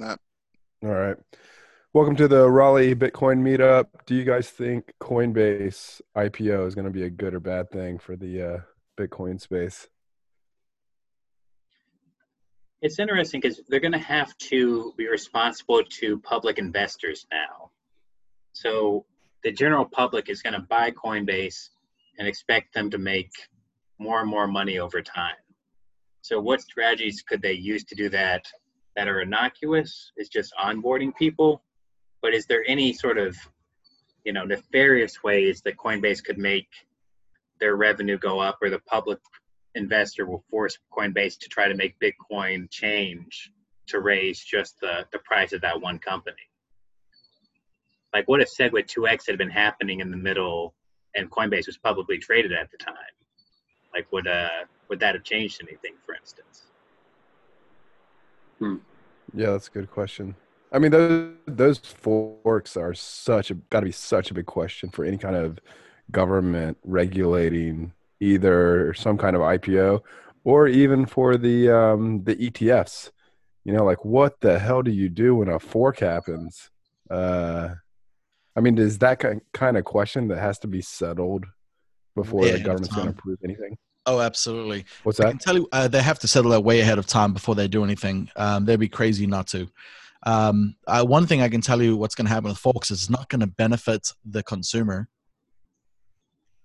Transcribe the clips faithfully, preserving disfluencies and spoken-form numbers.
that. All right. Welcome to the Raleigh Bitcoin Meetup. Do you guys think Coinbase I P O is going to be a good or bad thing for the uh, Bitcoin space? It's interesting because they're going to have to be responsible to public investors now. So the general public is going to buy Coinbase and expect them to make more and more money over time. So what strategies could they use to do that that are innocuous? It's just onboarding people. But is there any sort of, you know, nefarious ways that Coinbase could make their revenue go up, or the public investor will force Coinbase to try to make Bitcoin change to raise just the, the price of that one company? Like, what if SegWit two X had been happening in the middle and Coinbase was publicly traded at the time? Like, would uh would that have changed anything, for instance? Hmm. Yeah, that's a good question. I mean, those those forks are such a got to be such a big question for any kind of government regulating either some kind of I P O, or even for the um, the E T Fs. You know, like, what the hell do you do when a fork happens? Uh, I mean, is that kind of question that has to be settled before yeah, the government's going to approve anything? Oh, absolutely. What's that? I can tell you, uh, they have to settle that way ahead of time before they do anything. Um, they'd be crazy not to. Um, I, one thing I can tell you what's going to happen with forks is it's not going to benefit the consumer.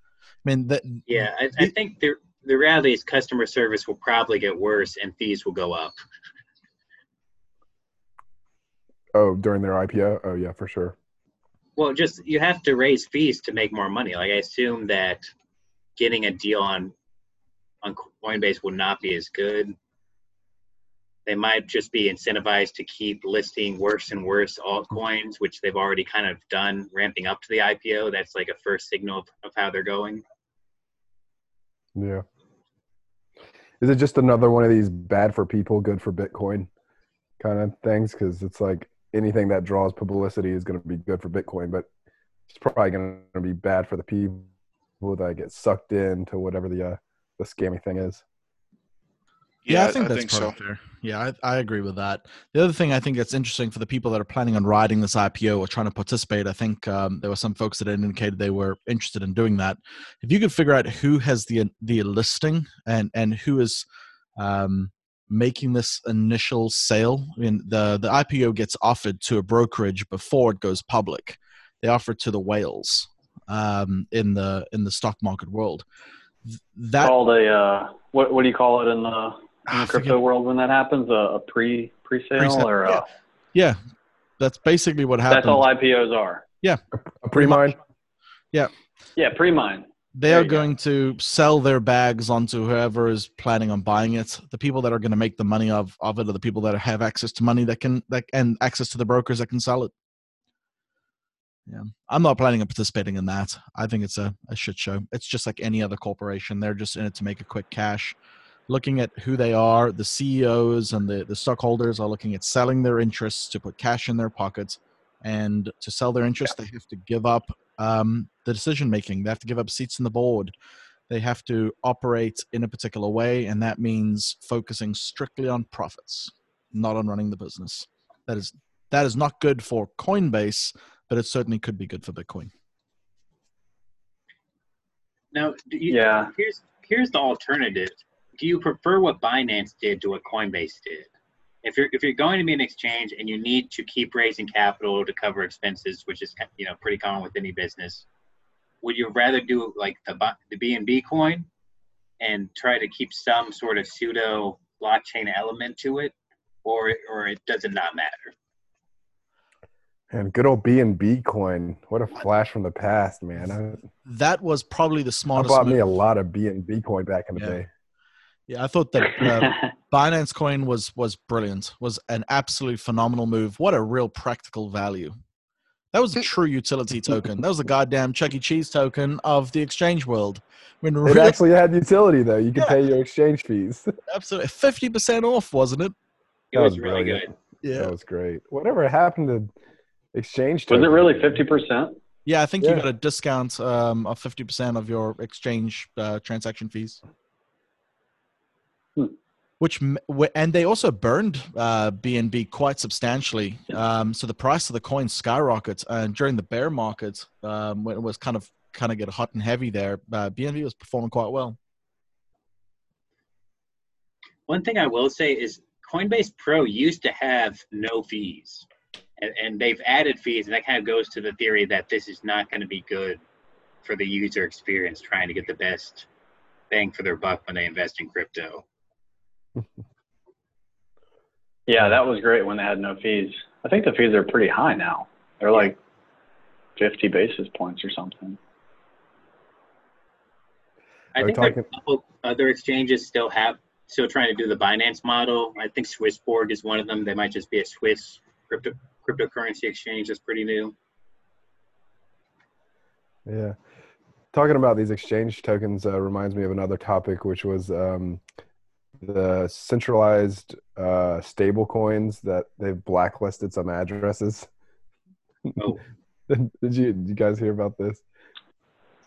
I mean, that, yeah, I, I think the the reality is customer service will probably get worse and fees will go up. Oh, during their I P O? Oh, yeah, for sure. Well, just you have to raise fees to make more money. Like, I assume that getting a deal on on Coinbase will not be as good. They might just be incentivized to keep listing worse and worse altcoins, which they've already kind of done, ramping up to the I P O. That's like a first signal of, of how they're going. Yeah. Is it just another one of these bad for people, good for Bitcoin kind of things? Because it's like anything that draws publicity is going to be good for Bitcoin, but it's probably going to be bad for the people that get sucked into whatever the uh, the scammy thing is. Yeah, yeah, I think I that's think so. Fair. Yeah, I, I agree with that. The other thing I think that's interesting for the people that are planning on riding this I P O or trying to participate, I think um, there were some folks that indicated they were interested in doing that. If you could figure out who has the the listing and and who is um, making this initial sale, I mean, the the I P O gets offered to a brokerage before it goes public. They offer it to the whales um, in the in the stock market world. That called a uh, what what do you call it in the In the crypto world when that happens, a, a pre pre-sale, pre-sale or a, yeah. yeah, that's basically what happens. That's all I P Os are. Yeah, a pre-mine. Yeah, yeah, pre-mine. They are going to sell their bags onto whoever is planning on buying it. The people that are going to make the money of of it are the people that have access to money that can that and access to the brokers that can sell it. Yeah, I'm not planning on participating in that. I think it's a, a shit show. It's just like any other corporation. They're just in it to make a quick cash. Looking at who they are, the C E Os and the, the stockholders are looking at selling their interests to put cash in their pockets. And to sell their interests, yeah. they have to give up um, the decision-making. They have to give up seats on the board. They have to operate in a particular way, and that means focusing strictly on profits, not on running the business. That is, that is not good for Coinbase, but it certainly could be good for Bitcoin. Now, do you, yeah. here's, here's the alternative. Do you prefer what Binance did to what Coinbase did? If you're if you're going to be an exchange and you need to keep raising capital to cover expenses, which is, you know, pretty common with any business, would you rather do like the the B N B coin and try to keep some sort of pseudo blockchain element to it, or or it does it not matter? And good old B N B coin. What a flash from the past, man. I, that was probably the smartest I bought move. me a lot of B N B coin back in the yeah. day. Yeah, I thought that uh, Binance Coin was was brilliant, was an absolutely phenomenal move. What a real practical value. That was a true utility token. That was a goddamn Chuck E. Cheese token of the exchange world. When it actually had utility, though. You could yeah. pay your exchange fees. Absolutely. fifty percent off, wasn't it? It was, was really brilliant. good. Yeah, that was great. Whatever happened to exchange token? Was it really fifty percent? Yeah, I think yeah. you got a discount um, of fifty percent of your exchange uh, transaction fees. which and they also burned uh, B N B quite substantially. Um, so the price of the coin skyrockets, and during the bear market, um, when it was kind of kind of get hot and heavy there, uh, B N B was performing quite well. One thing I will say is Coinbase Pro used to have no fees, and, and they've added fees, and that kind of goes to the theory that this is not going to be good for the user experience trying to get the best bang for their buck when they invest in crypto. Yeah, that was great when they had no fees. I think the fees are pretty high now. They're like fifty basis points or something. I are think there are a couple other exchanges still have still trying to do the Binance model. I think Swissborg is one of them. They might just be a Swiss crypto cryptocurrency exchange that's pretty new. Yeah. Talking about these exchange tokens uh, reminds me of another topic, which was um, the centralized uh, stable coins that they've blacklisted some addresses. Oh. Did you, did you guys hear about this?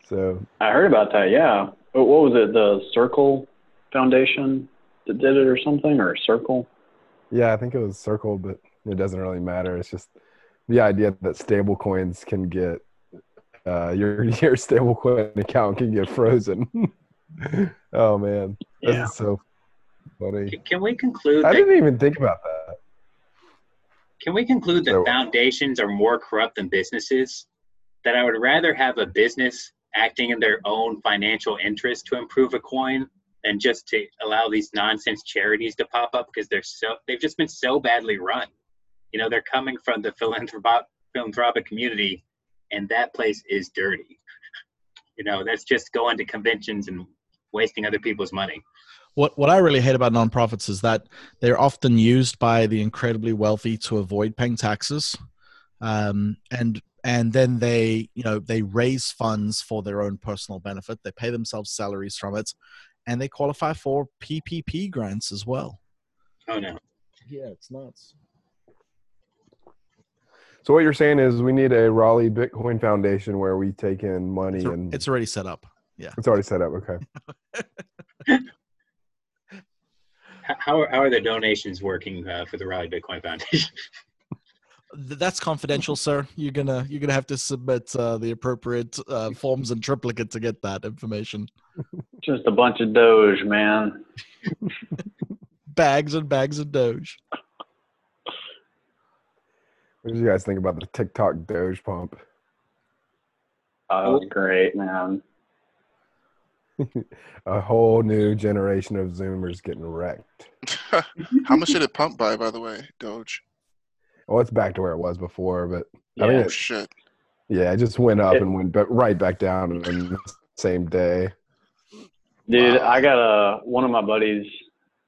So I heard about that, yeah. What was it, the Circle Foundation that did it or something, or Circle? Yeah, I think it was Circle, but it doesn't really matter. It's just the idea that stable coins can get Uh, your your stablecoin account can get frozen. Oh man, yeah. That's so funny. Can we conclude? I that, didn't even think about that. Can we conclude that so, foundations are more corrupt than businesses? That I would rather have a business acting in their own financial interest to improve a coin than just to allow these nonsense charities to pop up because they're so they've just been so badly run. You know, they're coming from the philanthropic community. And that place is dirty. You know, that's just going to conventions and wasting other people's money. What what I really hate about nonprofits is that they're often used by the incredibly wealthy to avoid paying taxes, um, and and then they you know they raise funds for their own personal benefit. They pay themselves salaries from it, and they qualify for P P P grants as well. Oh no! Yeah, it's nuts. So what you're saying is we need a Raleigh Bitcoin Foundation where we take in money. It's, and it's already set up. Yeah. It's already set up. Okay. How are, how are the donations working uh, for the Raleigh Bitcoin Foundation? That's confidential, sir. You're gonna you're gonna have to submit uh, the appropriate uh, forms and triplicate to get that information. Just a bunch of Doge, man. Bags and bags of Doge. What did you guys think about the TikTok Doge pump? Oh, great, man. A whole new generation of Zoomers getting wrecked. How much did it pump by, by the way, Doge? Well, it's back to where it was before, but... Yeah. I mean, it, oh, shit. Yeah, it just went up it, and went but right back down in the same day. Dude, wow. I got a... One of my buddies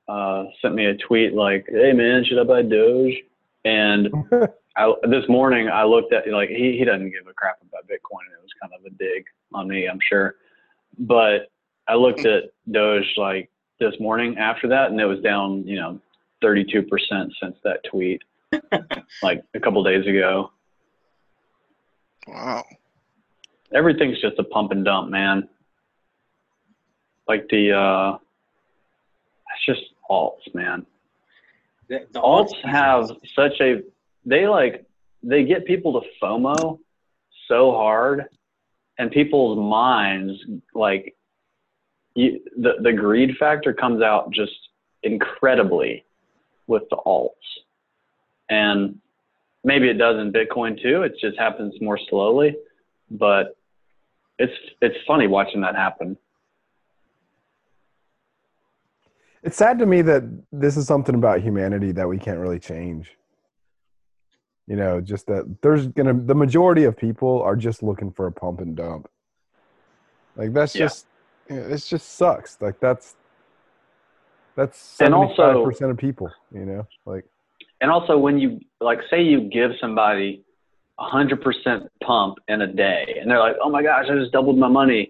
uh, sent me a tweet like, hey, man, should I buy Doge? And... I, this morning I looked at like he, he doesn't give a crap about Bitcoin, and it was kind of a dig on me, I'm sure. But I looked at Doge like this morning after that, and it was down, you know, thirty-two percent since that tweet like a couple days ago. Wow. Everything's just a pump and dump, man. Like the uh it's just alts, man. The, the alts have such a They like they get people to FOMO so hard, and people's minds like you, the the greed factor comes out just incredibly with the alts, and maybe it does in Bitcoin too. It just happens more slowly, but it's it's funny watching that happen. It's sad to me that this is something about humanity that we can't really change. You know, just that there's gonna the majority of people are just looking for a pump and dump. Like that's yeah. just you know, it just sucks. Like that's that's seventy five percent of people. You know, like and also when you like say you give somebody a hundred percent pump in a day, and they're like, oh my gosh, I just doubled my money.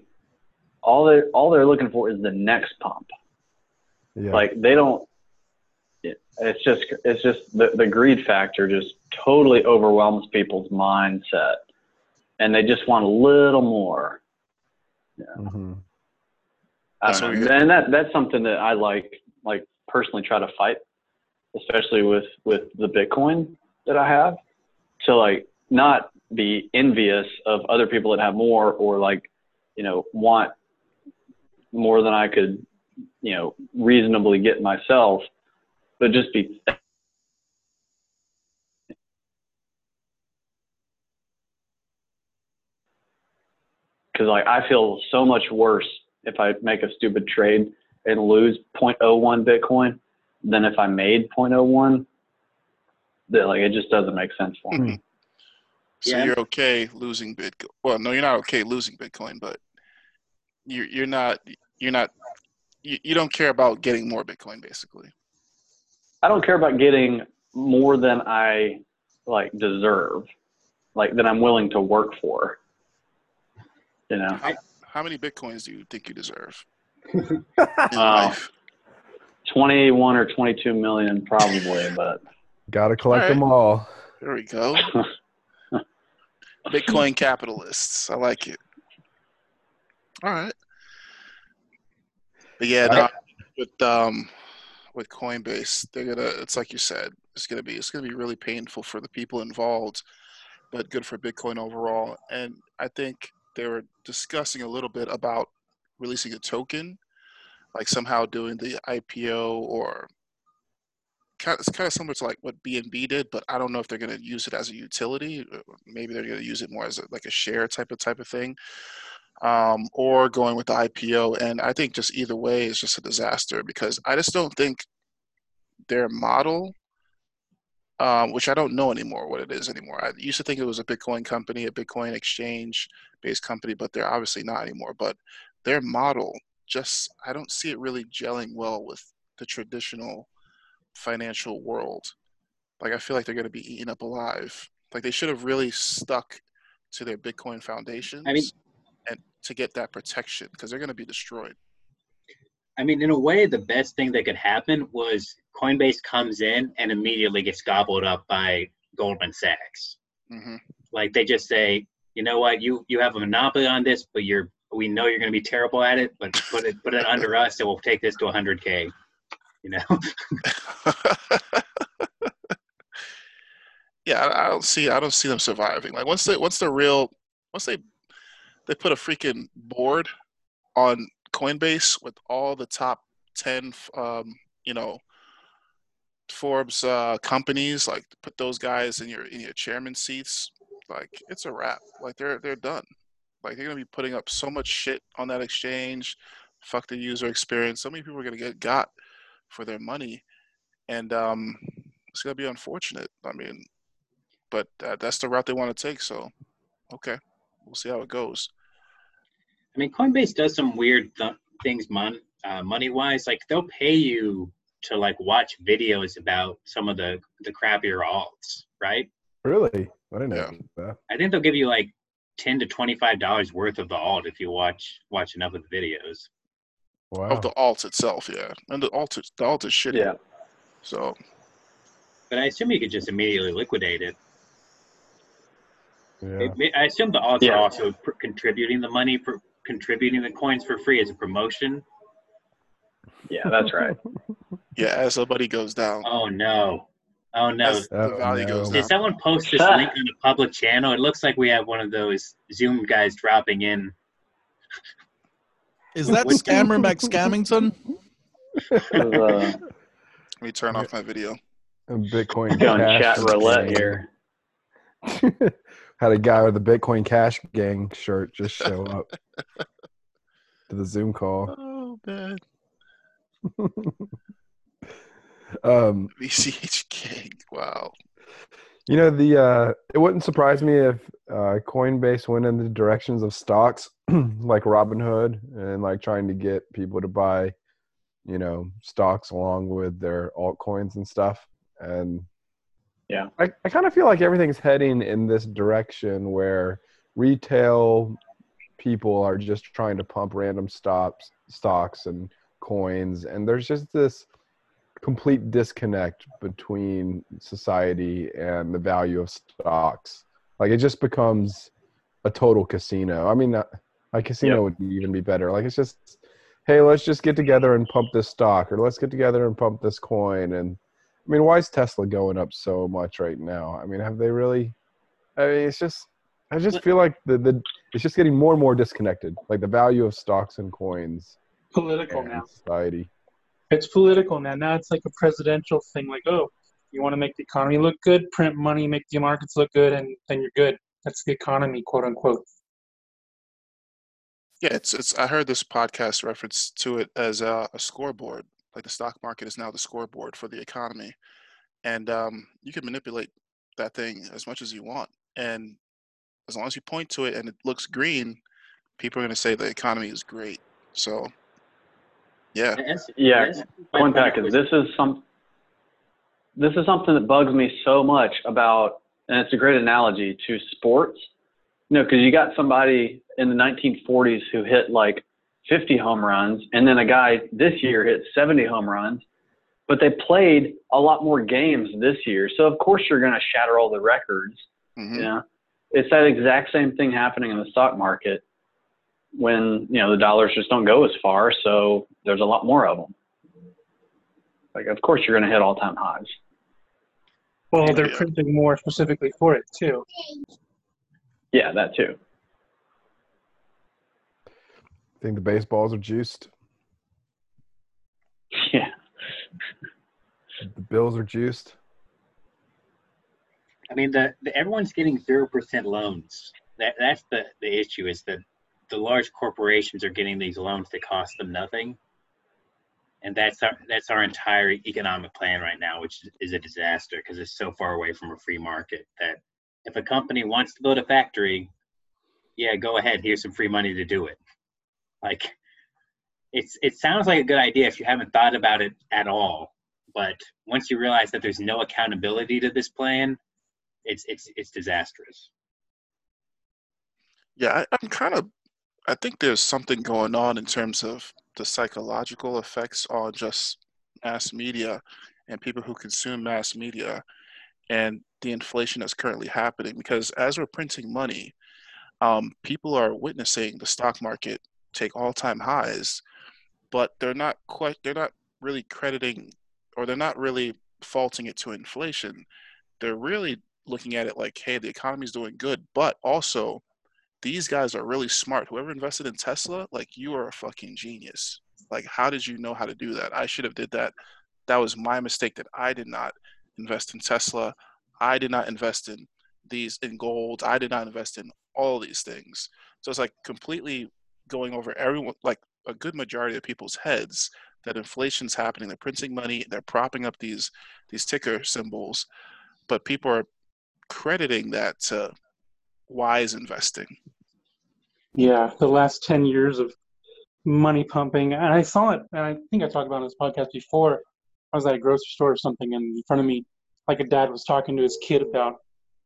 All they all they're looking for is the next pump. Yeah. Like they don't. It's just, it's just the, the greed factor just totally overwhelms people's mindset, and they just want a little more. Yeah. Mm-hmm. I don't know. And that that's something that I like, like personally try to fight, especially with, with the Bitcoin that I have, to like not be envious of other people that have more, or like, you know, want more than I could, you know, reasonably get myself, but just be because like I feel so much worse if I make a stupid trade and lose zero point zero one Bitcoin than if I made zero point zero one. That like it just doesn't make sense for me. So yeah. You're okay losing Bitcoin. Well, no, you're not okay losing Bitcoin, but you're you're not you're not you, you don't care about getting more Bitcoin, basically. I don't care about getting more than I like deserve, like that I'm willing to work for. You know, how, how many Bitcoins do you think you deserve? uh, twenty-one or twenty-two million, probably. But gotta collect all right. them all. There we go. Bitcoin capitalists. I like it. All right. But yeah, no, with um, with Coinbase, they're gonna. It's like you said. It's gonna be. It's gonna be really painful for the people involved, but good for Bitcoin overall. And I think they were discussing a little bit about releasing a token, like somehow doing the I P O, or kind of, it's kind of similar to like what B N B did, but I don't know if they're going to use it as a utility. Maybe they're going to use it more as a, like a share type of type of thing, um, or going with the I P O. And I think just either way is just a disaster, because I just don't think their model, Um, which I don't know anymore what it is anymore. I used to think it was a Bitcoin company, a Bitcoin exchange-based company, but they're obviously not anymore. But their model just, I don't see it really gelling well with the traditional financial world. Like, I feel like they're going to be eaten up alive. Like, they should have really stuck to their Bitcoin foundations, I mean, and to get that protection, because they're going to be destroyed. I mean, in a way, the best thing that could happen was Coinbase comes in and immediately gets gobbled up by Goldman Sachs. Mm-hmm. Like, they just say, you know what, you you have a monopoly on this, but you're we know you're going to be terrible at it, but put it put it under us, and we'll take this to one hundred K. You know. Yeah, I, I don't see I don't see them surviving. Like, once they once the real once they they put a freaking board on Coinbase with all the top ten, um, you know, Forbes uh, companies, like put those guys in your in your chairman seats, like it's a wrap. Like they're they're done. Like they're gonna be putting up so much shit on that exchange. Fuck the user experience. So many people are gonna get got for their money, and um, it's gonna be unfortunate. I mean, but uh, that's the route they want to take. So, okay, we'll see how it goes. I mean, Coinbase does some weird th things mon uh, money-wise. Like, they'll pay you to, like, watch videos about some of the, the crappier alts, right? Really? I didn't know that. I think they'll give you, like, ten to twenty-five dollars worth of the alt if you watch watch enough of the videos. Wow. Of the alt itself, yeah. And the alt, the alt is shitty. Yeah. So. But I assume you could just immediately liquidate it. Yeah. It I assume the alts yeah. are also pr contributing the money for contributing the coins for free as a promotion. Yeah, that's right. Yeah, as the money goes down. Oh no. Oh no. As the value oh, no. goes down. Did someone post this link on the public channel? It looks like we have one of those Zoom guys dropping in. Is that Scammer Mac Scammington? uh, Let me turn off my video. Bitcoin Cash. Chat roulette here. Had a guy with a Bitcoin Cash gang shirt just show up to the Zoom call. Oh, man. um, B C H gang. Wow. You know, the uh, it wouldn't surprise me if uh, Coinbase went in the directions of stocks like Robinhood, and like trying to get people to buy, you know, stocks along with their altcoins and stuff. And yeah, I, I kind of feel like everything's heading in this direction where retail people are just trying to pump random stops, stocks and coins. And there's just this complete disconnect between society and the value of stocks. Like, it just becomes a total casino. I mean, a, a casino yep. would even be better. Like, it's just, hey, let's just get together and pump this stock, or let's get together and pump this coin. And I mean, why is Tesla going up so much right now? I mean, have they really? I mean, it's just, I just feel like the, the it's just getting more and more disconnected, like the value of stocks and coins. Political and now. Society. It's political now. Now it's like a presidential thing. Like, oh, you want to make the economy look good, print money, make the markets look good, and then you're good. That's the economy, quote unquote. Yeah, it's it's. I heard this podcast reference to it as a, a scoreboard. Like the stock market is now the scoreboard for the economy, and um, you can manipulate that thing as much as you want. And as long as you point to it and it looks green, people are going to say the economy is great. So, yeah, yeah. One package. This is some. This is something that bugs me so much about, and it's a great analogy to sports. No, because you got somebody in the nineteen forties who hit like fifty home runs, and then a guy this year hit seventy home runs, but they played a lot more games this year. So, of course, you're going to shatter all the records. Mm-hmm. You know? It's that exact same thing happening in the stock market when, you know, the dollars just don't go as far, so there's a lot more of them. Like, of course, you're going to hit all-time highs. Well, they're printing more specifically for it, too. Yeah, that too. I think the baseballs are juiced. Yeah. The bills are juiced. I mean, the, the everyone's getting zero percent loans. That that's the, the issue is that the large corporations are getting these loans that cost them nothing, and that's our that's our entire economic plan right now, which is a disaster because it's so far away from a free market that. If a company wants to build a factory, yeah, go ahead. Here's some free money to do it. Like, it's it sounds like a good idea if you haven't thought about it at all. But once you realize that there's no accountability to this plan, it's it's it's disastrous. Yeah, I, I'm kind of. I think there's something going on in terms of the psychological effects on just mass media and people who consume mass media, and the inflation that's currently happening, because as we're printing money, um, people are witnessing the stock market take all-time highs, but they're not quite, they're not really crediting, or they're not really faulting it to inflation. They're really looking at it like, hey, the economy's doing good, but also these guys are really smart. Whoever invested in Tesla, like, you are a fucking genius. Like, how did you know how to do that? I should have did that. That was my mistake that I did not invest in Tesla. I did not invest in these, in gold. I did not invest in all these things. So it's like completely going over everyone, like a good majority of people's heads, that inflation's happening. They're printing money. They're propping up these these ticker symbols, but people are crediting that to wise investing. Yeah, the last ten years of money pumping, and I saw it, and I think I talked about it on this podcast before. I was at a grocery store or something, and in front of me, like, a dad was talking to his kid about,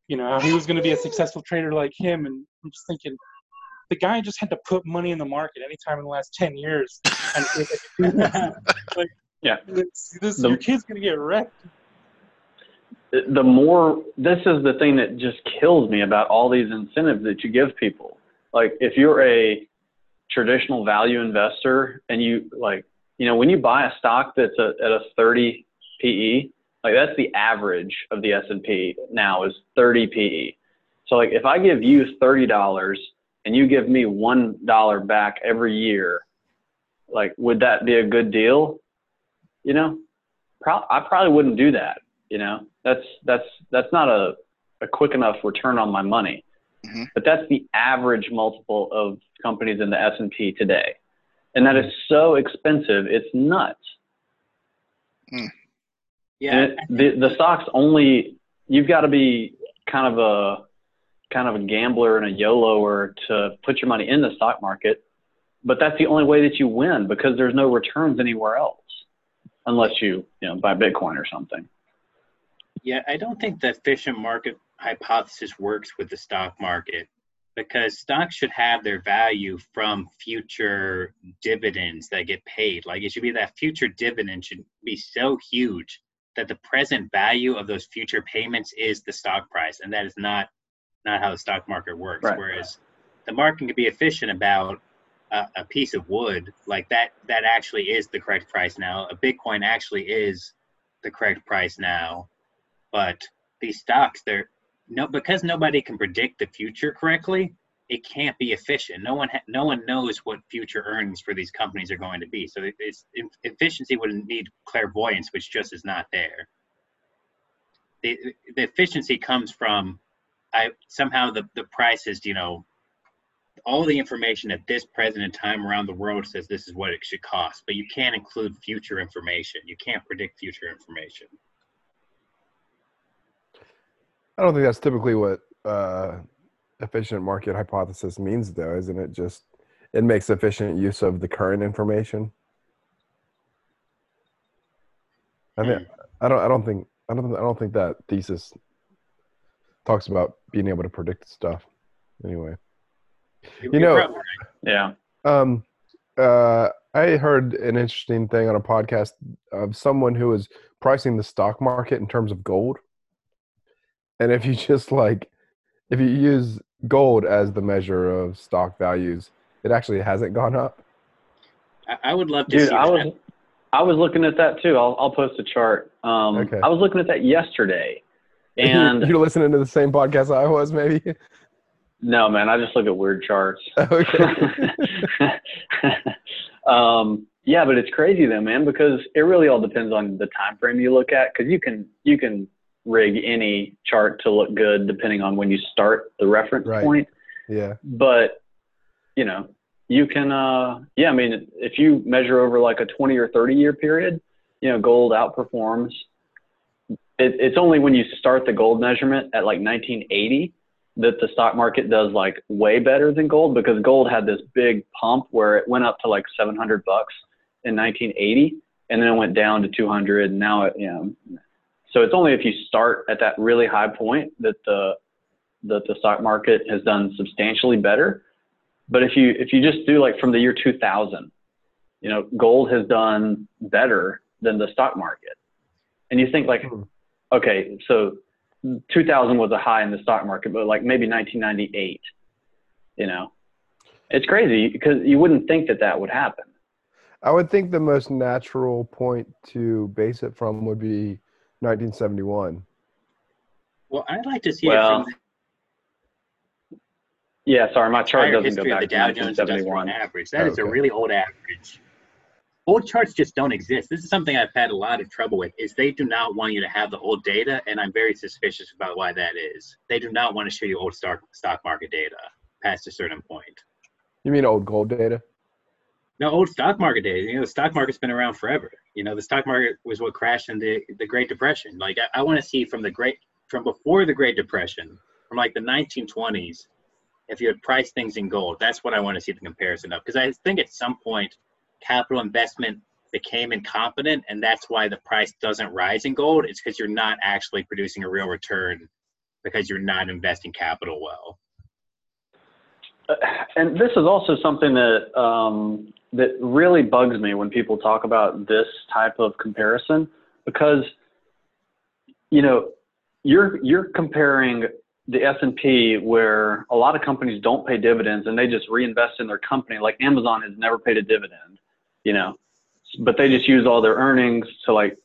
you know, how he was going to be a successful trader like him. And I'm just thinking, the guy just had to put money in the market anytime in the last ten years. Like, yeah, this, this, the, your kid's going to get wrecked. The more, this is the thing that just kills me about all these incentives that you give people. Like, if you're a traditional value investor and you, like, you know, when you buy a stock that's a, at a thirty P E, like, that's the average of the S and P now is thirty P E. So, like, if I give you thirty dollars and you give me one dollar back every year, like, would that be a good deal? You know, pro- I probably wouldn't do that. You know, that's, that's, that's not a, a quick enough return on my money, mm-hmm. But that's the average multiple of companies in the S and P today. And that is so expensive. It's nuts. Mm. Yeah, it, the the stocks only, you've got to be kind of a kind of a gambler and a YOLOer to put your money in the stock market, but that's the only way that you win because there's no returns anywhere else, unless you you know buy Bitcoin or something. Yeah, I don't think the efficient market hypothesis works with the stock market because stocks should have their value from future dividends that get paid. Like it should be that future dividend should be so huge that the present value of those future payments is the stock price. And that is not, not how the stock market works. Right. Whereas the market can be efficient about, a, a piece of wood, like that, that actually is the correct price now. A Bitcoin actually is the correct price now. But these stocks, they're no, because nobody can predict the future correctly, it can't be efficient. No one ha no one knows what future earnings for these companies are going to be. So it, it's efficiency would need clairvoyance, which just is not there. The, the efficiency comes from I somehow the, the price is, you know, all the information at this present time around the world says this is what it should cost, but you can't include future information. You can't predict future information. I don't think that's typically what uh, efficient market hypothesis means, though, isn't it? Just it makes efficient use of the current information. I mean, mm. I don't. I don't think. I don't. I don't think that thesis talks about being able to predict stuff. Anyway, you know, yeah. Um, uh, I heard an interesting thing on a podcast of someone who was pricing the stock market in terms of gold. And if you just like, if you use gold as the measure of stock values, it actually hasn't gone up. I would love to Dude, see I that. Was, I was looking at that too. I'll, I'll post a chart. Um, okay. I was looking at that yesterday. And you're, you're listening to the same podcast I was, maybe? No, man. I just look at weird charts. Okay. um, yeah, but it's crazy though, man, because it really all depends on the time frame you look at, because you can you can rig any chart to look good depending on when you start the reference right. point. Yeah. But you know, you can, uh, yeah, I mean, if you measure over like a twenty or thirty year period, you know, gold outperforms. It, it's only when you start the gold measurement at like nineteen eighty that the stock market does like way better than gold, because gold had this big pump where it went up to like seven hundred bucks in nineteen eighty and then it went down to two hundred. And now it, you know, so it's only if you start at that really high point that the that the stock market has done substantially better. But if you if you just do like from the year two thousand, you know, gold has done better than the stock market. And you think like, okay, so two thousand was a high in the stock market, but like maybe nineteen ninety-eight, you know, it's crazy because you wouldn't think that that would happen. I would think the most natural point to base it from would be nineteen seventy-one. Well, I'd like to see well, it from the, yeah, sorry, my chart doesn't go back the Dow to nineteen seventy-one. Average. That oh, is okay. a really old average. Old charts just don't exist. This is something I've had a lot of trouble with, is they do not want you to have the old data, and I'm very suspicious about why that is. They do not want to show you old stock, stock market data past a certain point. You mean old gold data? No, old stock market data. You know, the stock market's been around forever. You know, the stock market was what crashed in the, the Great Depression. Like, I, I want to see from the Great, from before the Great Depression, from like the nineteen twenties, if you had priced things in gold. That's what I want to see the comparison of. Because I think at some point, capital investment became incompetent, and that's why the price doesn't rise in gold. It's because you're not actually producing a real return because you're not investing capital well. Uh, and this is also something that um, that really bugs me when people talk about this type of comparison, because you know you're you're comparing the S and P, where a lot of companies don't pay dividends and they just reinvest in their company. Like Amazon has never paid a dividend, you know, but they just use all their earnings to like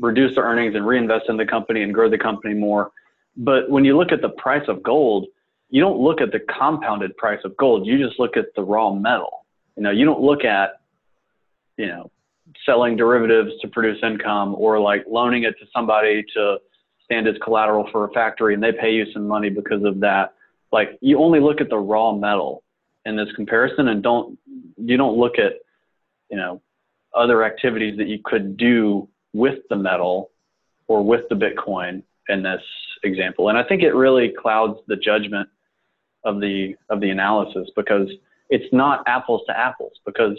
reduce their earnings and reinvest in the company and grow the company more. But when you look at the price of gold, you don't look at the compounded price of gold. You just look at the raw metal. You know, you don't look at, you know, selling derivatives to produce income, or like loaning it to somebody to stand as collateral for a factory and they pay you some money because of that. Like, you only look at the raw metal in this comparison, and don't, you don't look at, you know, other activities that you could do with the metal or with the Bitcoin in this example. And I think it really clouds the judgment of the, of the analysis, because it's not apples to apples, because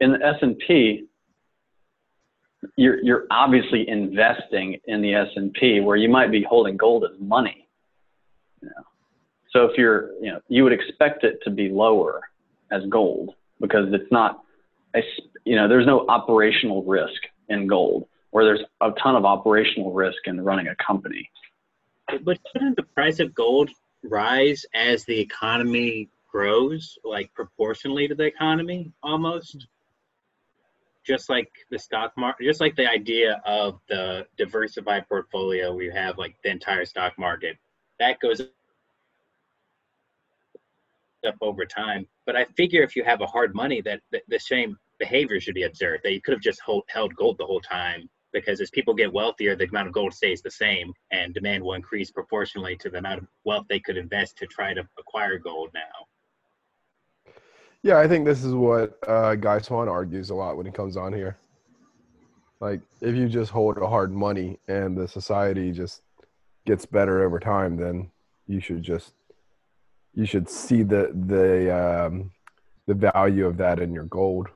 in the S and P, You're, you're obviously investing in the S and P, where you might be holding gold as money. You know? So if you're, you know, you would expect it to be lower as gold, because it's not, a, you know, there's no operational risk in gold, where there's a ton of operational risk in running a company. But shouldn't the price of gold rise as the economy grows like proportionally to the economy almost. Just like the stock market, just like the idea of the diversified portfolio, we have like the entire stock market that goes up over time. But I figure if you have a hard money, that the, the same behavior should be observed, that you could have just hold, held gold the whole time, because as people get wealthier, the amount of gold stays the same and demand will increase proportionally to the amount of wealth they could invest to try to acquire gold now. Yeah, I think this is what uh, Guy Swan argues a lot when he comes on here. Like, if you just hold a hard money and the society just gets better over time, then you should just you should see the the um, the value of that in your gold.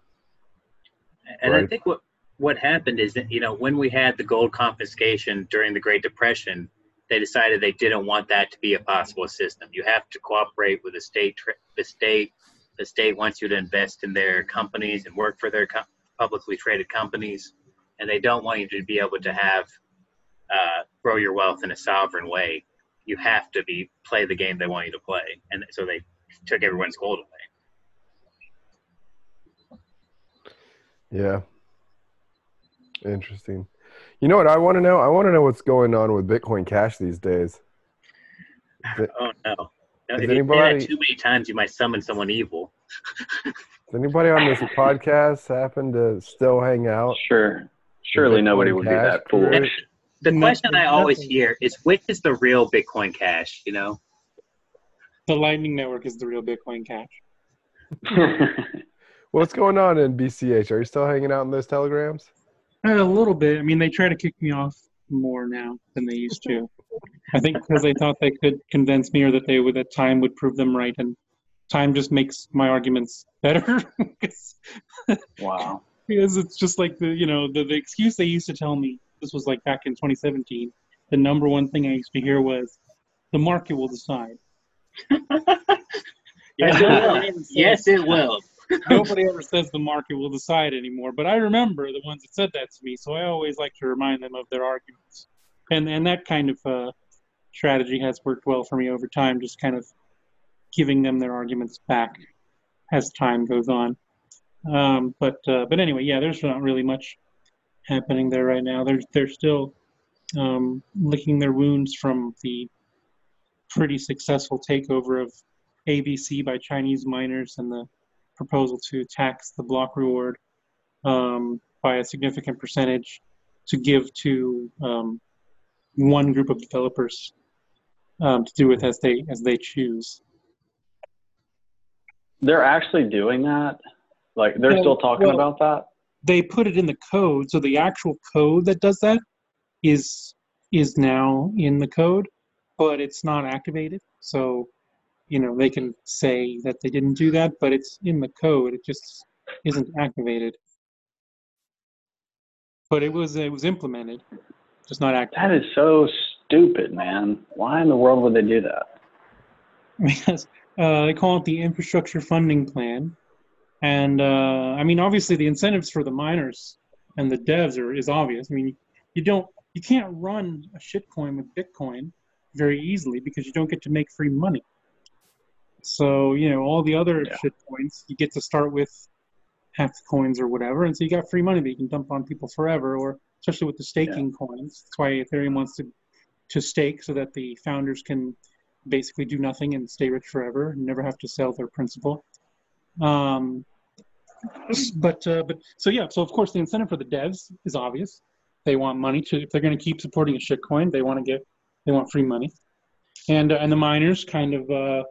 And right? I think what what happened is that, you know, when we had the gold confiscation during the Great Depression, they decided they didn't want that to be a possible system. You have to cooperate with the state. The state. The state wants you to invest in their companies and work for their com- publicly traded companies, and they don't want you to be able to have uh, grow your wealth in a sovereign way. You have to be play the game they want you to play, and so they took everyone's gold away. Yeah, interesting. You know what I want to know? I want to know what's going on with Bitcoin Cash these days. It- oh no. If anybody, you too many times, you might summon someone evil. Does anybody on this podcast happen to still hang out? Sure. Surely nobody would be that foolish. The question I always hear is, which is the real Bitcoin Cash, you know? The Lightning Network is the real Bitcoin Cash. What's going on in B C H? Are you still hanging out in those telegrams? A little bit. I mean, they try to kick me off more now than they used to. I think because they thought they could convince me, or that they would, that time would prove them right, and time just makes my arguments better. Wow. Because it's just like the you know the, the excuse they used to tell me. This was like back in twenty seventeen. The number one thing I used to hear was, "The market will decide." Yes, it will. Yes, it will. Nobody ever says the market will decide anymore, but I remember the ones that said that to me, so I always like to remind them of their arguments. And and that kind of uh, strategy has worked well for me over time, just kind of giving them their arguments back as time goes on. Um, but uh, but anyway, yeah, there's not really much happening there right now. They're, they're still um, licking their wounds from the pretty successful takeover of A B C by Chinese miners and the proposal to tax the block reward um, by a significant percentage to give to um, one group of developers um, to do with as they as they choose. They're actually doing that? Like, they're so, still talking well, about that? They put it in the code, so the actual code that does that is is now in the code, but it's not activated. So, you know, they can say that they didn't do that, but it's in the code. It just isn't activated. But it was it was implemented, just not activated. That is so stupid, man. Why in the world would they do that? Because uh, they call it the infrastructure funding plan, and uh, I mean, obviously, the incentives for the miners and the devs are is obvious. I mean, you don't you can't run a shitcoin with Bitcoin very easily because you don't get to make free money. So, you know, all the other yeah. shit coins, you get to start with half the coins or whatever. And so you got free money that you can dump on people forever, or especially with the staking yeah. coins. That's why Ethereum wants to, to stake so that the founders can basically do nothing and stay rich forever and never have to sell their principal. Um, but, uh, but so, yeah, so of course the incentive for the devs is obvious. They want money to, if they're going to keep supporting a shit coin, they want to get, they want free money. And, uh, and the miners kind of, uh,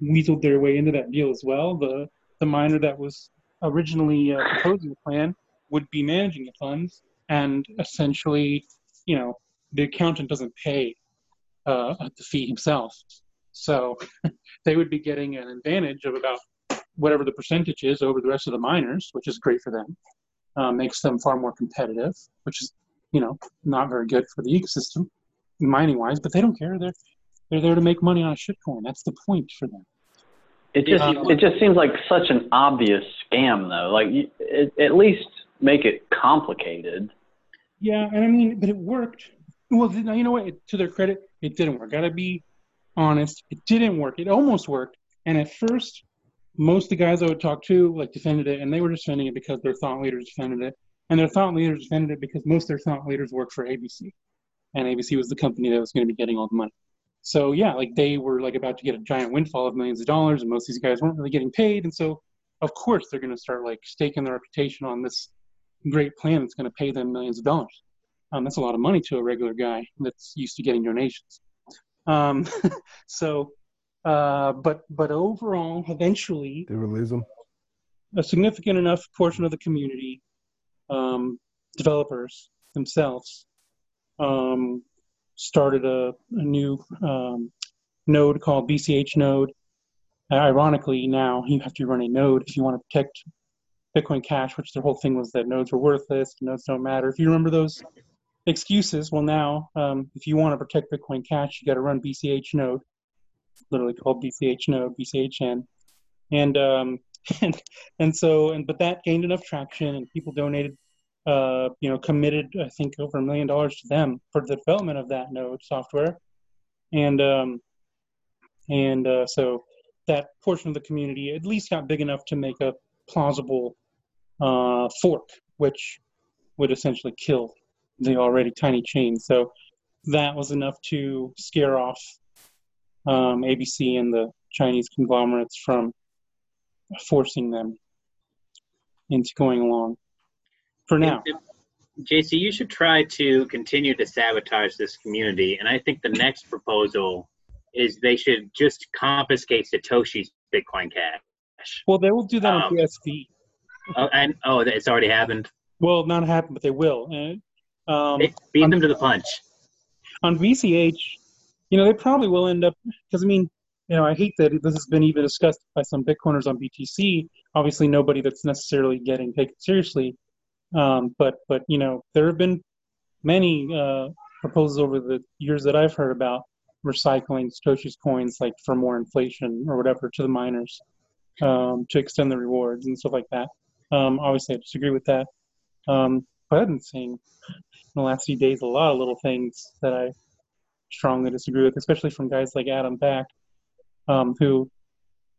weaseled their way into that deal as well. The the miner that was originally uh, proposing the plan would be managing the funds, and essentially, you know, the accountant doesn't pay uh, the fee himself. So they would be getting an advantage of about whatever the percentage is over the rest of the miners, which is great for them. Uh, makes them far more competitive, which is, you know, not very good for the ecosystem, mining-wise, but they don't care. They're They're there to make money on a shitcoin. That's the point for them. It just uh, it just seems like such an obvious scam, though. Like, you, it, at least make it complicated. Yeah, and I mean, but it worked. Well, you know what? It, to their credit, it didn't work. Gotta be honest. It didn't work. It almost worked, And at first, most of the guys I would talk to like defended it, and they were just defending it because their thought leaders defended it. And their thought leaders defended it because most of their thought leaders worked for A B C. And A B C was the company that was going to be getting all the money. So yeah, like they were like about to get a giant windfall of millions of dollars, and most of these guys weren't really getting paid. And so of course they're going to start like staking their reputation on this great plan that's going to pay them millions of dollars. Um, that's a lot of money to a regular guy that's used to getting donations. Um, so, uh, but but overall, eventually, they release them. A significant enough portion of the community, um, developers themselves, um, started a, a new um, node called B C H Node. Uh, ironically, now you have to run a node if you want to protect Bitcoin Cash, which their whole thing was that nodes were worthless, nodes don't matter. If you remember those excuses, well now, um, if you want to protect Bitcoin Cash, you got to run B C H Node, literally called B C H Node, B C H N. And, um, and, and so, and but that gained enough traction, and people donated, uh, you know, committed, I think, over a million dollars to them for the development of that node software. And, um, and uh, so that portion of the community at least got big enough to make a plausible uh, fork, which would essentially kill the already tiny chain. So that was enough to scare off um, A B C and the Chinese conglomerates from forcing them into going along for now. J C, you should try to continue to sabotage this community. And I think the next proposal is they should just confiscate Satoshi's Bitcoin Cash. Well, they will do that um, on P S V. Oh, and oh, it's already happened. Well, not happened, but they will. Um, they beat on, them to the punch. On V C H, you know, they probably will end up, because I mean, you know, I hate that this has been even discussed by some Bitcoiners on B T C. Obviously, nobody that's necessarily getting taken seriously. Um, but but you know, there have been many uh, proposals over the years that I've heard about recycling Satoshi's coins, like for more inflation or whatever, to the miners. Um, to extend the rewards and stuff like that. Um, obviously, I disagree with that. Um, but I've been seeing in the last few days a lot of little things that I strongly disagree with, especially from guys like Adam Back, um, who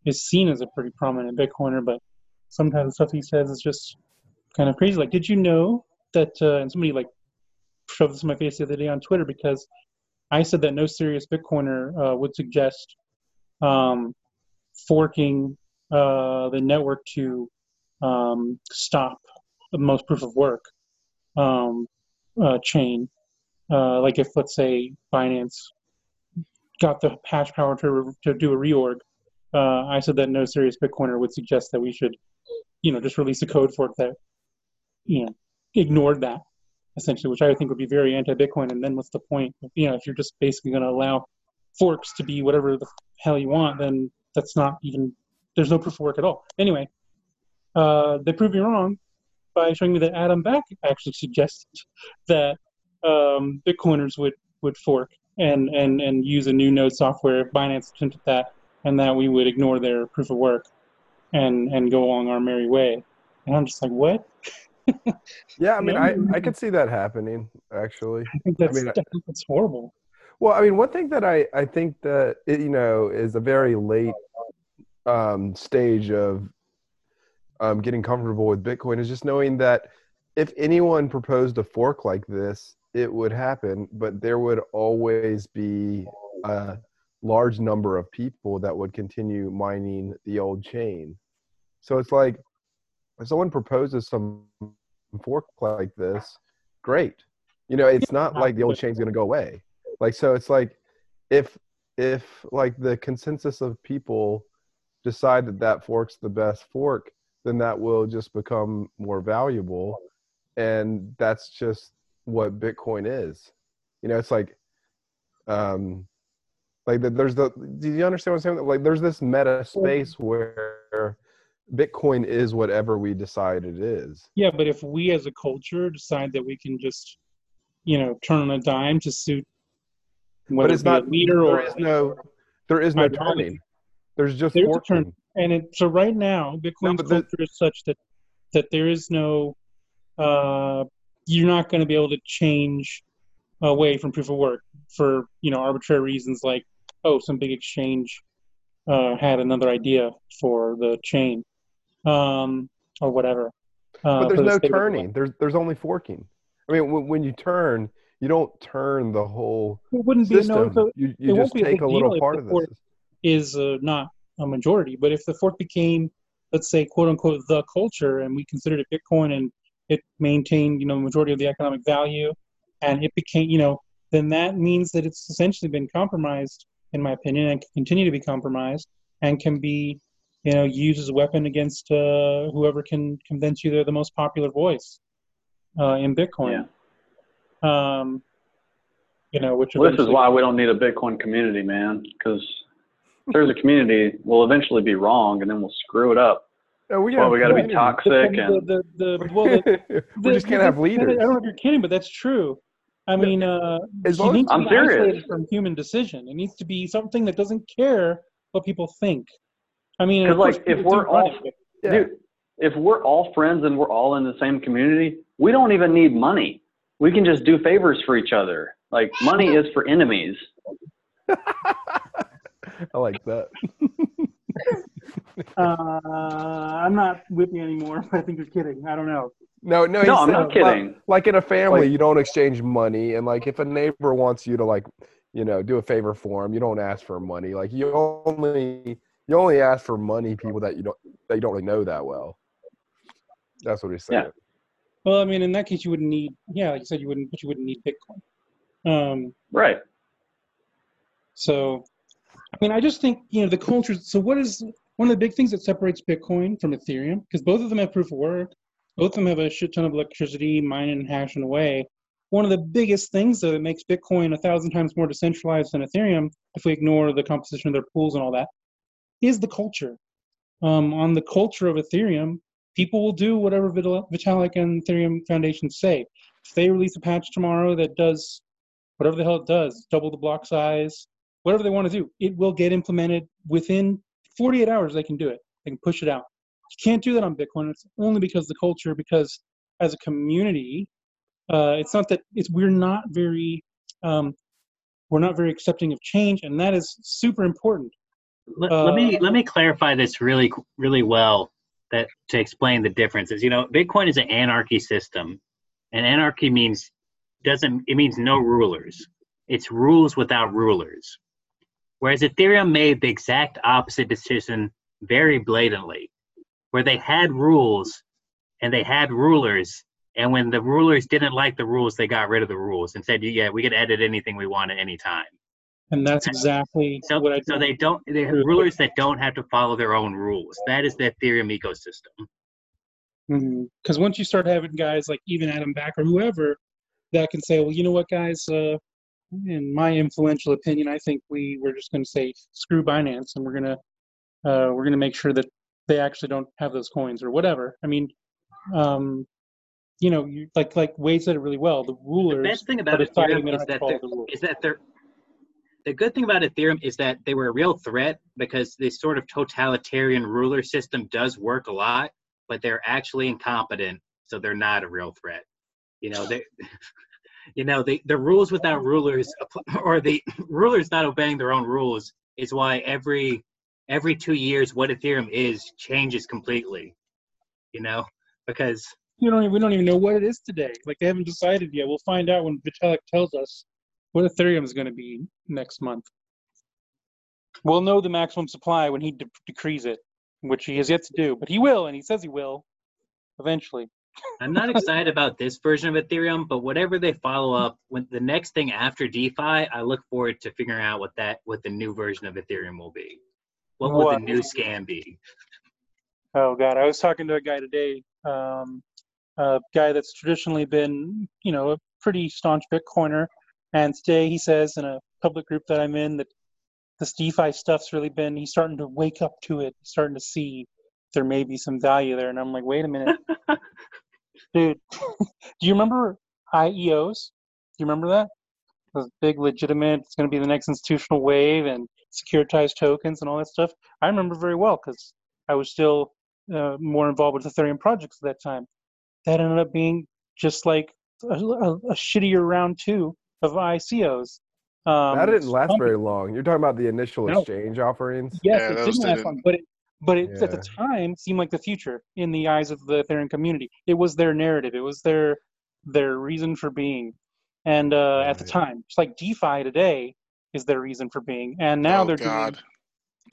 is seen as a pretty prominent Bitcoiner, but sometimes the stuff he says is just kind of crazy. Like, did you know that, uh, and somebody like shoved this in my face the other day on Twitter because I said that no serious Bitcoiner uh, would suggest um, forking Uh, the network to um, stop the most proof of work um, uh, chain. Uh, like if, let's say, Binance got the hash power to, to do a reorg, uh, I said that no serious Bitcoiner would suggest that we should, you know, just release a code fork that, you know, ignored that, essentially, which I think would be very anti-Bitcoin. And then what's the point? You know, if you're just basically going to allow forks to be whatever the hell you want, then that's not even... There's no proof of work at all. Anyway, uh, they proved me wrong by showing me that Adam Back actually suggested that um, Bitcoiners would, would fork and, and, and use a new node software if Binance attempted that, and that we would ignore their proof of work and, and go along our merry way. And I'm just like, what? Yeah, I mean, I, I could see that happening, actually. I think that's, I mean, I think that's horrible. Well, I mean, one thing that I, I think that, it, you know, is a very late um stage of um getting comfortable with Bitcoin is just knowing that if anyone proposed a fork like this, it would happen, but there would always be a large number of people that would continue mining the old chain. So it's like, if someone proposes some fork like this, great, you know, it's not like the old chain's going to go away. Like, so it's like if if like the consensus of people decide that that fork's the best fork, then that will just become more valuable. And that's just what Bitcoin is. You know, it's like, um, like the, there's the, do you understand what I'm saying? Like there's this meta space where Bitcoin is whatever we decide it is. Yeah. But if we as a culture decide that we can just, you know, turn on a dime to suit, whether it's not leader or is no, there is no turning. There's just there's a turn, and it, so right now, Bitcoin's no, culture is such that that there is no, uh, you're not going to be able to change away from proof of work for, you know, arbitrary reasons like, oh, some big exchange uh, had another idea for the chain um, or whatever. Uh, but there's no turning. There's there's only forking. I mean, w- when you turn, you don't turn the whole it wouldn't system. Be, no, so you you just take a, a little part of this. Is uh, not a majority, but if the fork became, let's say, quote unquote, the culture, and we considered it Bitcoin, and it maintained, you know, the majority of the economic value, and it became, you know, then that means that it's essentially been compromised, in my opinion, and can continue to be compromised, and can be, you know, used as a weapon against uh, whoever can convince you they're the most popular voice uh, in Bitcoin. Yeah. Um, you know, which well, this is why we don't need a Bitcoin community, man, because if there's a community, we'll eventually be wrong, and then we'll screw it up. Oh, we well, we got to be toxic, and the, the, the, well, the, we just can't the, have the, leaders. I don't know if you're kidding, but that's true. I mean, uh, as long as I'm serious, from human decision, it needs to be something that doesn't care what people think. I mean, because like if we're all, it, yeah. dude, if we're all friends and we're all in the same community, we don't even need money. We can just do favors for each other. Like money is for enemies. I like that. uh, I'm not with you anymore. I think you're kidding. I don't know. No, no, no I'm not kidding. Like, like in a family, like, you don't exchange money, and like if a neighbor wants you to like, you know, do a favor for him, you don't ask for money. Like you only you only ask for money people that you don't that you don't really know that well. That's what he's saying. Yeah. Well, I mean, in that case, you wouldn't need yeah, like you said, you wouldn't, but you wouldn't need Bitcoin. Um, right. So, I mean, I just think you know the culture. So, what is one of the big things that separates Bitcoin from Ethereum? Because both of them have proof of work. Both of them have a shit ton of electricity, mining and hashing away. One of the biggest things, though, that makes Bitcoin a thousand times more decentralized than Ethereum, if we ignore the composition of their pools and all that, is the culture. Um, on the culture of Ethereum, people will do whatever Vitalik and Ethereum Foundation say. If they release a patch tomorrow that does whatever the hell it does, double the block size, whatever they want to do, it will get implemented within forty-eight hours. They can do it. They can push it out. You can't do that on Bitcoin. It's only because the culture, because as a community, uh, it's not that it's we're not very um, we're not very accepting of change, and that is super important. Let, uh, let me let me clarify this really really well that to explain the differences. You know, Bitcoin is an anarchy system, and anarchy means doesn't it means no rulers. It's rules without rulers. Whereas Ethereum made the exact opposite decision very blatantly, where they had rules and they had rulers, and when the rulers didn't like the rules, they got rid of the rules and said, yeah, we could edit anything we want at any time. And that's and exactly so, what I So they don't, they have rulers that don't have to follow their own rules. That is the Ethereum ecosystem. Because mm-hmm. once you start having guys like even Adam Back or whoever that can say, well, you know what, guys, uh, in my influential opinion, I think we were just going to say, screw Binance, and we're going to uh, we're going to make sure that they actually don't have those coins or whatever. I mean, um, you know, you, like like Wade said it really well. The rulers. The best thing about Ethereum is that, the is that they're. The good thing about Ethereum is that they were a real threat because this sort of totalitarian ruler system does work a lot, but they're actually incompetent, so they're not a real threat. You know, they. You know, the the rules without rulers, or the rulers not obeying their own rules, is why every. Every two years, what Ethereum is changes completely, you know, because you don't, we don't even know what it is today. Like they haven't decided yet. We'll find out when Vitalik tells us what Ethereum is going to be next month. We'll know the maximum supply when he de- decrees it, which he has yet to do, but he will, and he says he will eventually. I'm not excited about this version of Ethereum, but whatever they follow up when the next thing after DeFi, I look forward to figuring out what that what the new version of Ethereum will be. What would the new scam be? Oh, God. I was talking to a guy today, um, a guy that's traditionally been, you know, a pretty staunch Bitcoiner. And today he says in a public group that I'm in that this DeFi stuff's really been, he's starting to wake up to it, starting to see there may be some value there. And I'm like, wait a minute. Dude, do you remember I E Os? Do you remember that? Those big legitimate, it's going to be the next institutional wave and securitized tokens and all that stuff. I remember very well because I was still uh, more involved with Ethereum projects at that time. That ended up being just like a, a, a shittier round two of I C Os Um, that didn't last very long. You're talking about the initial no. exchange offerings? Yes, yeah, it didn't last long, but it, but it yeah. at the time seemed like the future in the eyes of the Ethereum community. It was their narrative. It was their their reason for being. And uh, at the time, just like DeFi today is their reason for being. And now oh, they're God. doing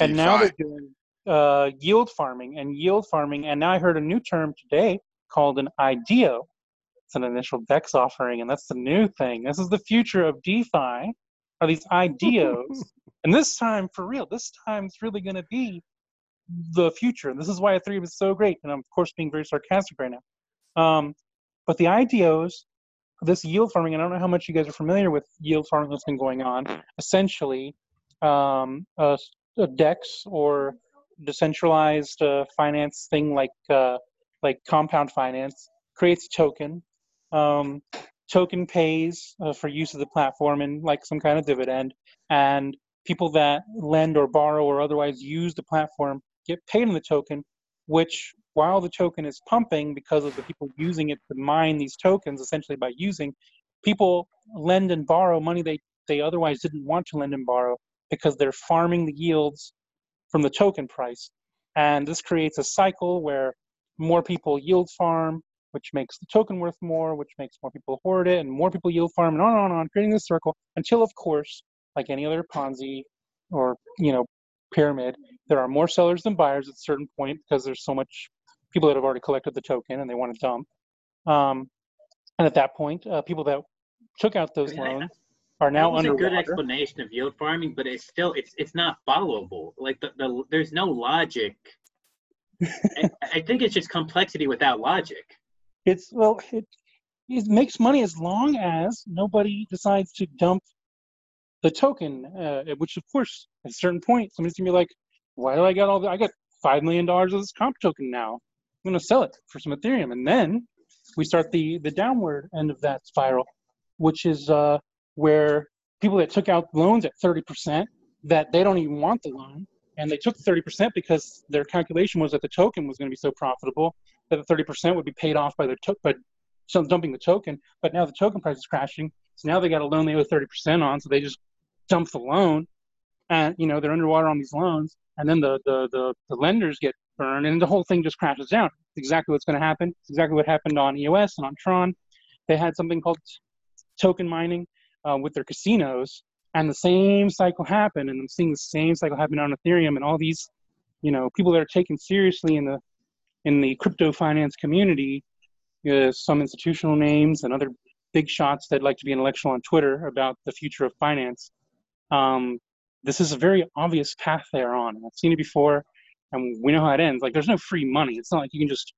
and DeFi. now they're doing uh, yield farming and yield farming. And now I heard a new term today called an I D O. It's an initial DEX offering, and that's the new thing. This is the future of DeFi. Are these I D Os? And this time, for real, this time it's really going to be the future. And this is why Ethereum is so great. And I'm, of course, being very sarcastic right now. Um, but the I D Os, this yield farming, and I don't know how much you guys are familiar with yield farming that's been going on. Essentially, um, a, a DEX or decentralized uh, finance thing like uh, like Compound Finance creates a token. Um, token pays uh, for use of the platform and like some kind of dividend, and people that lend or borrow or otherwise use the platform get paid in the token, which while the token is pumping because of the people using it to mine these tokens, essentially by using, people lend and borrow money they, they otherwise didn't want to lend and borrow because they're farming the yields from the token price. And this creates a cycle where more people yield farm, which makes the token worth more, which makes more people hoard it, and more people yield farm, and on and on and on, creating this circle until, of course, like any other Ponzi or, you know, pyramid, there are more sellers than buyers at a certain point because there's so much people that have already collected the token and they want to dump. Um, and at that point, uh, people that took out those loans are now under. That's a good explanation of yield farming, but it's still, it's it's not followable. Like the, the there's no logic. I, I think it's just complexity without logic. It's well, it it makes money as long as nobody decides to dump the token, uh, which of course at a certain point somebody's gonna be like, "Why do I got all the? I got five million dollars of this comp token now. I'm gonna sell it for some Ethereum," and then we start the the downward end of that spiral, which is uh, where people that took out loans at thirty percent that they don't even want the loan, and they took thirty percent because their calculation was that the token was gonna be so profitable that the thirty percent would be paid off by their to- by some dumping the token, but now the token price is crashing. So now they got a loan they owe thirty percent on, so they just dump the loan, and you know they're underwater on these loans, and then the the the, the lenders get burned, and the whole thing just crashes down. It's exactly what's going to happen. It's exactly what happened on E O S and on Tron. They had something called token mining uh, with their casinos, and the same cycle happened, and I'm seeing the same cycle happen on Ethereum, and all these, you know, people that are taken seriously in the in the crypto finance community, uh, some institutional names and other big shots that like to be intellectual on Twitter about the future of finance. Um, this is a very obvious path they're on. I've seen it before, and we know how it ends. Like, there's no free money. It's not like you can just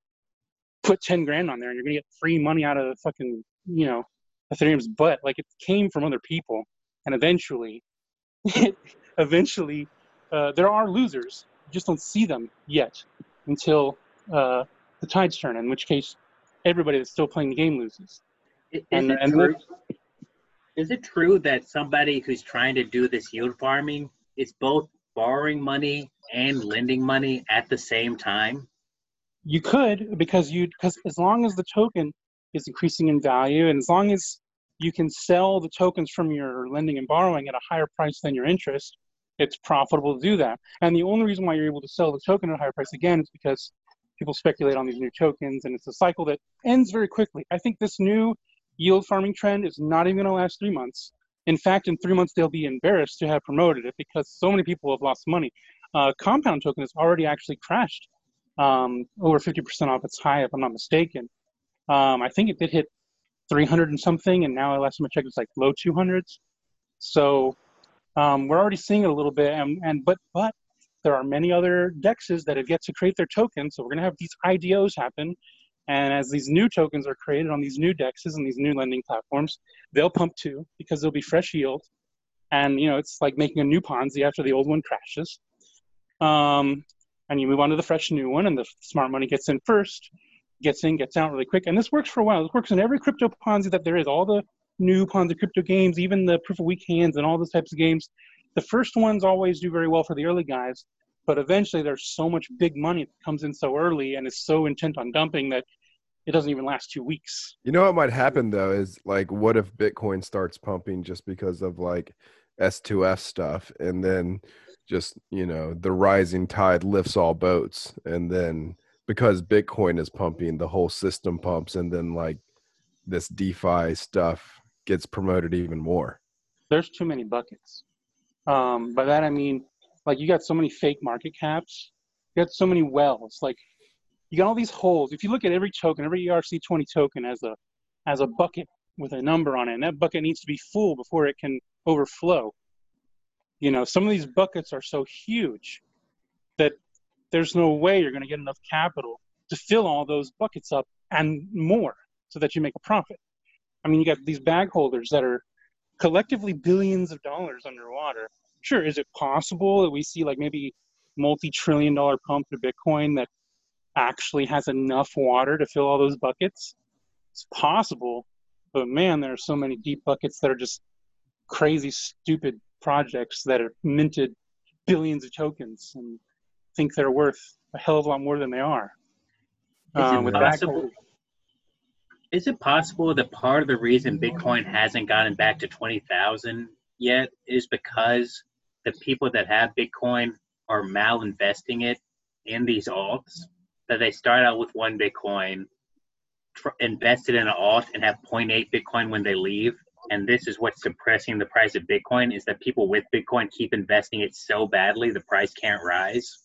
put ten grand on there and you're going to get free money out of fucking, you know, Ethereum's butt. Like, it came from other people, and eventually, eventually, uh, there are losers. You just don't see them yet until... Uh, the tides turn, in which case everybody that's still playing the game loses. Is, and, it, and true, is it true that somebody who's trying to do this yield farming is both borrowing money and lending money at the same time? You could, because you because as long as the token is increasing in value, and as long as you can sell the tokens from your lending and borrowing at a higher price than your interest, it's profitable to do that. And the only reason why you're able to sell the token at a higher price again is because people speculate on these new tokens, and it's a cycle that ends very quickly. I think this new yield farming trend is not even going to last three months. In fact, in three months, they'll be embarrassed to have promoted it because so many people have lost money. Uh, Compound token has already actually crashed um, over fifty percent off its high, if I'm not mistaken. Um, I think it did hit three hundred and something, and now last time I checked, it's like low two hundreds. So um, we're already seeing it a little bit, and, and but but. There are many other DEXs that have yet to create their tokens, so we're going to have these I D Os happen, and as these new tokens are created on these new DEXs and these new lending platforms, they'll pump too because there'll be fresh yield, and you know it's like making a new Ponzi after the old one crashes, um, and you move on to the fresh new one, and the smart money gets in first, gets in, gets out really quick, and this works for a while. It works in every crypto Ponzi that there is, all the new Ponzi crypto games, even the proof of weak hands and all those types of games. The first ones always do very well for the early guys, but eventually there's so much big money that comes in so early and is so intent on dumping that it doesn't even last two weeks. You know what might happen though is, like, what if Bitcoin starts pumping just because of like S two F stuff, and then just, you know, the rising tide lifts all boats, and then because Bitcoin is pumping, the whole system pumps, and then like this DeFi stuff gets promoted even more. There's too many buckets. Um, by that I mean, like, you got so many fake market caps, you got so many wells, like you got all these holes. If you look at every token, every E R C twenty token as a as a bucket with a number on it, and that bucket needs to be full before it can overflow. You know, some of these buckets are so huge that there's no way you're going to get enough capital to fill all those buckets up and more so that you make a profit. I mean, you got these bag holders that are collectively billions of dollars underwater. Sure, is it possible that we see like maybe multi-trillion dollar pump to Bitcoin that actually has enough water to fill all those buckets? It's possible, but man, there are so many deep buckets that are just crazy, stupid projects that have minted billions of tokens and think they're worth a hell of a lot more than they are. Is, um, it, with possible, is it possible that part of the reason Bitcoin hasn't gotten back to twenty thousand yet is because the people that have Bitcoin are malinvesting it in these alts? That they start out with one Bitcoin, tr- invested in an alt, and have zero point eight Bitcoin when they leave. And this is what's suppressing the price of Bitcoin, is that people with Bitcoin keep investing it so badly the price can't rise.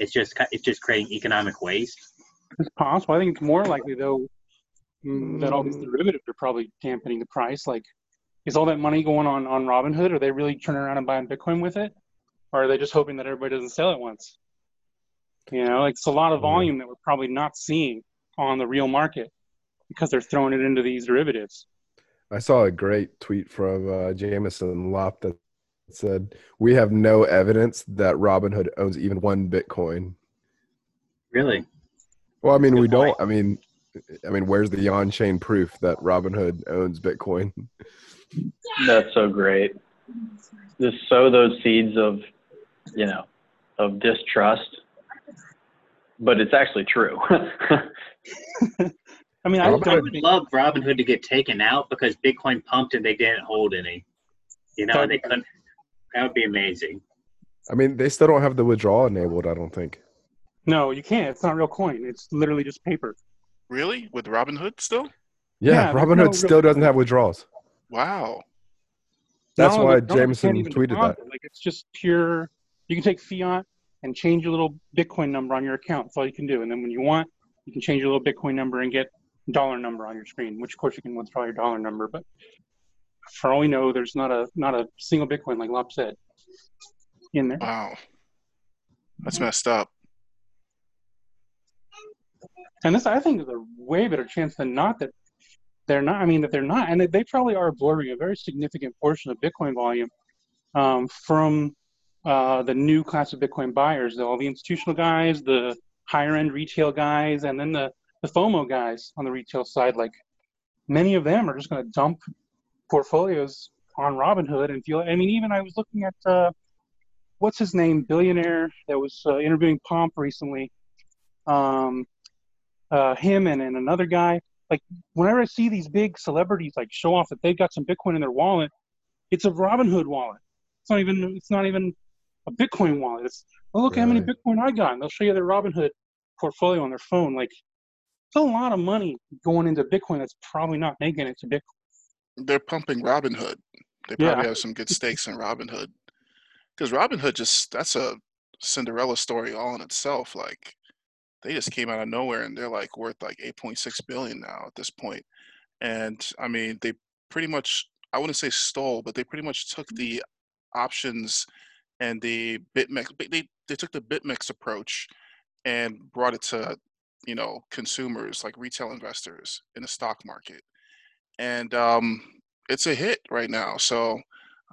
It's just it's just creating economic waste. It's possible. I think it's more likely though that all these derivatives are probably dampening the price. Like, is all that money going on on Robinhood? Are they really turning around and buying Bitcoin with it, or are they just hoping that everybody doesn't sell at once? You know, like, it's a lot of volume that we're probably not seeing on the real market because they're throwing it into these derivatives. I saw a great tweet from uh, Jameson Lopp that said, "We have no evidence that Robinhood owns even one Bitcoin." Really? Well, I mean, we don't. I mean, I mean, where's the on-chain proof that Robinhood owns Bitcoin? That's so great. Just sow those seeds of, you know, of distrust, but it's actually true. I mean, I would, I would love Robinhood to get taken out because Bitcoin pumped and they didn't hold any. You know, they couldn't. That would be amazing. I mean, they still don't have the withdrawal enabled, I don't think. No, you can't. It's not real coin. It's literally just paper. Really? With Robinhood still? Yeah, yeah, Robinhood no still doesn't have withdrawals. Wow. That's no, why Jameson tweeted that. It. Like, it's just pure. You can take fiat and change your little Bitcoin number on your account. That's all you can do. And then when you want, you can change your little Bitcoin number and get dollar number on your screen, which of course you can withdraw your dollar number, but for all we know, there's not a not a single Bitcoin, like Lop said, in there. Wow, that's messed up. And this, I think, is a way better chance than not that they're not. I mean, that they're not, and they probably are absorbing a very significant portion of Bitcoin volume um, from uh, the new class of Bitcoin buyers, all the institutional guys, the higher end retail guys, and then the The FOMO guys on the retail side. Like, many of them are just going to dump portfolios on Robinhood and feel. I mean, even I was looking at uh, what's his name, billionaire that was uh, interviewing Pomp recently. Um, uh, him and, and another guy. Like, whenever I see these big celebrities like show off that they've got some Bitcoin in their wallet, it's a Robinhood wallet. It's not even. It's not even a Bitcoin wallet. It's, oh, look really? How many Bitcoin I got. And they'll show you their Robinhood portfolio on their phone. Like, a lot of money going into Bitcoin that's probably not making it to Bitcoin. They're pumping Robinhood. They probably yeah. have some good stakes in Robinhood, because Robinhood just, that's a Cinderella story all in itself. Like, they just came out of nowhere and they're like worth like eight point six billion now at this point. And I mean, they pretty much, I wouldn't say stole, but they pretty much took the options and the BitMEX, they, they took the BitMEX approach and brought it to, you know, consumers, like retail investors in the stock market. And um, it's a hit right now. So,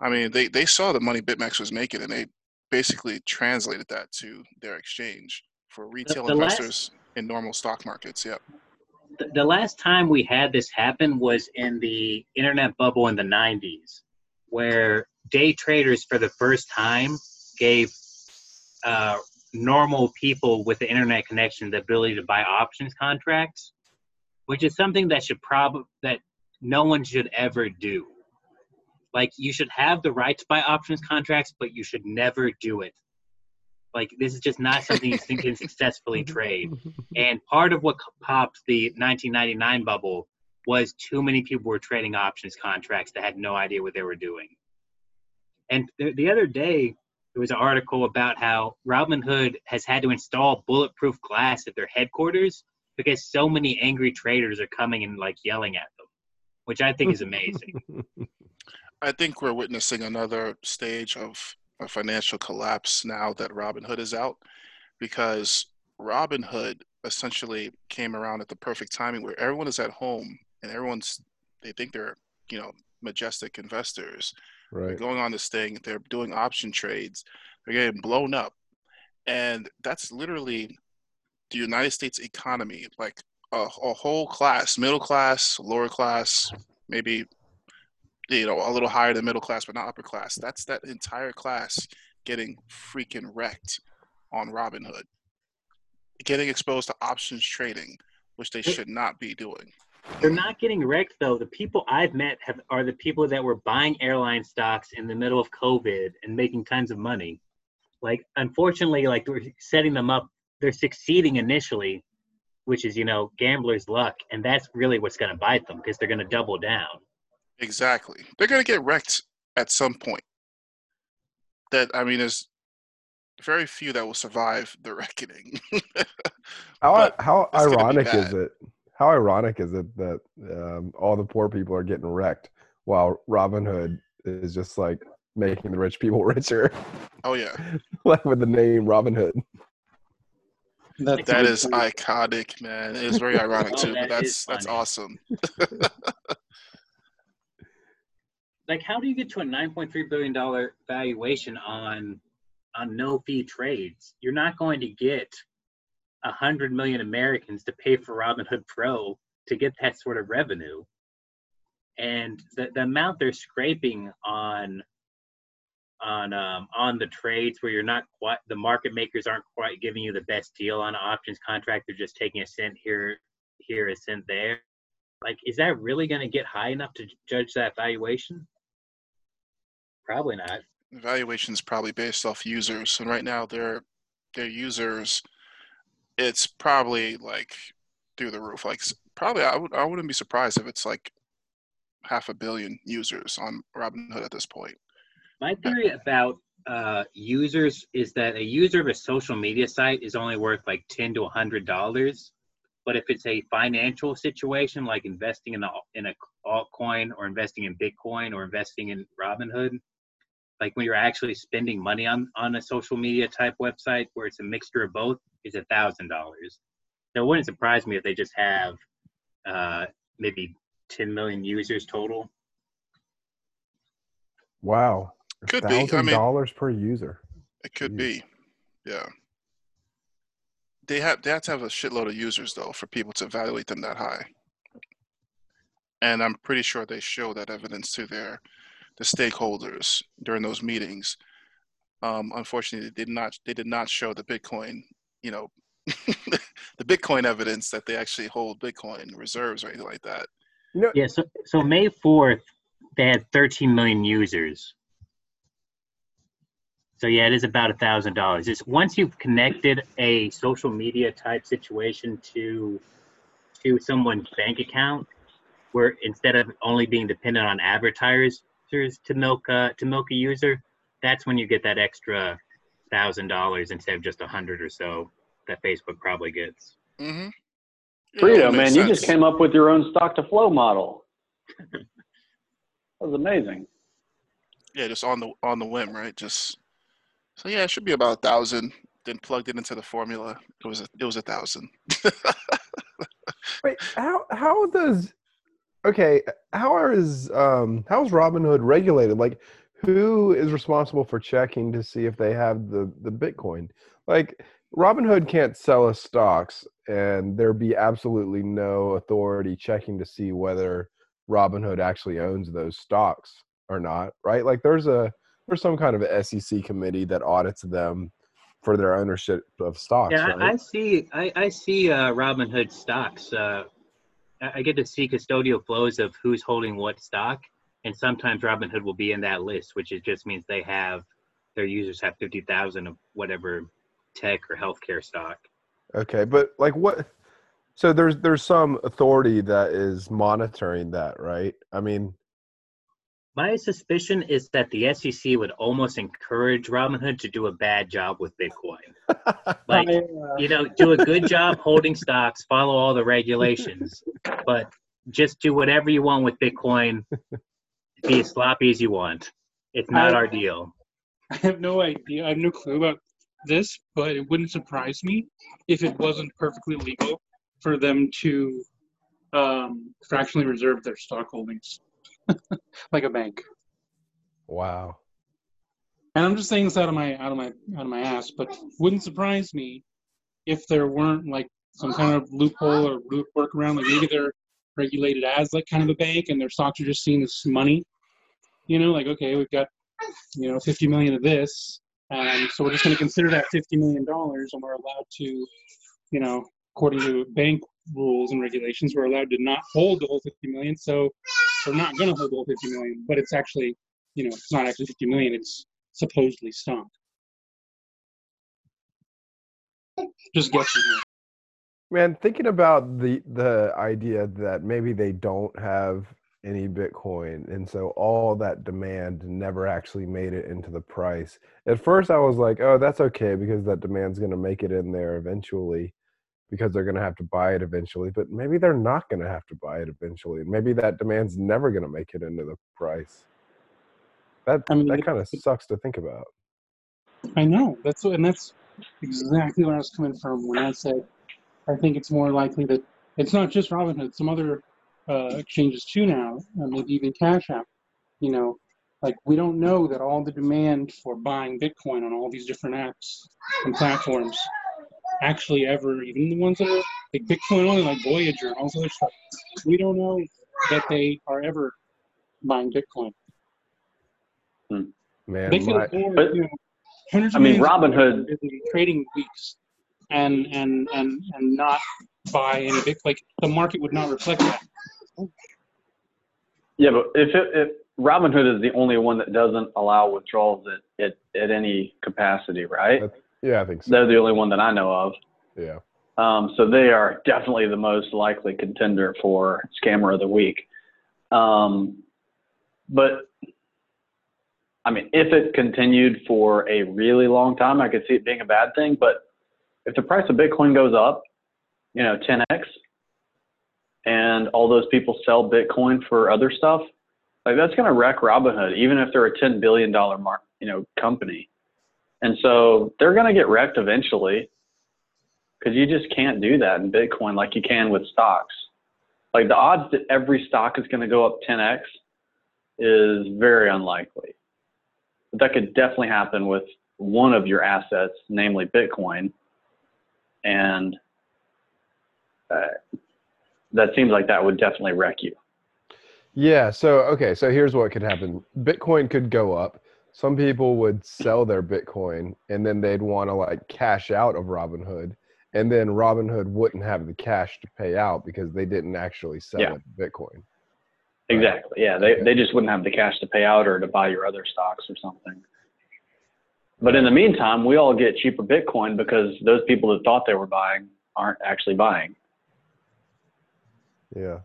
I mean, they, they saw the money BitMEX was making and they basically translated that to their exchange for retail the, the investors last, in normal stock markets. Yep. The, the last time we had this happen was in the internet bubble in the nineties, where day traders for the first time gave uh, normal people with the internet connection the ability to buy options contracts. which is something that should prob- that no one should ever do. Like, you should have the right to buy options contracts, but you should never do it. Like, this is just not something you can successfully trade. And part of what popped the nineteen ninety-nine bubble was too many people were trading options contracts that had no idea what they were doing. And th- the other day, there was an article about how Robinhood has had to install bulletproof glass at their headquarters because so many angry traders are coming and, like, yelling at them, which I think is amazing. I think we're witnessing another stage of a financial collapse now that Robinhood is out, because Robinhood essentially came around at the perfect timing where everyone is at home and everyone's, they think they're, you know, majestic investors. Right. They're going on this thing, they're doing option trades, they're getting blown up. And that's literally the United States economy, like a, a whole class, middle class, lower class, maybe, you know, a little higher than middle class, but not upper class. That's that entire class getting freaking wrecked on Robinhood, getting exposed to options trading, which they should not be doing. They're not getting wrecked, though. The people I've met have, are the people that were buying airline stocks in the middle of COVID and making tons of money. Like, unfortunately, like, we're setting them up. They're succeeding initially, which is, you know, gambler's luck. And that's really what's going to bite them, because they're going to double down. Exactly. They're going to get wrecked at some point. That, I mean, there's very few that will survive the reckoning. how how ironic is it? How ironic is it that um, all the poor people are getting wrecked while Robinhood is just, like, making the rich people richer? Oh, yeah. Like, with the name Robinhood. That, that is iconic, man. It is very ironic, oh, too. That but that's that's awesome. Like, how do you get to a nine point three billion dollars valuation on on no-fee trades? You're not going to get one hundred million Americans to pay for Robinhood Pro to get that sort of revenue. And the, the amount they're scraping on on um, on the trades where you're not quite, the market makers aren't quite giving you the best deal on an options contract. They're just taking a cent here, here, a cent there. Like, is that really going to get high enough to judge that valuation? Probably not. The valuation is probably based off users. And right now, their their users, it's probably like through the roof. Like, probably I would I wouldn't be surprised if it's like half a billion users on Robinhood at this point. My theory about uh, users is that a user of a social media site is only worth like ten to a hundred dollars, but if it's a financial situation like investing in a in a altcoin or investing in Bitcoin or investing in Robinhood, like when you're actually spending money on, on a social media type website where it's a mixture of both, is a thousand dollars. So it wouldn't surprise me if they just have uh, maybe ten million users total. Wow. Could be. I mean, dollars per user. It could Jeez. be. Yeah. They have, they have to have a shitload of users though for people to evaluate them that high. And I'm pretty sure they show that evidence to their, the stakeholders during those meetings. Um, unfortunately, they did not, they did not show the Bitcoin, you know, the Bitcoin evidence that they actually hold Bitcoin reserves or anything like that. You know, yeah. So, so May fourth, they had thirteen million users. So yeah, it is about a thousand dollars. It's once you've connected a social media type situation to, to someone's bank account, where instead of only being dependent on advertisers to milk uh, to milk a user, that's when you get that extra thousand dollars instead of just a hundred or so that Facebook probably gets. Mm-hmm. Frito, man, sense. You just came up with your own stock to flow model. That was amazing. Yeah, just on the on the whim, right? Just. So yeah, it should be about a thousand. Then plugged it into the formula. It was a, it was a thousand. Wait, how how does okay? How is um how is Robinhood regulated? Like, who is responsible for checking to see if they have the the Bitcoin? Like, Robinhood can't sell us stocks, and there be absolutely no authority checking to see whether Robinhood actually owns those stocks or not, right? Like, there's a There's some kind of an S E C committee that audits them for their ownership of stocks. Yeah, right? I, I see. I, I see uh, Robinhood stocks uh, I get to see custodial flows of who's holding what stock, and sometimes Robinhood will be in that list, which it just means they have, their users have fifty thousand of whatever tech or healthcare stock. Okay, but like what, so there's there's some authority that is monitoring that, right? I mean, my suspicion is that the S E C would almost encourage Robinhood to do a bad job with Bitcoin. Like, yeah. you know, do a good job holding stocks, follow all the regulations, but just do whatever you want with Bitcoin. Be as sloppy as you want. It's not I, our deal. I have no idea. I have no clue about this, but it wouldn't surprise me if it wasn't perfectly legal for them to um, fractionally reserve their stock holdings. Like a bank. Wow. And I'm just saying this out of my out of my out of my ass, but wouldn't surprise me if there weren't like some kind of loophole or loop workaround. Like maybe they're regulated as like kind of a bank, and their stocks are just seen as money. You know, like okay, we've got you know fifty million of this, um, so we're just going to consider that fifty million dollars, and we're allowed to, you know, according to bank rules and regulations, we're allowed to not hold the whole fifty million. So we're not going to hold all fifty million, but it's actually, you know, it's not actually fifty million. It's supposedly stock. Just get you here. Man, thinking about the the idea that maybe they don't have any Bitcoin, and so all that demand never actually made it into the price. At first, I was like, oh, that's okay because that demand's going to make it in there eventually, because they're going to have to buy it eventually, but maybe they're not going to have to buy it eventually. Maybe that demand's never going to make it into the price. That I mean, that kind of sucks to think about. I know. That's and that's exactly where I was coming from when I said I think it's more likely that it's not just Robinhood, some other uh, exchanges too now, maybe even Cash App. You know, like we don't know that all the demand for buying Bitcoin on all these different apps and platforms actually ever, even the ones that are like Bitcoin only, like Voyager and all this other stuff, we don't know that they are ever buying Bitcoin. Hmm. Man, they could my, afford, but, you know, hundreds I mean, Robinhood trading weeks and, and and and not buy any Bitcoin. Like the market would not reflect that. Yeah, but if it, if Robinhood is the only one that doesn't allow withdrawals at at, at any capacity, right? That's, yeah, I think so. They're the only one that I know of. Yeah. Um, so they are definitely the most likely contender for Scammer of the Week. Um, but, I mean, if it continued for a really long time, I could see it being a bad thing. But if the price of Bitcoin goes up, you know, ten x, and all those people sell Bitcoin for other stuff, like that's going to wreck Robinhood, even if they're a ten billion dollars mark, you know, company. And so they're going to get wrecked eventually because you just can't do that in Bitcoin like you can with stocks. Like the odds that every stock is going to go up ten x is very unlikely. But that could definitely happen with one of your assets, namely Bitcoin. And uh, that seems like that would definitely wreck you. Yeah. So, okay. So here's what could happen. Bitcoin could go up. Some people would sell their Bitcoin and then they'd want to like cash out of Robinhood, and then Robinhood wouldn't have the cash to pay out because they didn't actually sell yeah. it Bitcoin. Exactly. Yeah. They, yeah. they just wouldn't have the cash to pay out or to buy your other stocks or something. But in the meantime, we all get cheaper Bitcoin because those people that thought they were buying aren't actually buying. Yeah.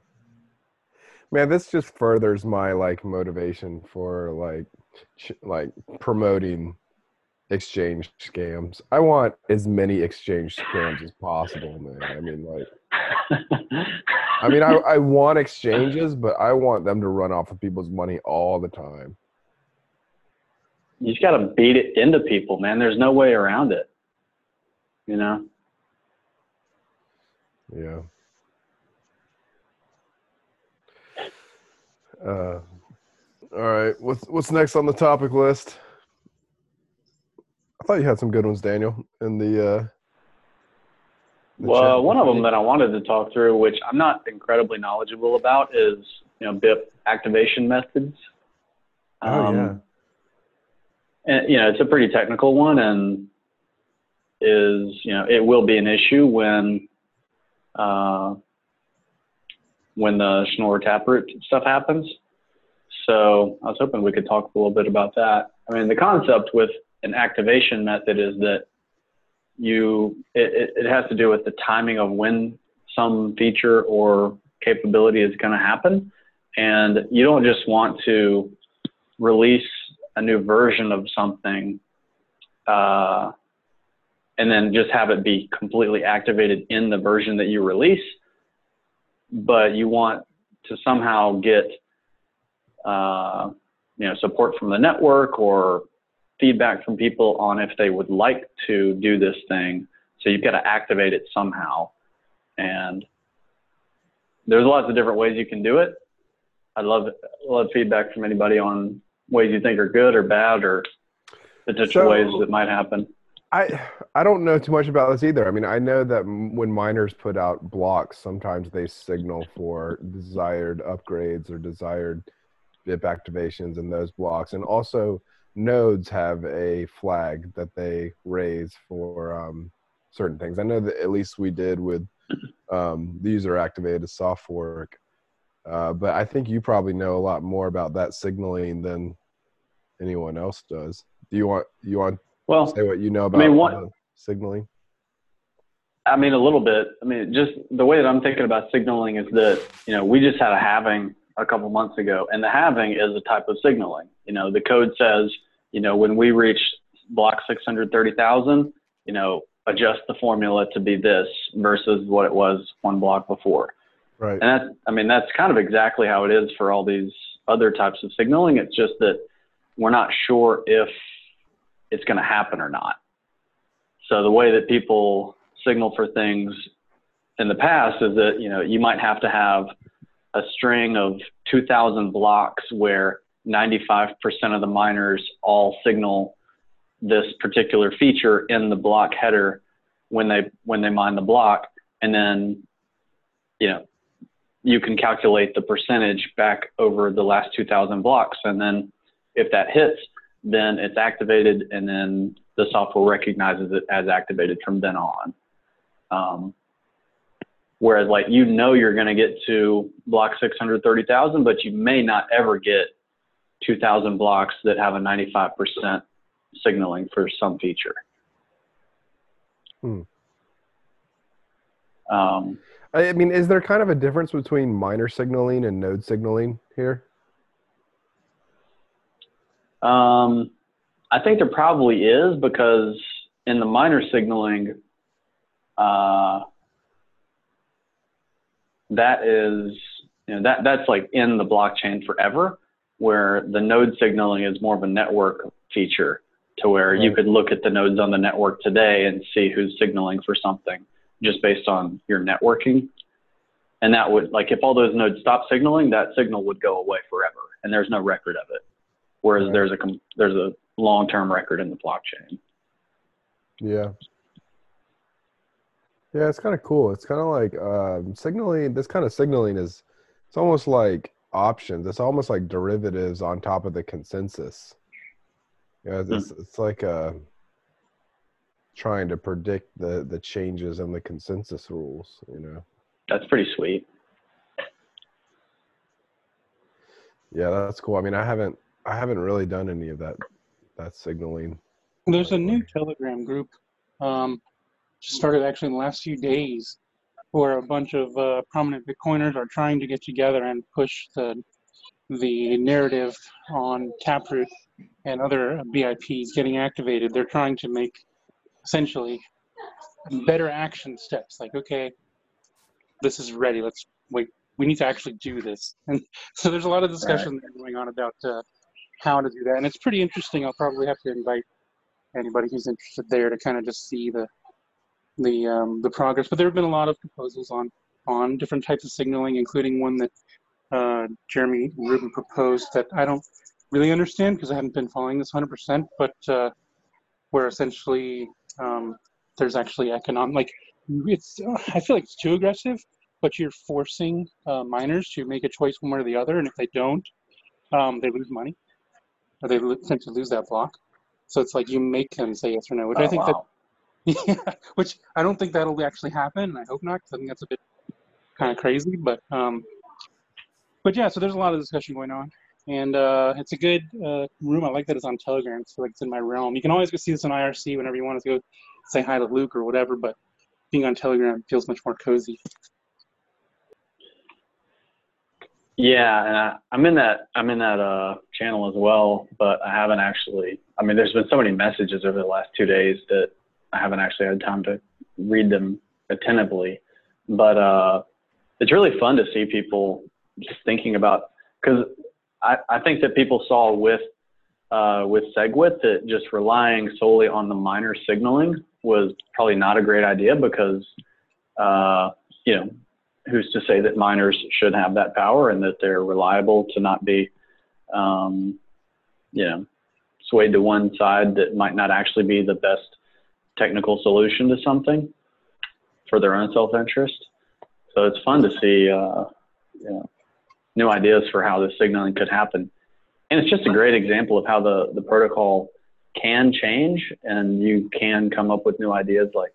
Man, this just furthers my like motivation for like, like promoting exchange scams. I want as many exchange scams as possible, man. I mean, like, I mean, I, I want exchanges, but I want them to run off of people's money all the time. You just got to beat it into people, man. There's no way around it, you know? Yeah. Uh, all right. What's what's next on the topic list? I thought you had some good ones, Daniel. In the, uh, the well, one of them that I wanted to talk through, which I'm not incredibly knowledgeable about, is you know B I P activation methods. Um, oh yeah. And you know it's a pretty technical one, and is you know it will be an issue when uh, when the Schnorr Taproot stuff happens. So I was hoping we could talk a little bit about that. I mean, the concept with an activation method is that you, it, it has to do with the timing of when some feature or capability is going to happen. And you don't just want to release a new version of something uh, and then just have it be completely activated in the version that you release, but you want to somehow get uh, you know, support from the network or feedback from people on if they would like to do this thing. So you've got to activate it somehow. And there's lots of different ways you can do it. I'd love, love feedback from anybody on ways you think are good or bad or potential so, ways that might happen. I, I don't know too much about this either. I mean, I know that when miners put out blocks, sometimes they signal for desired upgrades or desired B I P activations in those blocks. And also nodes have a flag that they raise for um, certain things. I know that at least we did with um, the user activated a soft fork. Uh, but I think you probably know a lot more about that signaling than anyone else does. Do you want you want well, to say what you know about I mean, one, signaling? I mean, a little bit. I mean, just the way that I'm thinking about signaling is that, you know, we just had a halving a couple months ago, and the halving is a type of signaling. You know, the code says, you know, when we reach block six hundred thirty thousand, you know, adjust the formula to be this versus what it was one block before. Right. And that's, I mean, that's kind of exactly how it is for all these other types of signaling. It's just that we're not sure if it's going to happen or not. So the way that people signal for things in the past is that, you know, you might have to have a string of two thousand blocks where ninety-five percent of the miners all signal this particular feature in the block header when they, when they mine the block. And then, you know, you can calculate the percentage back over the last two thousand blocks. And then if that hits, then it's activated, and then the software recognizes it as activated from then on. Um, whereas, like, you know, you're going to get to block six hundred thirty thousand, but you may not ever get two thousand blocks that have a ninety-five percent signaling for some feature. Hmm. Um, I mean, is there kind of a difference between miner signaling and node signaling here? Um, I think there probably is, because in the miner signaling, uh, that is, you know, that that's like in the blockchain forever, where the node signaling is more of a network feature to where right. you could look at the nodes on the network today and see who's signaling for something, just based on your networking. And that would, like, if all those nodes stopped signaling, that signal would go away forever, and there's no record of it. Whereas right. there's a there's a long-term record in the blockchain. Yeah. Yeah, it's kind of cool. It's kind of like um, signaling. This kind of signaling is, it's almost like options. It's almost like derivatives on top of the consensus. Yeah, you know, it's, mm. it's like a. trying to predict the the changes in the consensus rules, you know. That's pretty sweet. Yeah, that's cool. I mean, I haven't I haven't really done any of that that signaling. There's a new Telegram group, um, started actually in the last few days, where a bunch of uh, prominent Bitcoiners are trying to get together and push the the narrative on Taproot and other B I Ps getting activated. They're trying to make essentially better action steps, like, okay, this is ready, let's wait, we need to actually do this. And so there's a lot of discussion right. there going on about uh, how to do that, and it's pretty interesting. I'll probably have to invite anybody who's interested there to kind of just see the the um, the progress. But there have been a lot of proposals on on different types of signaling, including one that uh, Jeremy Rubin proposed that I don't really understand because I haven't been following this one hundred percent, but uh, where essentially Um, there's actually economic, like, it's, I feel like it's too aggressive, but you're forcing uh, miners to make a choice one way or the other, and if they don't, um, they lose money, or they tend to lose that block. So it's like you make them say yes or no, which oh, I think wow. that, yeah, which I don't think that'll actually happen, and I hope not, because I think that's a bit kind of crazy, but um, But yeah, so there's a lot of discussion going on. And uh, it's a good uh, room. I like that it's on Telegram. So like it's in my realm. You can always go see this on I R C whenever you want to go say hi to Luke or whatever. But being on Telegram feels much more cozy. Yeah, and I, I'm in that I'm in that uh, channel as well, but I haven't actually. I mean, there's been so many messages over the last two days that I haven't actually had time to read them attentively. But uh, it's really fun to see people just thinking about, because I, I think that people saw with uh, with SegWit that just relying solely on the miner signaling was probably not a great idea, because uh, you know. Who's to say that miners should have that power and that they're reliable to not be, um, you know, swayed to one side that might not actually be the best technical solution to something for their own self-interest. So it's fun to see, uh, you know, new ideas for how this signaling could happen. And it's just a great example of how the, the protocol can change, and you can come up with new ideas like,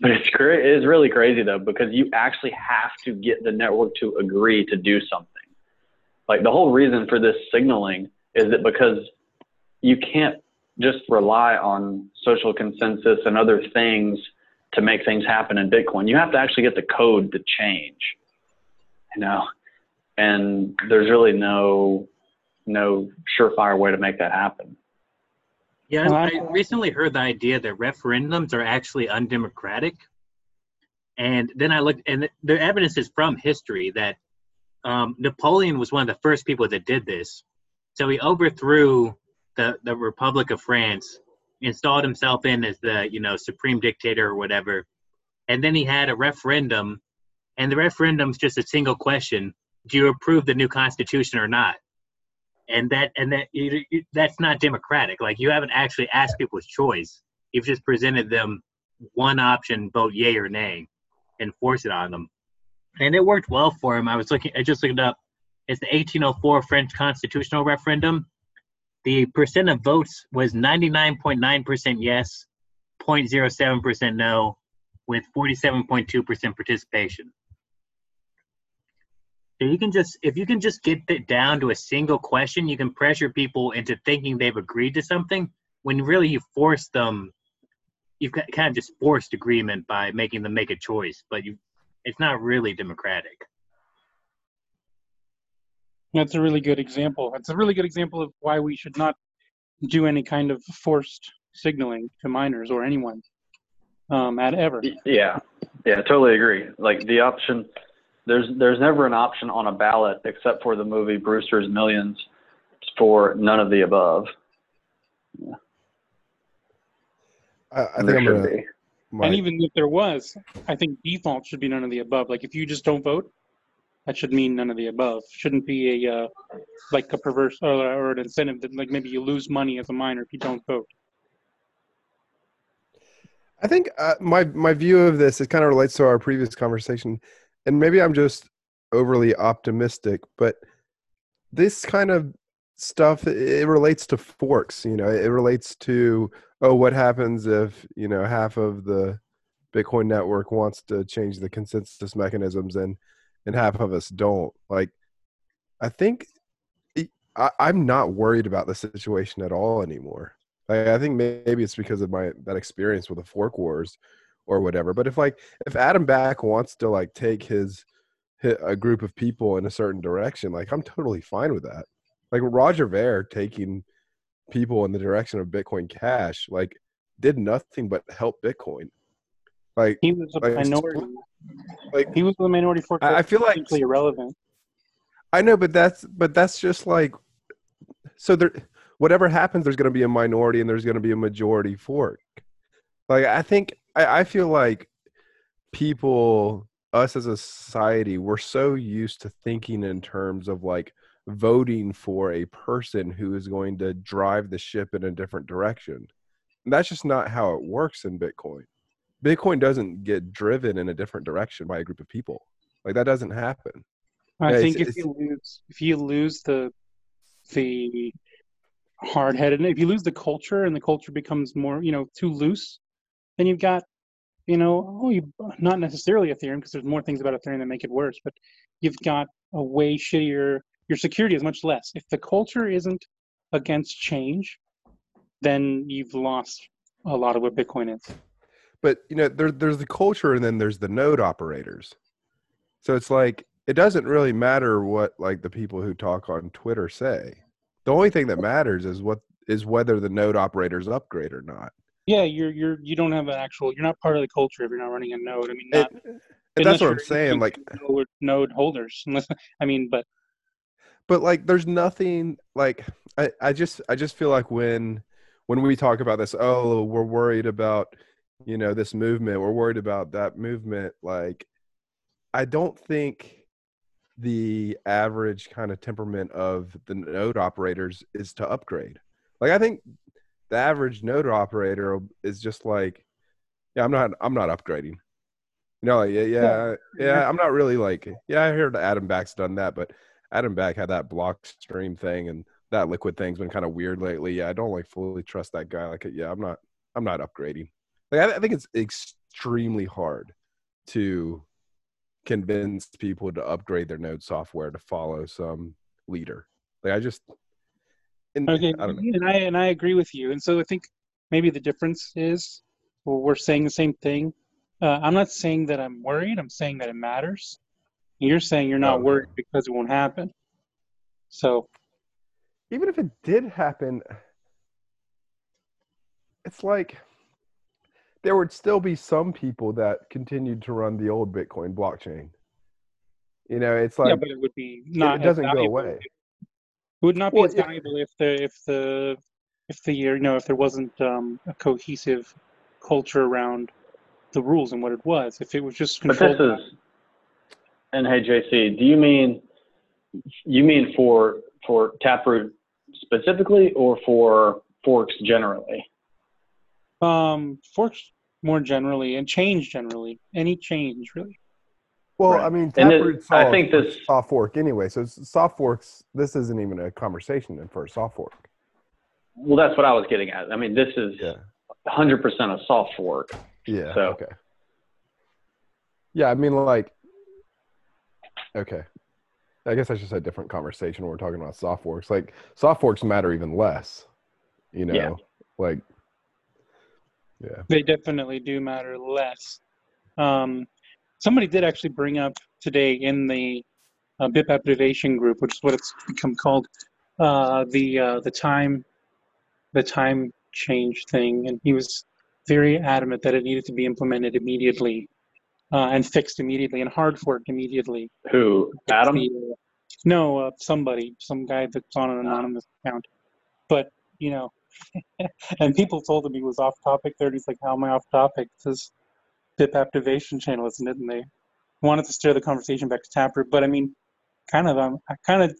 but it's cra- it's really crazy though, because you actually have to get the network to agree to do something. Like the whole reason for this signaling is that because you can't just rely on social consensus and other things to make things happen in Bitcoin. You have to actually get the code to change, you know, and there's really no, no surefire way to make that happen. Yeah, I recently heard the idea that referendums are actually undemocratic. And then I looked, and the evidence is from history that um, Napoleon was one of the first people that did this. So he overthrew the, the Republic of France, installed himself in as the, you know, supreme dictator or whatever. And then he had a referendum, and the referendum's just a single question: do you approve the new constitution or not? And that and that you, you, that's not democratic. Like, you haven't actually asked people's choice. You've just presented them one option: vote yay or nay, and force it on them. And it worked well for him. I was looking. I just looked it up. It's the eighteen oh four French constitutional referendum. The percent of votes was ninety-nine point nine percent yes, zero point zero seven percent no, with forty-seven point two percent participation. So you can just, if you can just get it down to a single question, you can pressure people into thinking they've agreed to something when really you force them, you've kind of just forced agreement by making them make a choice, but you, it's not really democratic. That's a really good example. It's a really good example of why we should not do any kind of forced signaling to miners or anyone um, at ever. Yeah, yeah, totally agree. Like the option... There's there's never an option on a ballot except for the movie Brewster's Millions for none of the above. Yeah. I, I think I'm gonna, my, and even if there was, I think default should be none of the above. Like if you just don't vote, that should mean none of the above. Shouldn't be a uh, like a perverse or, or an incentive that like maybe you lose money as a miner if you don't vote. I think uh, my my view of this, it kind of relates to our previous conversation. And maybe I'm just overly optimistic, but this kind of stuff, it relates to forks, you know, it relates to, oh, what happens if, you know, half of the Bitcoin network wants to change the consensus mechanisms and, and half of us don't. Like, I think it, I, I'm not worried about the situation at all anymore. Like, I think maybe it's because of my, that experience with the fork wars or whatever. But if like, if Adam Back wants to like take his, his, a group of people in a certain direction, like I'm totally fine with that. Like Roger Ver taking people in the direction of Bitcoin Cash, like did nothing but help Bitcoin. Like he was a like, minority. Like he was the minority for I, I feel like completely irrelevant. I know, but that's, but that's just like, so there, whatever happens, there's going to be a minority and there's going to be a majority fork. Like, I think, I feel like people, us as a society, we're so used to thinking in terms of like voting for a person who is going to drive the ship in a different direction. And that's just not how it works in Bitcoin. Bitcoin doesn't get driven in a different direction by a group of people. Like that doesn't happen. I yeah, think if you lose, if you lose the the hard-headed, if you lose the culture and the culture becomes more, you know, too loose. Then you've got, you know, oh, you, not necessarily Ethereum, because there's more things about Ethereum that make it worse, but you've got a way shittier, your security is much less. If the culture isn't against change, then you've lost a lot of what Bitcoin is. But, you know, there, there's the culture and then there's the node operators. So it's like, it doesn't really matter what, like, the people who talk on Twitter say. The only thing that matters is what is whether the node operators upgrade or not. Yeah, you're you're you don't have an actual. You're not part of the culture if you're not running a node. I mean, not, and, and that's what I'm saying. Like node holders, unless I mean, but but like, there's nothing like I, I just I just feel like when when we talk about this, oh, we're worried about you know this movement, we're worried about that movement. Like, I don't think the average kind of temperament of the node operators is to upgrade. Like, I think the average node operator is just like, yeah, I'm not, I'm not upgrading. You know, like, yeah, yeah, yeah, I'm not really like, yeah, I heard Adam Back's done that, but Adam Back had that block stream thing and that liquid thing's been kind of weird lately. Yeah, I don't like fully trust that guy. Like, yeah, I'm not, I'm not upgrading. Like, I, I think it's extremely hard to convince people to upgrade their node software to follow some leader. Like, I just, and, okay, I don't know. and I and I agree with you. And so I think maybe the difference is well, we're saying the same thing. Uh, I'm not saying that I'm worried. I'm saying that it matters. And you're saying you're not oh, worried because it won't happen. So, even if it did happen, it's like, there would still be some people that continued to run the old Bitcoin blockchain. You know, it's like, yeah, but it would be not. It doesn't go away. It would not be well, as valuable yeah. if the if the if the you know if there wasn't um, a cohesive culture around the rules and what it was. If it was just controlled. But this is, and hey, J C, do you mean you mean for for Taproot specifically or for forks generally? Um, forks more generally and change generally, any change really. Well, right. I mean, Taproot saw, I think this soft fork anyway. So soft forks, this isn't even a conversation for a soft fork. Well, that's what I was getting at. I mean, this is yeah. one hundred percent a soft fork. Yeah. So. Okay. Yeah. I mean, like, okay. I guess that's just a different conversation when we're talking about soft forks. Like, soft forks matter even less, you know, yeah. like, yeah. They definitely do matter less. Um, somebody did actually bring up today in the uh, B I P activation group, which is what it's become called, uh, the uh, the time the time change thing, and he was very adamant that it needed to be implemented immediately uh, and fixed immediately and hard forked immediately. Who? Adam? The, uh, no, uh, somebody, some guy that's on an anonymous account. But you know. And people told him he was off topic there, and he's like, how am I off topic? It's this B I P activation channel, isn't it? And they wanted to steer the conversation back to Taproot. But I mean, kind of, um, I kind of,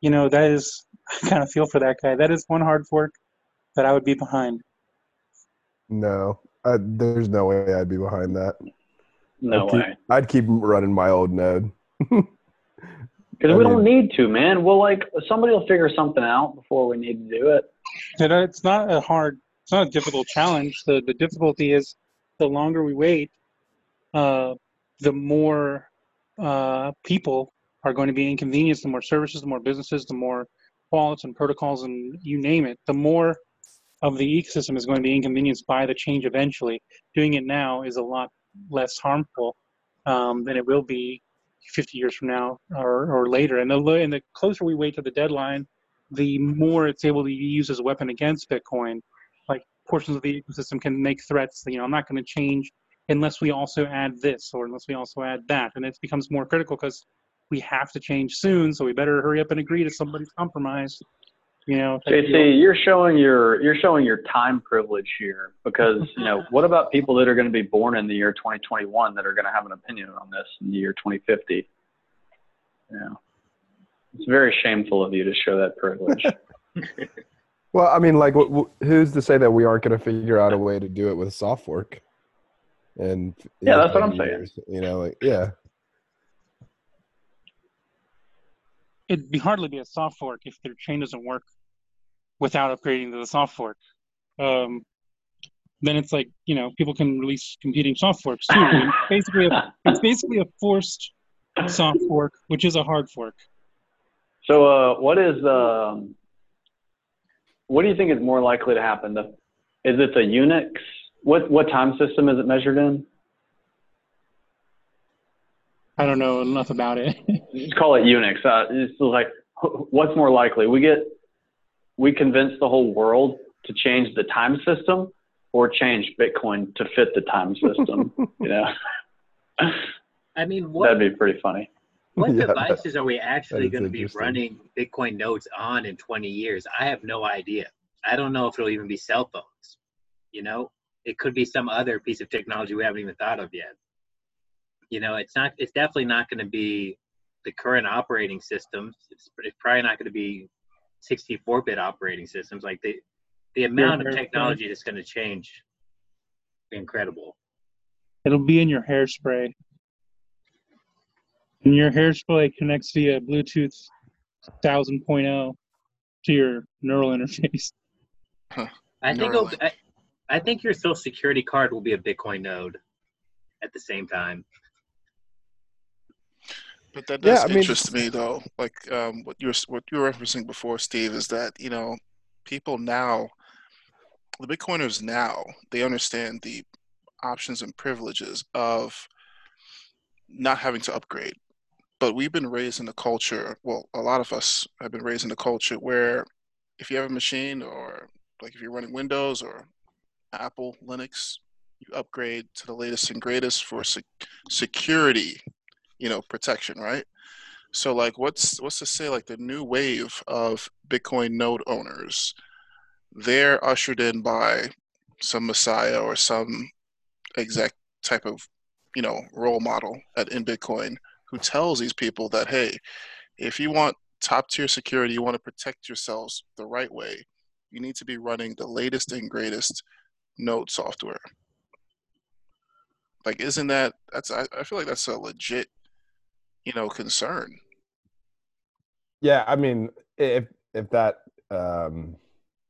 you know, that is, I kind of feel for that guy. That is one hard fork that I would be behind. No, I, there's no way I'd be behind that. No I'd way. Keep, I'd keep running my old node. Because we don't need to, man. We'll like, somebody will figure something out before we need to do it. It's not a hard, it's not a difficult challenge. The the difficulty is the longer we wait, uh, the more uh, people are going to be inconvenienced, the more services, the more businesses, the more wallets and protocols and you name it, the more of the ecosystem is going to be inconvenienced by the change eventually. Doing it now is a lot less harmful um, than it will be fifty years from now or, or later. And the, and the closer we wait to the deadline, the more it's able to be used as a weapon against Bitcoin. Like, portions of the ecosystem can make threats that, you know, I'm not going to change unless we also add this or unless we also add that. And it becomes more critical because we have to change soon, so we better hurry up and agree to somebody's compromise. You know, J C, you're showing your you're showing your time privilege here because, you know, what about people that are going to be born in the year twenty twenty-one that are going to have an opinion on this in the year twenty fifty? Yeah. It's very shameful of you to show that privilege. Well, I mean, like, wh- wh- who's to say that we aren't going to figure out a way to do it with soft fork? And yeah, that's what I'm years, saying. You know, like, yeah, it'd be hardly be a soft fork if their chain doesn't work without upgrading to the soft fork. Um, then it's like, you know, people can release competing soft forks too. It's basically, a, it's basically a forced soft fork, which is a hard fork. So uh, what is, um, what do you think is more likely to happen? The, is it the Unix? What, what time system is it measured in? I don't know enough about it. Just call it Unix. Uh, it's like, what's more likely? We get, we convince the whole world to change the time system or change Bitcoin to fit the time system. You know? I mean, what, that'd be pretty funny. What yeah, devices are we actually going to be running Bitcoin nodes on in twenty years? I have no idea. I don't know if it'll even be cell phones. You know, it could be some other piece of technology we haven't even thought of yet. You know, it's not, it's definitely not going to be the current operating systems. It's, it's probably not going to be sixty-four bit operating systems. Like the, the amount your of technology that's going to change is incredible. It'll be in your hairspray. And your hairspray connects via Bluetooth one thousand point oh to your neural interface. Huh. I think it'll, I, I think your social security card will be a Bitcoin node at the same time. But that does yeah, I mean, interest me, though. Like um, what you were what you were referencing before, Steve, is that you know people now, the Bitcoiners now, they understand the options and privileges of not having to upgrade. But we've been raised in a culture, well, a lot of us have been raised in a culture where if you have a machine or like if you're running Windows or Apple, Linux, you upgrade to the latest and greatest for sec security, you know, protection, right? So like what's, what's to say like the new wave of Bitcoin node owners, they're ushered in by some messiah or some exact type of, you know, role model at, in Bitcoin who tells these people that, hey, if you want top tier security, you want to protect yourselves the right way, you need to be running the latest and greatest node software. Like, isn't that, that's, I, I feel like that's a legit, you know, concern. Yeah. I mean, if, if that, um,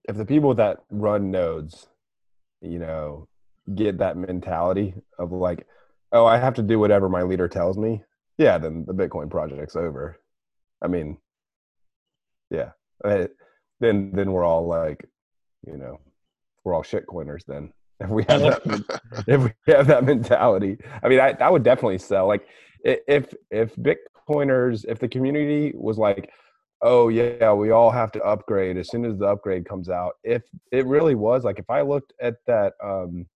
if the people that run nodes, you know, get that mentality of like, oh, I have to do whatever my leader tells me. Yeah. Then the Bitcoin project's over. I mean, yeah. I, then, then we're all like, you know, we're all shitcoiners then. If we have that, if we have that mentality, I mean, I, I would definitely sell. Like, if if Bitcoiners, if the community was like, oh yeah, we all have to upgrade as soon as the upgrade comes out. If it really was like, if I looked at that um,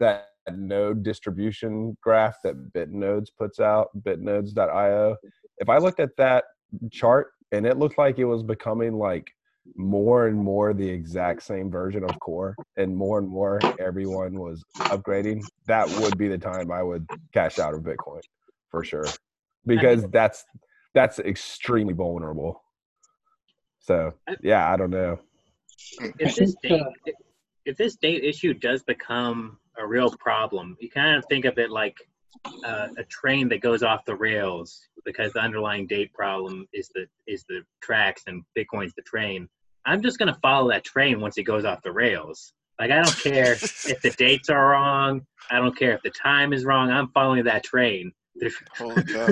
that node distribution graph that BitNodes puts out, bitnodes dot i o. If I looked at that chart and it looked like it was becoming like more and more the exact same version of core and more and more everyone was upgrading, that would be the time I would cash out of Bitcoin for sure, because that's that's extremely vulnerable. So yeah, I don't know if this date, if this date issue does become a real problem. You kind of think of it like uh, a train that goes off the rails because the underlying date problem is the is the tracks and Bitcoin's the train. I'm just gonna follow that train once it goes off the rails. Like, I don't care if the dates are wrong. I don't care if the time is wrong. I'm following that train. Holy cow.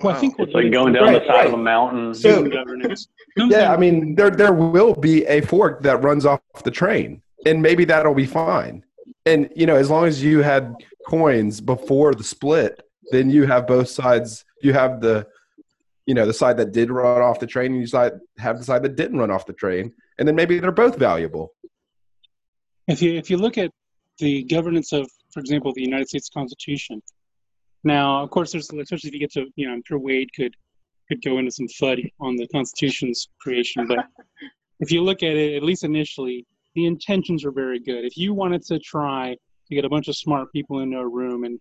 Well, I think it's like going down right, the side right. of a mountain. So, yeah, I mean, there there will be a fork that runs off the train. And maybe that'll be fine. And, you know, as long as you had coins before the split, then you have both sides. You have the, you know, the side that did run off the train and you side, have the side that didn't run off the train. And then maybe they're both valuable. If you, if you look at the governance of, for example, the United States Constitution. Now, of course, there's, especially if you get to, you know, I'm sure Wade could, could go into some FUD on the Constitution's creation. But if you look at it, at least initially, the intentions were very good. If you wanted to try to get a bunch of smart people into a room and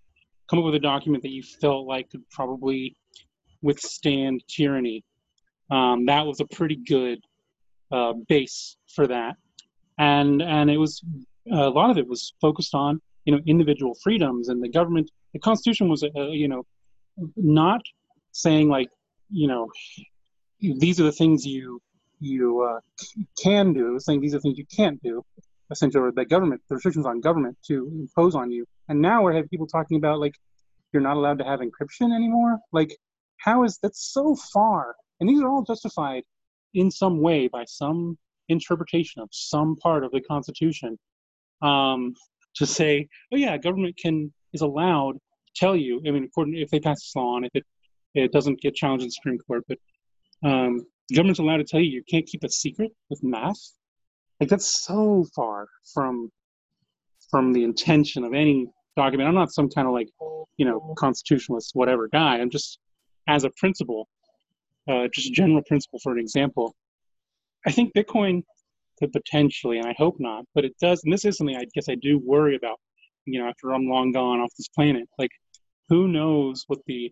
come up with a document that you felt like could probably withstand tyranny, um, that was a pretty good uh, base for that. And and it was, a lot of it was focused on, you know, individual freedoms and the government. The Constitution was, uh, you know, not saying like, you know, these are the things you, you uh, can do, saying these are things you can't do, essentially, or the government, the restrictions on government to impose on you. And now we have people talking about like you're not allowed to have encryption anymore? Like, how is that so far? And these are all justified in some way by some interpretation of some part of the Constitution, um, to say, oh yeah, government can is allowed to tell you. I mean, according if they pass this law, and if it it doesn't get challenged in the Supreme Court, but um, the government's allowed to tell you you can't keep a secret with math. Like, that's so far from from the intention of any document. I'm not some kind of like, you know, constitutionalist whatever guy. I'm just, as a principle, uh, just a general principle for an example. I think Bitcoin could potentially, and I hope not, but it does, and this is something I guess I do worry about, you know, after I'm long gone off this planet. Like, who knows what the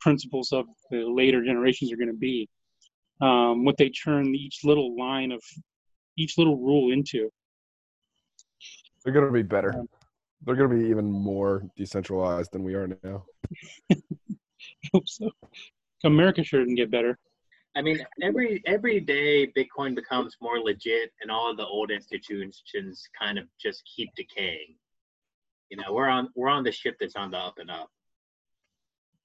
principles of the later generations are going to be, um, what they turn each little line of, each little rule into. They're going to be better. Um, They're going to be even more decentralized than we are now. I hope so. America sure didn't get better. I mean, every every day Bitcoin becomes more legit, and all of the old institutions kind of just keep decaying. You know, we're on we're on the ship that's on the up and up.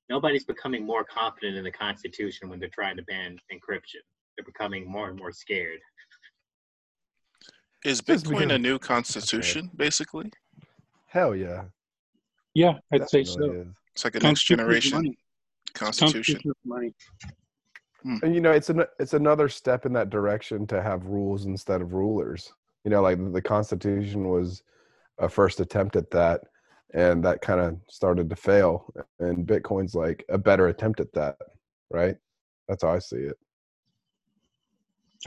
Nobody's becoming more confident in the Constitution when they're trying to ban encryption. They're becoming more and more scared. Is Bitcoin a new constitution, basically? Hell yeah. Yeah, I'd That's say so. It it's like the next generation constitution. Money. And, you know, it's an, it's another step in that direction to have rules instead of rulers. You know, like the Constitution was a first attempt at that, and that kind of started to fail. And Bitcoin's like a better attempt at that, right? That's how I see it.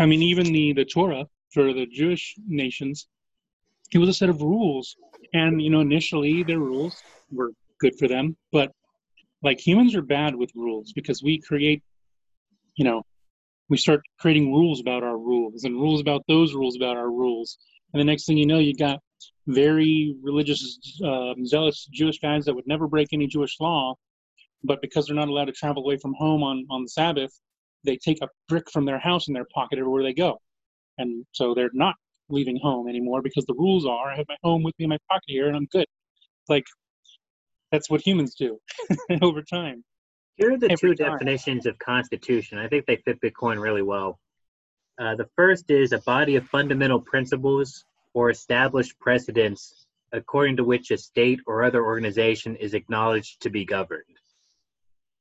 I mean, even the, the Torah for the Jewish nations, it was a set of rules. And, you know, initially their rules were good for them. But, like, humans are bad with rules because we create You know, we start creating rules about our rules and rules about those rules about our rules. And the next thing you know, you got very religious, um, zealous Jewish guys that would never break any Jewish law. But because they're not allowed to travel away from home on, on the Sabbath, they take a brick from their house in their pocket everywhere they go. And so they're not leaving home anymore because the rules are, I have my home with me in my pocket here and I'm good. Like, that's what humans do over time. Here are the Every two time. definitions of constitution. I think they fit Bitcoin really well. Uh, the first is a body of fundamental principles or established precedents according to which a state or other organization is acknowledged to be governed.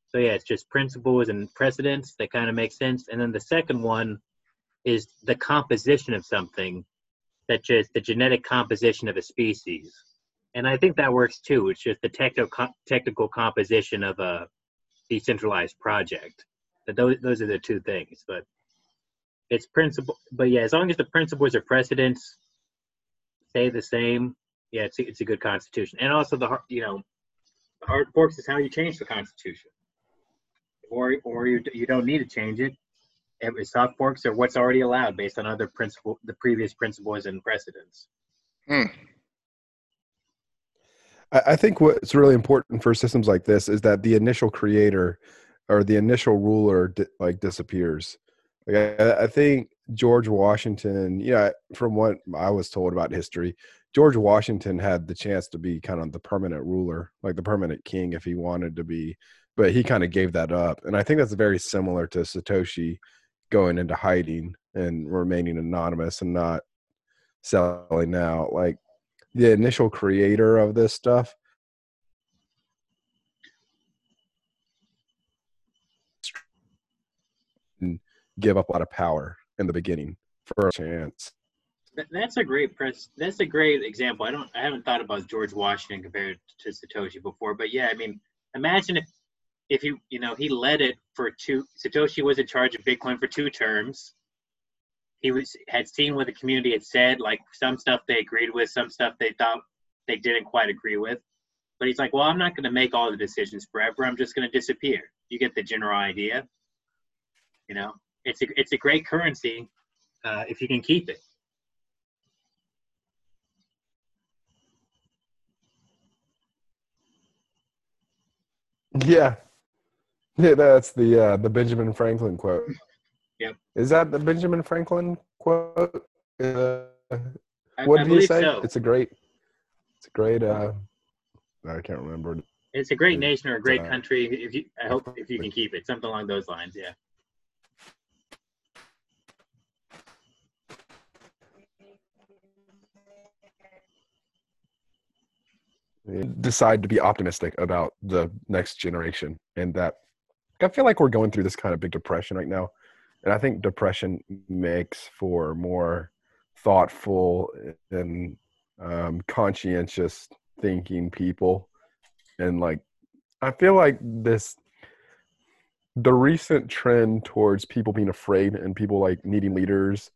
So yeah, it's just principles and precedents that kind of make sense. And then the second one is the composition of something, such as the genetic composition of a species. And I think that works too. It's just the technical technical composition of a decentralized project. But those those are the two things. But it's principle. But yeah, as long as the principles or precedents stay the same, yeah, it's a, it's a good constitution. And also the you know, the hard forks is how you change the constitution, or or you you don't need to change it. Soft forks are what's already allowed based on other principle, the previous principles and precedents. Mm. I think what's really important for systems like this is that the initial creator or the initial ruler di- like disappears. Like I, I think George Washington, you know, from what I was told about history, George Washington had the chance to be kind of the permanent ruler, like the permanent king if he wanted to be, but he kind of gave that up. And I think that's very similar to Satoshi going into hiding and remaining anonymous and not selling out. Like, the initial creator of this stuff and give up a lot of power in the beginning for a chance. That's a great press. That's a great example. I don't, I haven't thought about George Washington compared to Satoshi before, but yeah, I mean, imagine if, if he, you know, he led it for two, Satoshi was in charge of Bitcoin for two terms. He was had seen what the community had said, like some stuff they agreed with, some stuff they thought they didn't quite agree with. But he's like, well, I'm not going to make all the decisions forever. I'm just going to disappear. You get the general idea. You know, it's a, it's a great currency uh, if you can keep it. Yeah. Yeah, that's the uh, the Benjamin Franklin quote. Yep. Is that the Benjamin Franklin quote? Uh, what I, I did he say? So. It's a great, it's a great, uh, I can't remember. It's a great nation or a great country. If you, I hope if you can keep it, something along those lines. Yeah. Decide to be optimistic about the next generation, and that I feel like we're going through this kind of big depression right now, and I think depression makes for more thoughtful and um, conscientious thinking people. And like, I feel like this, the recent trend towards people being afraid and people like needing leaders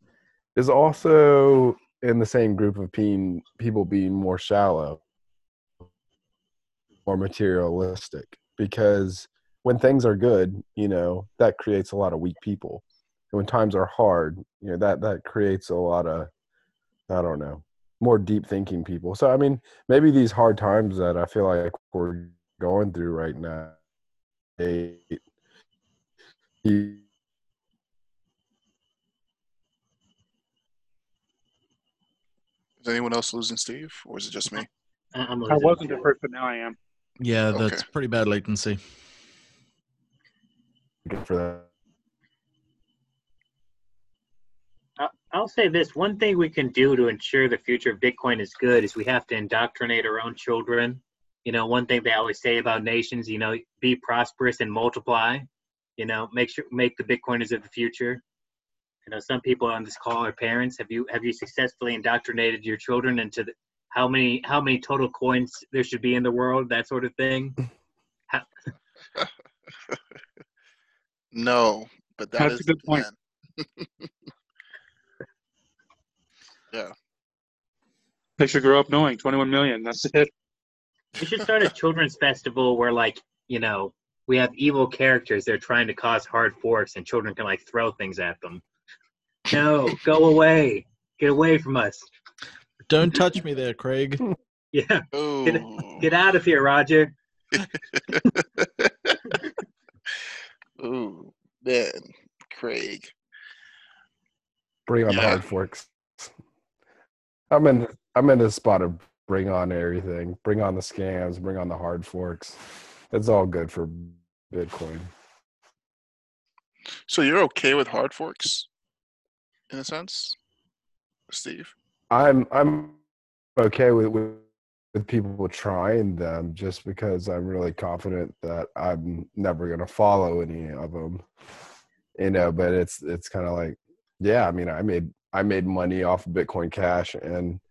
is also in the same group of being, people being more shallow, more materialistic, because when things are good, you know, that creates a lot of weak people. And when times are hard, you know, that, that creates a lot of, I don't know, more deep thinking people. So, I mean, maybe these hard times that I feel like we're going through right now, they, is anyone else losing Steve, or is it just me? I wasn't at first, but now I am. Yeah, that's okay. Pretty bad latency. Good for that. I'll say this, one thing we can do to ensure the future of Bitcoin is good is we have to indoctrinate our own children. You know, one thing they always say about nations, you know, be prosperous and multiply, you know, make sure, make the Bitcoiners of the future. You know, some people on this call are parents. Have you, have you successfully indoctrinated your children into the, how many, how many total coins there should be in the world, that sort of thing? How- no, but that That's is a good point. Yeah. They should grow up knowing twenty-one million. That's it. We should start a children's festival where, like, you know, we have evil characters. They're trying to cause hard forks, and children can, like, throw things at them. No, go away. Get away from us. Don't touch me there, Craig. Yeah. Oh. Get, get out of here, Roger. Oh, man. Craig. Bring on yeah. hard forks. I'm in I'm in a spot of bring on everything. Bring on the scams, bring on the hard forks. It's all good for Bitcoin. So you're okay with hard forks in a sense, Steve? I'm I'm okay with with, with people trying them, just because I'm really confident that I'm never gonna follow any of them. You know, but it's it's kinda like, yeah, I mean I made I made money off of Bitcoin Cash, and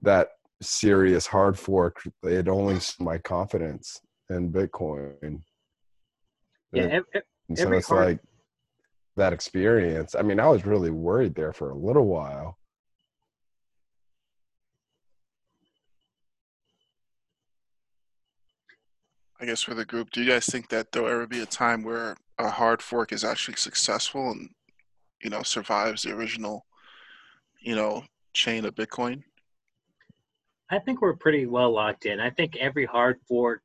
that serious hard fork, it only saw my confidence in Bitcoin. Yeah, every, every and so it's hard. Like that experience. I mean, I was really worried there for a little while. I guess for the group, do you guys think that there'll ever be a time where a hard fork is actually successful and, you know, survives the original, you know, chain of Bitcoin? I think we're pretty well locked in. I think every hard fork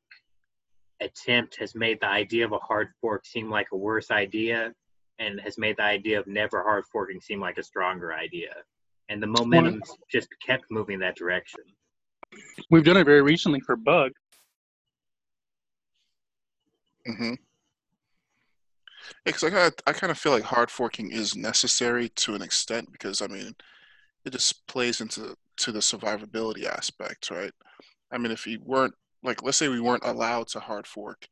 attempt has made the idea of a hard fork seem like a worse idea, and has made the idea of never hard forking seem like a stronger idea. And the momentum just kept moving that direction. We've done it very recently for Bug. Mm-hmm. Because yeah, I, I kind of feel like hard forking is necessary to an extent, because, I mean, it just plays into to the survivability aspect, right? I mean, if we weren't, like, let's say we weren't allowed to hard fork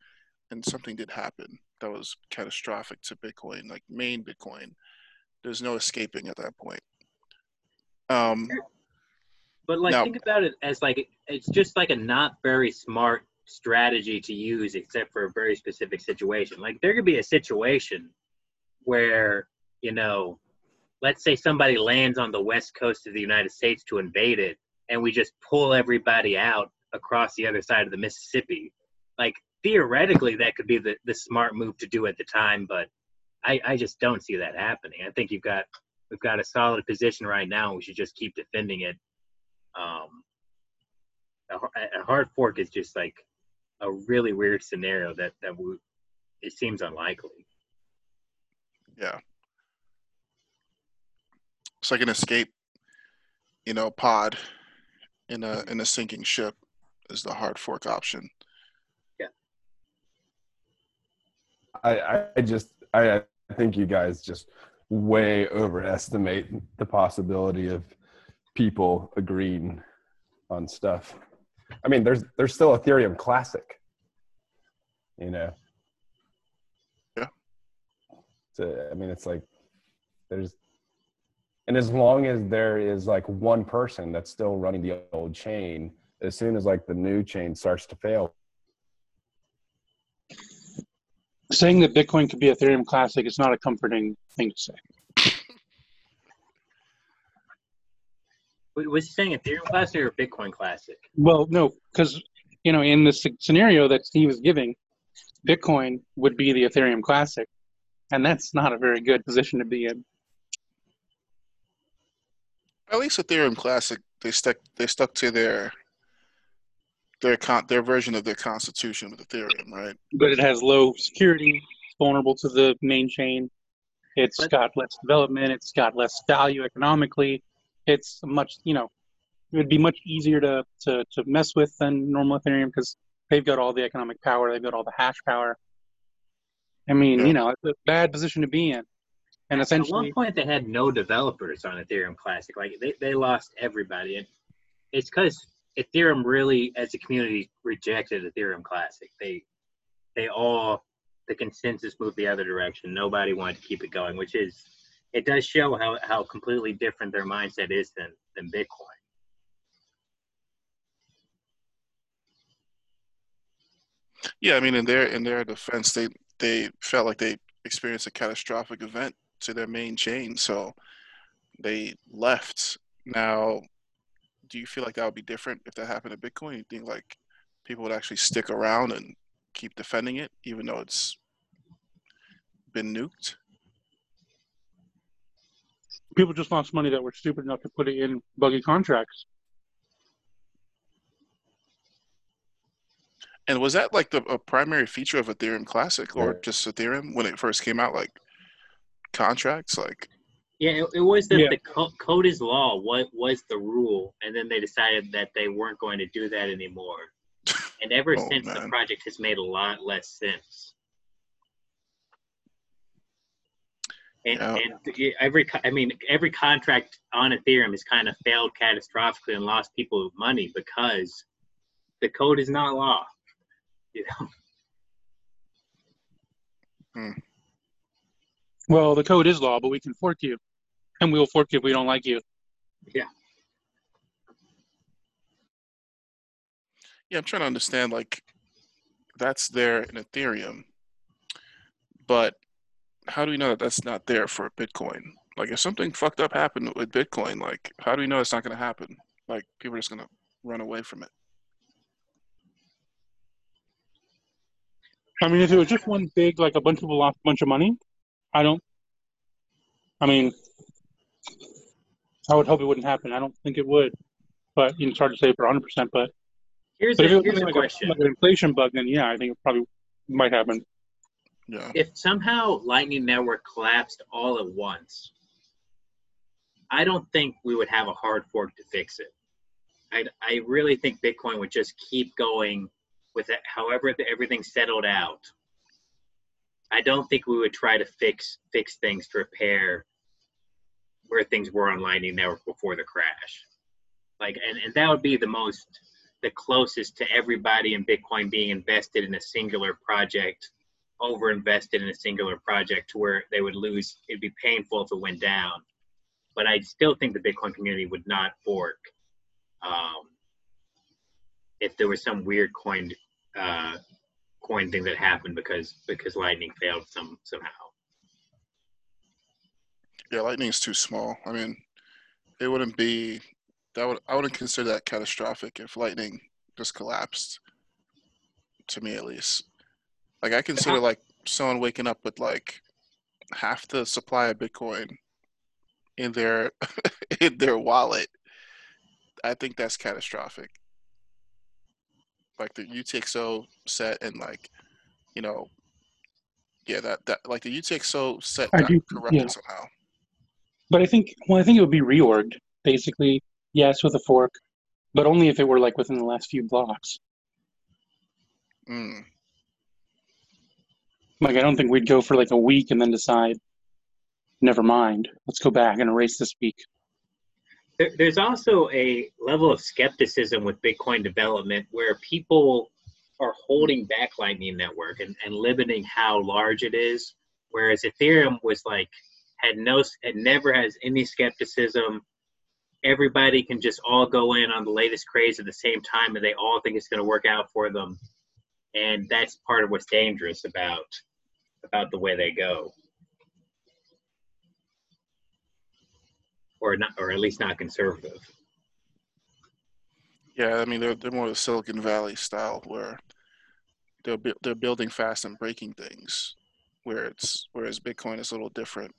and something did happen that was catastrophic to Bitcoin, like main Bitcoin, there's no escaping at that point. Um, but, like, now, think about it as, like, it's just like a not very smart strategy to use, except for a very specific situation. Like, there could be a situation where, you know, let's say somebody lands on the west coast of the United States to invade it, and we just pull everybody out across the other side of the Mississippi. Like, theoretically, that could be the, the smart move to do at the time, but I, I just don't see that happening. I think you've got we've got a solid position right now, and we should just keep defending it. Um, a, a hard fork is just like a really weird scenario that that we, it seems unlikely. Yeah. It's like an escape, you know, pod in a in a sinking ship is the hard fork option. Yeah. I, I just, I, I think you guys just way overestimate the possibility of people agreeing on stuff. I mean, there's, there's still Ethereum Classic, you know? Yeah. So, I mean, it's like, there's, and as long as there is like one person that's still running the old chain, as soon as like the new chain starts to fail. Saying that Bitcoin could be Ethereum Classic is not a comforting thing to say. Wait, was he saying Ethereum Classic or Bitcoin Classic? Well, no, because, you know, in the scenario that Steve is giving, Bitcoin would be the Ethereum Classic, and that's not a very good position to be in. At least Ethereum Classic, they stuck they stuck to their their con, their version of their constitution with Ethereum, right? But it has low security, it's vulnerable to the main chain. It's but, got less development. It's got less value economically. It's much, you know, it would be much easier to to, to mess with than normal Ethereum because they've got all the economic power. They've got all the hash power. I mean, yeah. you know, it's a bad position to be in. And essentially, at one point, they had no developers on Ethereum Classic. Like they, they lost everybody, and it's because Ethereum really, as a community, rejected Ethereum Classic. They, they all, the consensus moved the other direction. Nobody wanted to keep it going, which is, it does show how how completely different their mindset is than than Bitcoin. Yeah, I mean, in their in their defense, they they felt like they experienced a catastrophic event to their main chain, so they left. Now, do you feel like that would be different if that happened to Bitcoin? You think like people would actually stick around and keep defending it, even though it's been nuked? People just lost money that were stupid enough to put it in buggy contracts. And was that like the a primary feature of Ethereum Classic, or just Ethereum when it first came out? Like contracts, like yeah, it, it was that yeah. the co code is law. What was the rule? And then they decided that they weren't going to do that anymore. And ever oh, since, man. the project has made a lot less sense. And, yeah. and every, I mean, every contract on Ethereum has kind of failed catastrophically and lost people money because the code is not law. You know. Hmm. Well, the code is law, but we can fork you, and we'll fork you if we don't like you. Yeah. Yeah, I'm trying to understand. Like, that's there in Ethereum, but how do we know that that's not there for Bitcoin? Like, if something fucked up happened with Bitcoin, like, how do we know it's not going to happen? Like, people are just going to run away from it. I mean, if it was just one big, like a bunch of people lost a bunch of money, I don't, I mean, I would hope it wouldn't happen. I don't think it would, but you know, it's hard to say for one hundred percent, but, here's but a, if it was like, a, like an inflation bug, then yeah, I think it probably might happen. Yeah. If somehow Lightning Network collapsed all at once, I don't think we would have a hard fork to fix it. I, I really think Bitcoin would just keep going with it, however everything settled out. I don't think we would try to fix fix things to repair where things were on Lightning Network before the crash. Like, and, and that would be the most, the closest to everybody in Bitcoin being invested in a singular project, over invested in a singular project to where they would lose. It'd be painful if it went down, but I still think the Bitcoin community would not fork um, if there was some weird coin uh, coin thing that happened because because Lightning failed some somehow. Yeah, Lightning's too small. I mean, it wouldn't be that would I wouldn't consider that catastrophic if Lightning just collapsed. To me, at least. Like, I consider, like, someone waking up with, like, half the supply of Bitcoin in their in their wallet. I think that's catastrophic. Like, the U T X O set and, like, you know, yeah, that, that like, the U T X O set got corrupted yeah. somehow. But I think, well, I think it would be reorged, basically, yes, with a fork, but only if it were, like, within the last few blocks. Mm. Like, I don't think we'd go for like a week and then decide, never mind, let's go back and erase this week. There's also a level of skepticism with Bitcoin development where people are holding back Lightning Network and, and limiting how large it is, whereas Ethereum was like, had no, it never has any skepticism. Everybody can just all go in on the latest craze at the same time and they all think it's going to work out for them. And that's part of what's dangerous about, about the way they go. Or not, or at least not conservative. Yeah, I mean they're they're more the Silicon Valley style where they're bu they're building fast and breaking things, where it's whereas Bitcoin is a little different.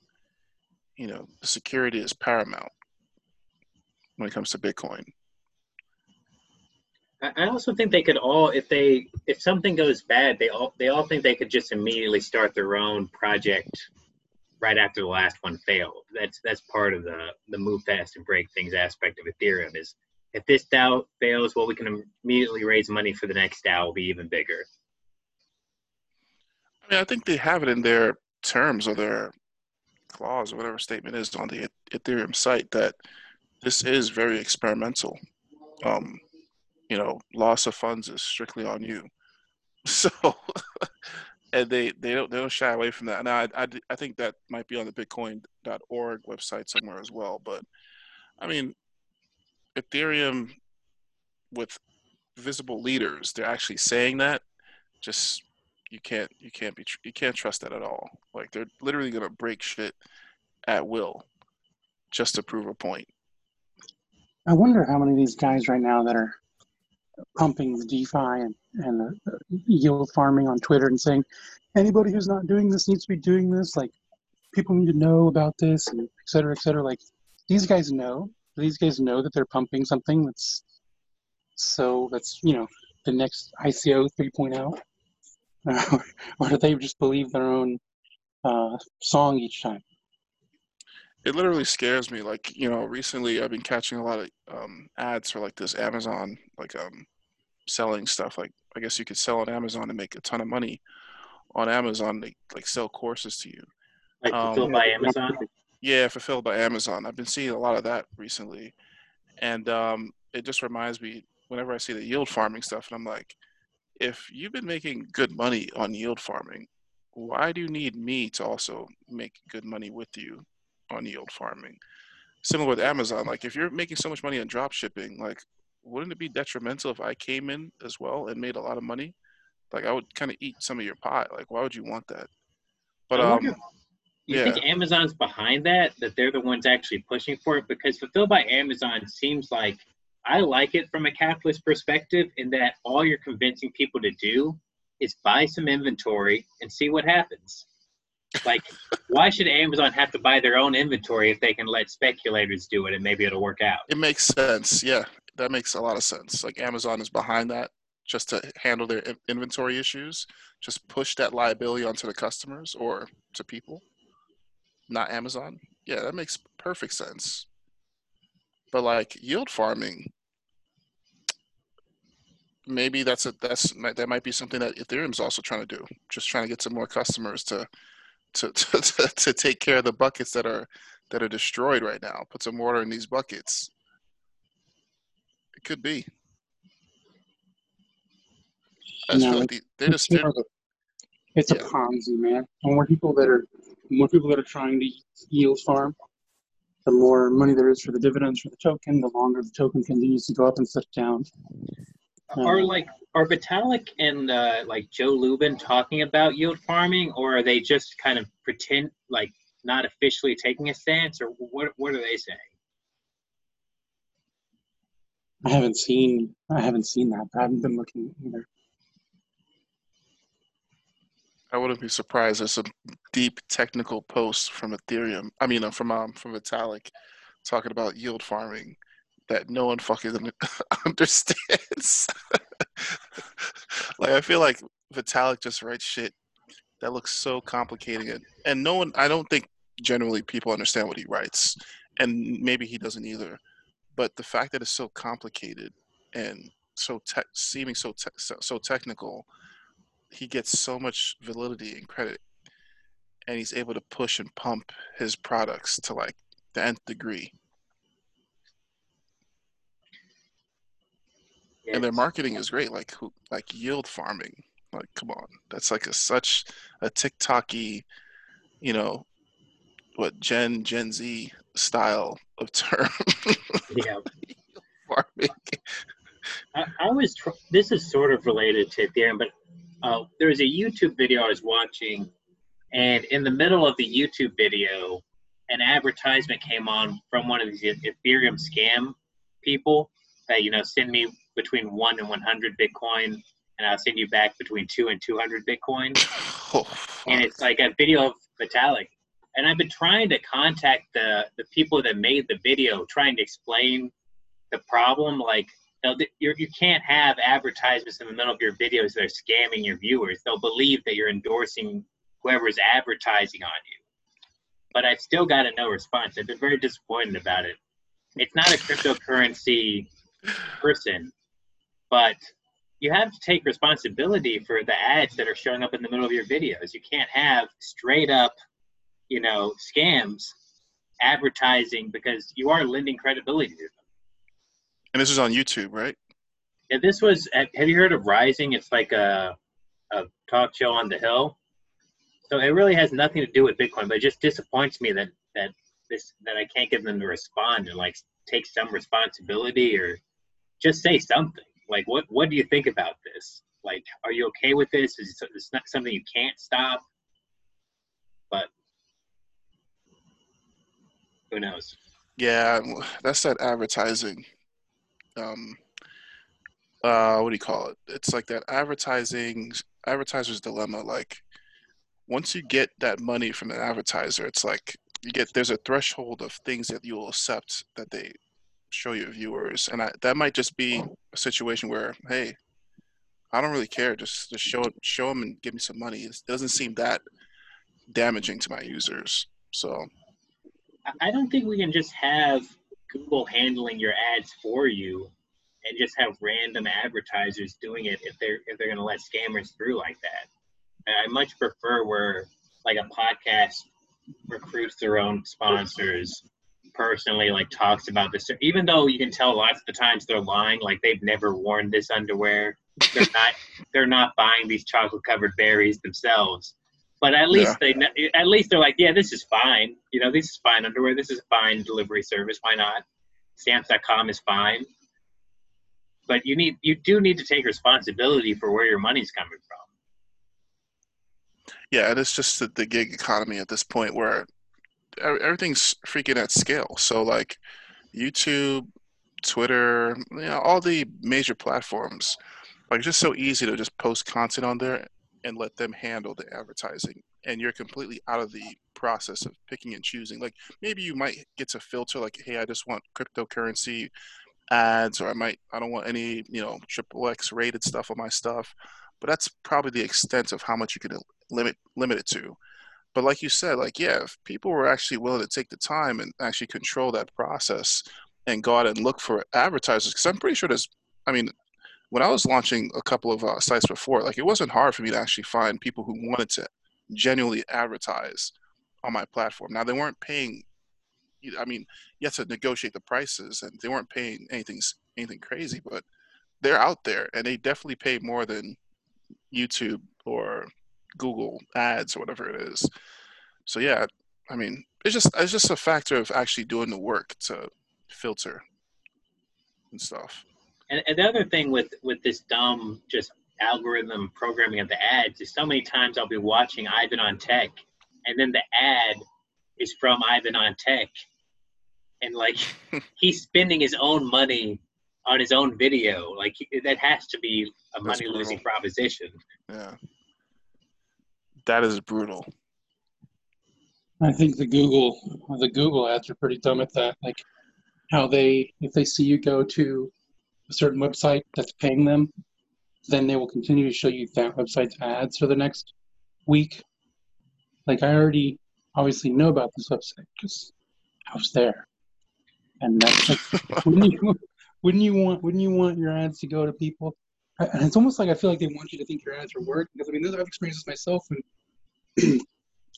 You know, the security is paramount when it comes to Bitcoin. I also think they could all, if they if something goes bad, they all they all think they could just immediately start their own project right after the last one failed. That's that's part of the the move fast and break things aspect of Ethereum is if this DAO fails, well, we can immediately raise money for the next DAO will be even bigger. I mean, I think they have it in their terms or their clause or whatever statement is on the Ethereum site that this is very experimental. Um, you know, loss of funds is strictly on you. So. And they, they don't they don't shy away from that. And I, I, I think that might be on the Bitcoin dot org website somewhere as well. But I mean, Ethereum with visible leaders, they're actually saying that. Just you can't you can't be you can't trust that at all. Like they're literally gonna break shit at will just to prove a point. I wonder how many of these guys right now that are pumping the DeFi and, and uh, yield farming on Twitter and saying, anybody who's not doing this needs to be doing this. Like, people need to know about this, and et cetera, et cetera. Like, these guys know. These guys know that they're pumping something that's so that's, you know, the next I C O three point oh. Uh, or do they just believe their own uh, song each time? It literally scares me. Like, you know, recently I've been catching a lot of um, ads for like this Amazon, like um, selling stuff. Like, I guess you could sell on Amazon and make a ton of money on Amazon. They like sell courses to you. Like fulfilled um, by Amazon? Yeah, fulfilled by Amazon. I've been seeing a lot of that recently. And um, it just reminds me whenever I see the yield farming stuff and I'm like, if you've been making good money on yield farming, why do you need me to also make good money with you on yield farming? Similar with Amazon, like if you're making so much money on drop shipping, like wouldn't it be detrimental if I came in as well and made a lot of money? Like I would kind of eat some of your pie. Like why would you want that? But I wonder, um you yeah. think Amazon's behind that, that they're the ones actually pushing for it? Because Fulfilled by Amazon seems like, I like it from a capitalist perspective in that all you're convincing people to do is buy some inventory and see what happens. Like, why should Amazon have to buy their own inventory if they can let speculators do it and maybe it'll work out? It makes sense. Yeah, that makes a lot of sense. Like, Amazon is behind that just to handle their inventory issues, just push that liability onto the customers or to people, not Amazon. Yeah, that makes perfect sense. But, like, yield farming, maybe that's a, that's that might be something that Ethereum's also trying to do, just trying to get some more customers to – To, to, to take care of the buckets that are that are destroyed right now. Put some water in these buckets. It could be. I just no, feel like the, they're just, they're, it's yeah. a Ponzi, man. The more people that are the more people that are trying to yield farm, the more money there is for the dividends for the token, the longer the token continues to go up and stuff down. Um, are like are Vitalik and uh, like Joe Lubin talking about yield farming, or are they just kind of pretend like not officially taking a stance, or what? What are they saying? I haven't seen I haven't seen that. But I haven't been looking either. I wouldn't be surprised. There's some deep technical posts from Ethereum. I mean, from um, from Vitalik talking about yield farming that no one fucking understands. Like, I feel like Vitalik just writes shit that looks so complicated. And no one, I don't think generally people understand what he writes. And maybe he doesn't either. But the fact that it's so complicated and so te seeming so, te so technical, he gets so much validity and credit, and he's able to push and pump his products to like the nth degree. Yeah. And their marketing is great, like who, like yield farming. Like, come on, that's like a such a TikTok-y, you know, what Gen Gen Z style of term. Yeah, farming. I, I was. Tr- this is sort of related to Ethereum, but uh, there was a YouTube video I was watching, and in the middle of the YouTube video, an advertisement came on from one of these Ethereum scam people that, you know, send me between one and one hundred Bitcoin, and I'll send you back between two and two hundred Bitcoin. Oh, and it's like a video of Vitalik. And I've been trying to contact the, the people that made the video, trying to explain the problem. Like, you know, you're, you can't have advertisements in the middle of your videos that are scamming your viewers. They'll believe that you're endorsing whoever's advertising on you. But I've still got a no response. I've been very disappointed about it. It's not a cryptocurrency person, but you have to take responsibility for the ads that are showing up in the middle of your videos. You can't have straight up, you know, scams advertising, because you are lending credibility to them. And this is on YouTube, right? Yeah, this was, have you heard of Rising? It's like a, a talk show on the Hill. So it really has nothing to do with Bitcoin, but it just disappoints me that, that this, that I can't get them to respond and like take some responsibility or just say something. Like, what, what do you think about this? Like, are you okay with this? Is it, it's not something you can't stop? But who knows? Yeah, that's that advertising. Um, uh, what do you call it? It's like that advertising, advertiser's dilemma. Like, once you get that money from an advertiser, it's like you get, there's a threshold of things that you will accept that they show your viewers, and I, that might just be a situation where, hey, I don't really care, just, just show show them and give me some money. It doesn't seem that damaging to my users. So I don't think we can just have Google handling your ads for you and just have random advertisers doing it if they're if they're going to let scammers through like that. I much prefer where like a podcast recruits their own sponsors, personally like talks about this, even though you can tell lots of the times they're lying, like they've never worn this underwear, they're not they're not buying these chocolate covered berries themselves, but at least yeah. they at least they're like, yeah, this is fine, you know, this is fine underwear, this is fine delivery service, why not, stamps dot com is fine. But you need you do need to take responsibility for where your money's coming from. Yeah, and it's just the, the gig economy at this point where everything's freaking at scale. So like YouTube, Twitter, you know, all the major platforms, like it's just so easy to just post content on there and let them handle the advertising. And you're completely out of the process of picking and choosing. Like maybe you might get to filter like, hey, I just want cryptocurrency ads, or I might, I don't want any, you know, triple X rated stuff on my stuff, but that's probably the extent of how much you could limit, limit it to. But like you said, like, yeah, if people were actually willing to take the time and actually control that process and go out and look for advertisers, because I'm pretty sure there's, I mean, when I was launching a couple of uh, sites before, like it wasn't hard for me to actually find people who wanted to genuinely advertise on my platform. Now they weren't paying, I mean, you have to negotiate the prices and they weren't paying anything, anything crazy, but they're out there and they definitely pay more than YouTube or Google ads or whatever it is. So yeah, I mean, it's just it's just a factor of actually doing the work to filter and stuff. And, and the other thing with with this dumb just algorithm programming of the ads is so many times I'll be watching Ivan on Tech, and then the ad is from Ivan on Tech, and like he's spending his own money on his own video. Like that has to be a money losing proposition. Yeah. That is brutal. I think the Google, the Google ads are pretty dumb at that. Like how they, if they see you go to a certain website that's paying them, then they will continue to show you that website's ads for the next week. Like I already obviously know about this website because I was there. And that's like, wouldn't you, wouldn't you want, wouldn't you want your ads to go to people And it's almost like I feel like they want you to think your ads are work, because I mean, those I've experienced myself when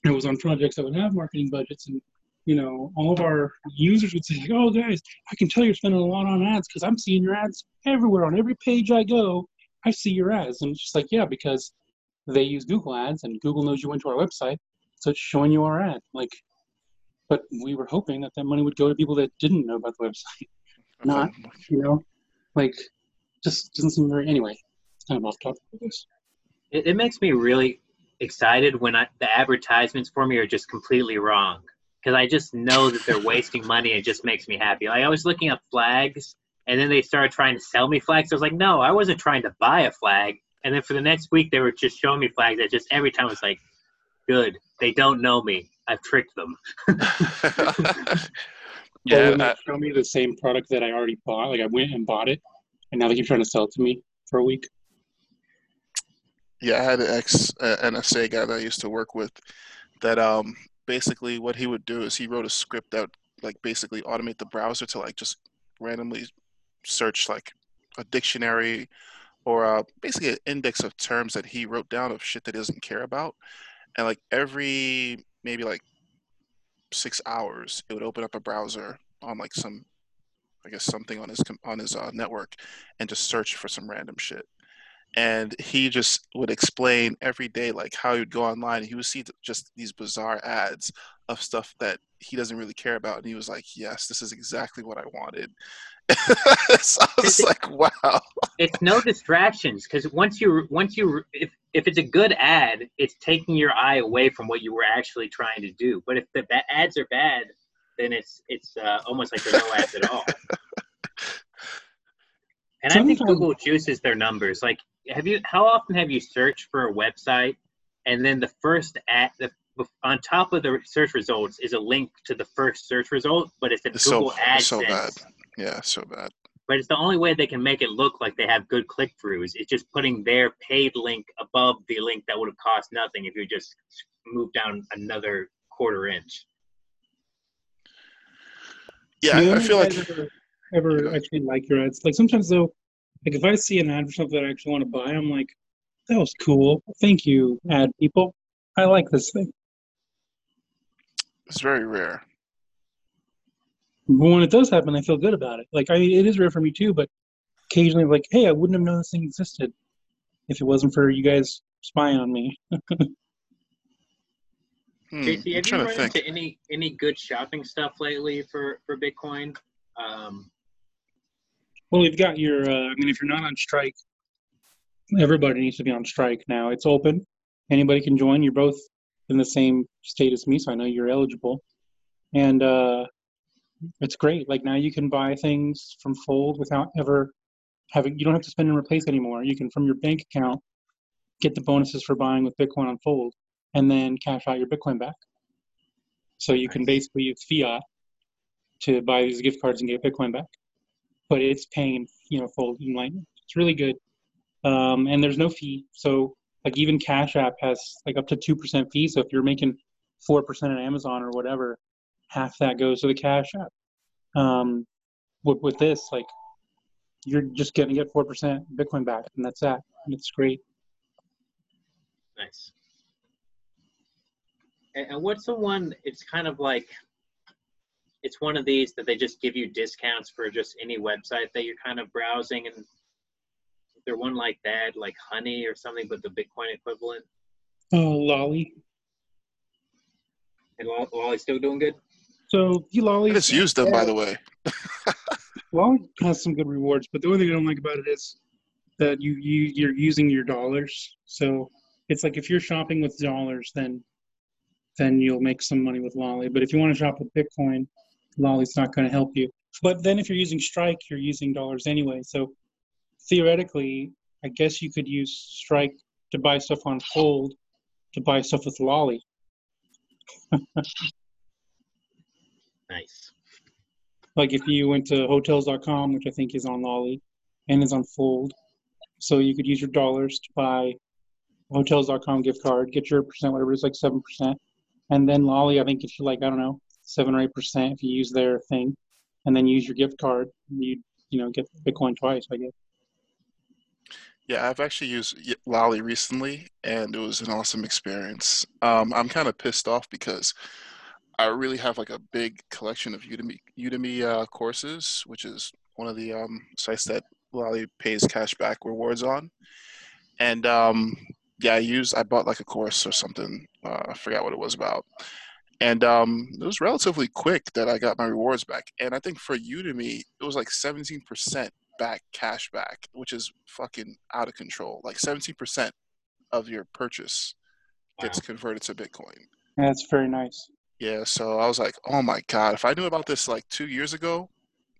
I was on projects that would have marketing budgets, and you know, all of our users would say, "Oh, guys, I can tell you're spending a lot on ads because I'm seeing your ads everywhere. On every page I go, I see your ads." And it's just like, yeah, because they use Google Ads, and Google knows you went to our website, so it's showing you our ad. Like, but we were hoping that that money would go to people that didn't know about the website, not, you know, like. Just doesn't seem very, anyway, it's kind of off topic of this. It, it makes me really excited when I, the advertisements for me are just completely wrong, because I just know that they're wasting money. It just makes me happy. Like, I was looking at flags, and then they started trying to sell me flags. I was like, no, I wasn't trying to buy a flag. And then for the next week, they were just showing me flags that just every time was like, good, they don't know me. I've tricked them. Yeah, they show me the same product that I already bought. Like, I went and bought it, and now they keep trying to sell it to me for a week. Yeah, I had an ex-N S A uh, guy that I used to work with that um, basically what he would do is he wrote a script that would, like, basically automate the browser to, like, just randomly search, like, a dictionary or uh, basically an index of terms that he wrote down of shit that he doesn't care about. And, like, every maybe, like, six hours, it would open up a browser on, like, some – I guess something on his on his uh, network, and just search for some random shit. And he just would explain every day, like, how he would go online and he would see just these bizarre ads of stuff that he doesn't really care about. And he was like, yes, this is exactly what I wanted. So I was like, wow. It's no distractions, because once you once you if if it's a good ad, it's taking your eye away from what you were actually trying to do. But if the ba- ads are bad, then it's it's uh, almost like there's no ads at all. And I think Google juices their numbers. Like, have you? How often have you searched for a website, and then the first at the on top of the search results is a link to the first search result, but it's a it's Google so, AdSense. So bad. Yeah, so bad. But it's the only way they can make it look like they have good click-throughs. It's just putting their paid link above the link that would have cost nothing if you just moved down another quarter inch. Yeah, no, I feel like ever, ever actually like your ads. Like, sometimes though, like if I see an ad for something that I actually want to buy, I'm like, that was cool. Thank you, ad people. I like this thing. It's very rare. But when it does happen, I feel good about it. Like, I mean, it is rare for me too, but occasionally I'm like, hey, I wouldn't have known this thing existed if it wasn't for you guys spying on me. Hmm, J C, have you run think. into any, any good shopping stuff lately for, for Bitcoin? Um, well, you've got your, uh, I mean, if you're not on Strike, everybody needs to be on Strike now. It's open. Anybody can join. You're both in the same state as me, so I know you're eligible. And uh, it's great. Like, now you can buy things from Fold without ever having, you don't have to spend and replace anymore. You can, from your bank account, get the bonuses for buying with Bitcoin on Fold, and then cash out your Bitcoin back. So you can basically use fiat to buy these gift cards and get Bitcoin back. But it's paying, you know, Fold and Lightning. It's really good. Um, and there's no fee. So, like, even Cash App has, like, up to two percent fee. So if you're making four percent on Amazon or whatever, half that goes to the Cash App. Um, with, with this, like, you're just going to get four percent Bitcoin back, and that's that. And it's great. Nice. And what's the one, it's kind of like, it's one of these that they just give you discounts for just any website that you're kind of browsing, and they're one like that, like Honey or something, but the Bitcoin equivalent. Oh, Lolly. And L- Lolly's still doing good? So, you Lolly. I just used them, by the way. Lolly has some good rewards, but the only thing I don't like about it is that you, you you're using your dollars. So, it's like if you're shopping with dollars, then then you'll make some money with Lolly. But if you want to shop with Bitcoin, Lolly's not going to help you. But then if you're using Strike, you're using dollars anyway. So theoretically, I guess you could use Strike to buy stuff on Fold to buy stuff with Lolly. Nice. Like if you went to hotels dot com, which I think is on Lolly and is on Fold. So you could use your dollars to buy hotels dot com gift card, get your percent, whatever it's like seven percent. And then Lolly, I think, if you like, I don't know, seven or eight percent if you use their thing, and then use your gift card, you you know, get Bitcoin twice, I guess. Yeah, I've actually used Lolly recently, and it was an awesome experience. Um, I'm kind of pissed off because I really have like a big collection of Udemy Udemy uh, courses, which is one of the um, sites that Lolly pays cash back rewards on. And um, yeah, I used I bought like a course or something. Uh, I forgot what it was about. And um, it was relatively quick that I got my rewards back. And I think for Udemy, it was like seventeen percent. Back cash back, which is fucking out of control. Like seventeen percent of your purchase gets wow. converted to Bitcoin. That's very nice. Yeah, so I was like, oh my god, if I knew about this like two years ago,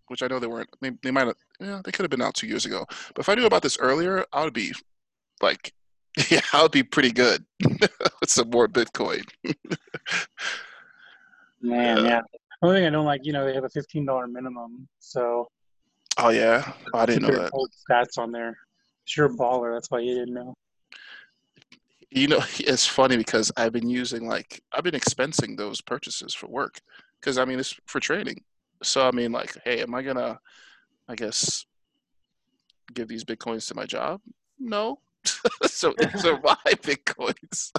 which I know they weren't, they, they might have, yeah, they could have been out two years ago. But if I knew about this earlier, I would be like, yeah, I would be pretty good with some more Bitcoin. Man, yeah. yeah. One thing I don't like, you know, they have a fifteen dollar minimum, so. Oh yeah, oh, I didn't know that. Old stats on there. Sure, baller. That's why you didn't know. You know, it's funny because I've been using like I've been expensing those purchases for work because I mean it's for trading. So I mean, like, hey, am I gonna, I guess, give these bitcoins to my job? No. So these are my bitcoins.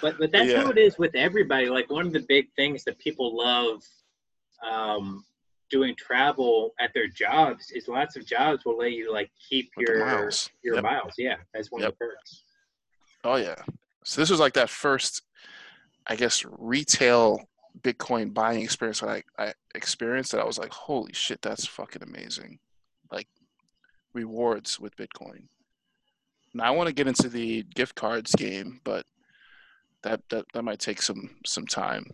but but that's yeah. how it is with everybody. Like one of the big things that people love. Um, doing travel at their jobs is lots of jobs will let you like keep like your miles. your yep. miles. Yeah. That's one yep. of the perks. Oh yeah. So this was like that first, I guess, retail Bitcoin buying experience that I, I experienced that I was like, holy shit, that's fucking amazing. Like rewards with Bitcoin. Now I want to get into the gift cards game, but that, that, that might take some, some time.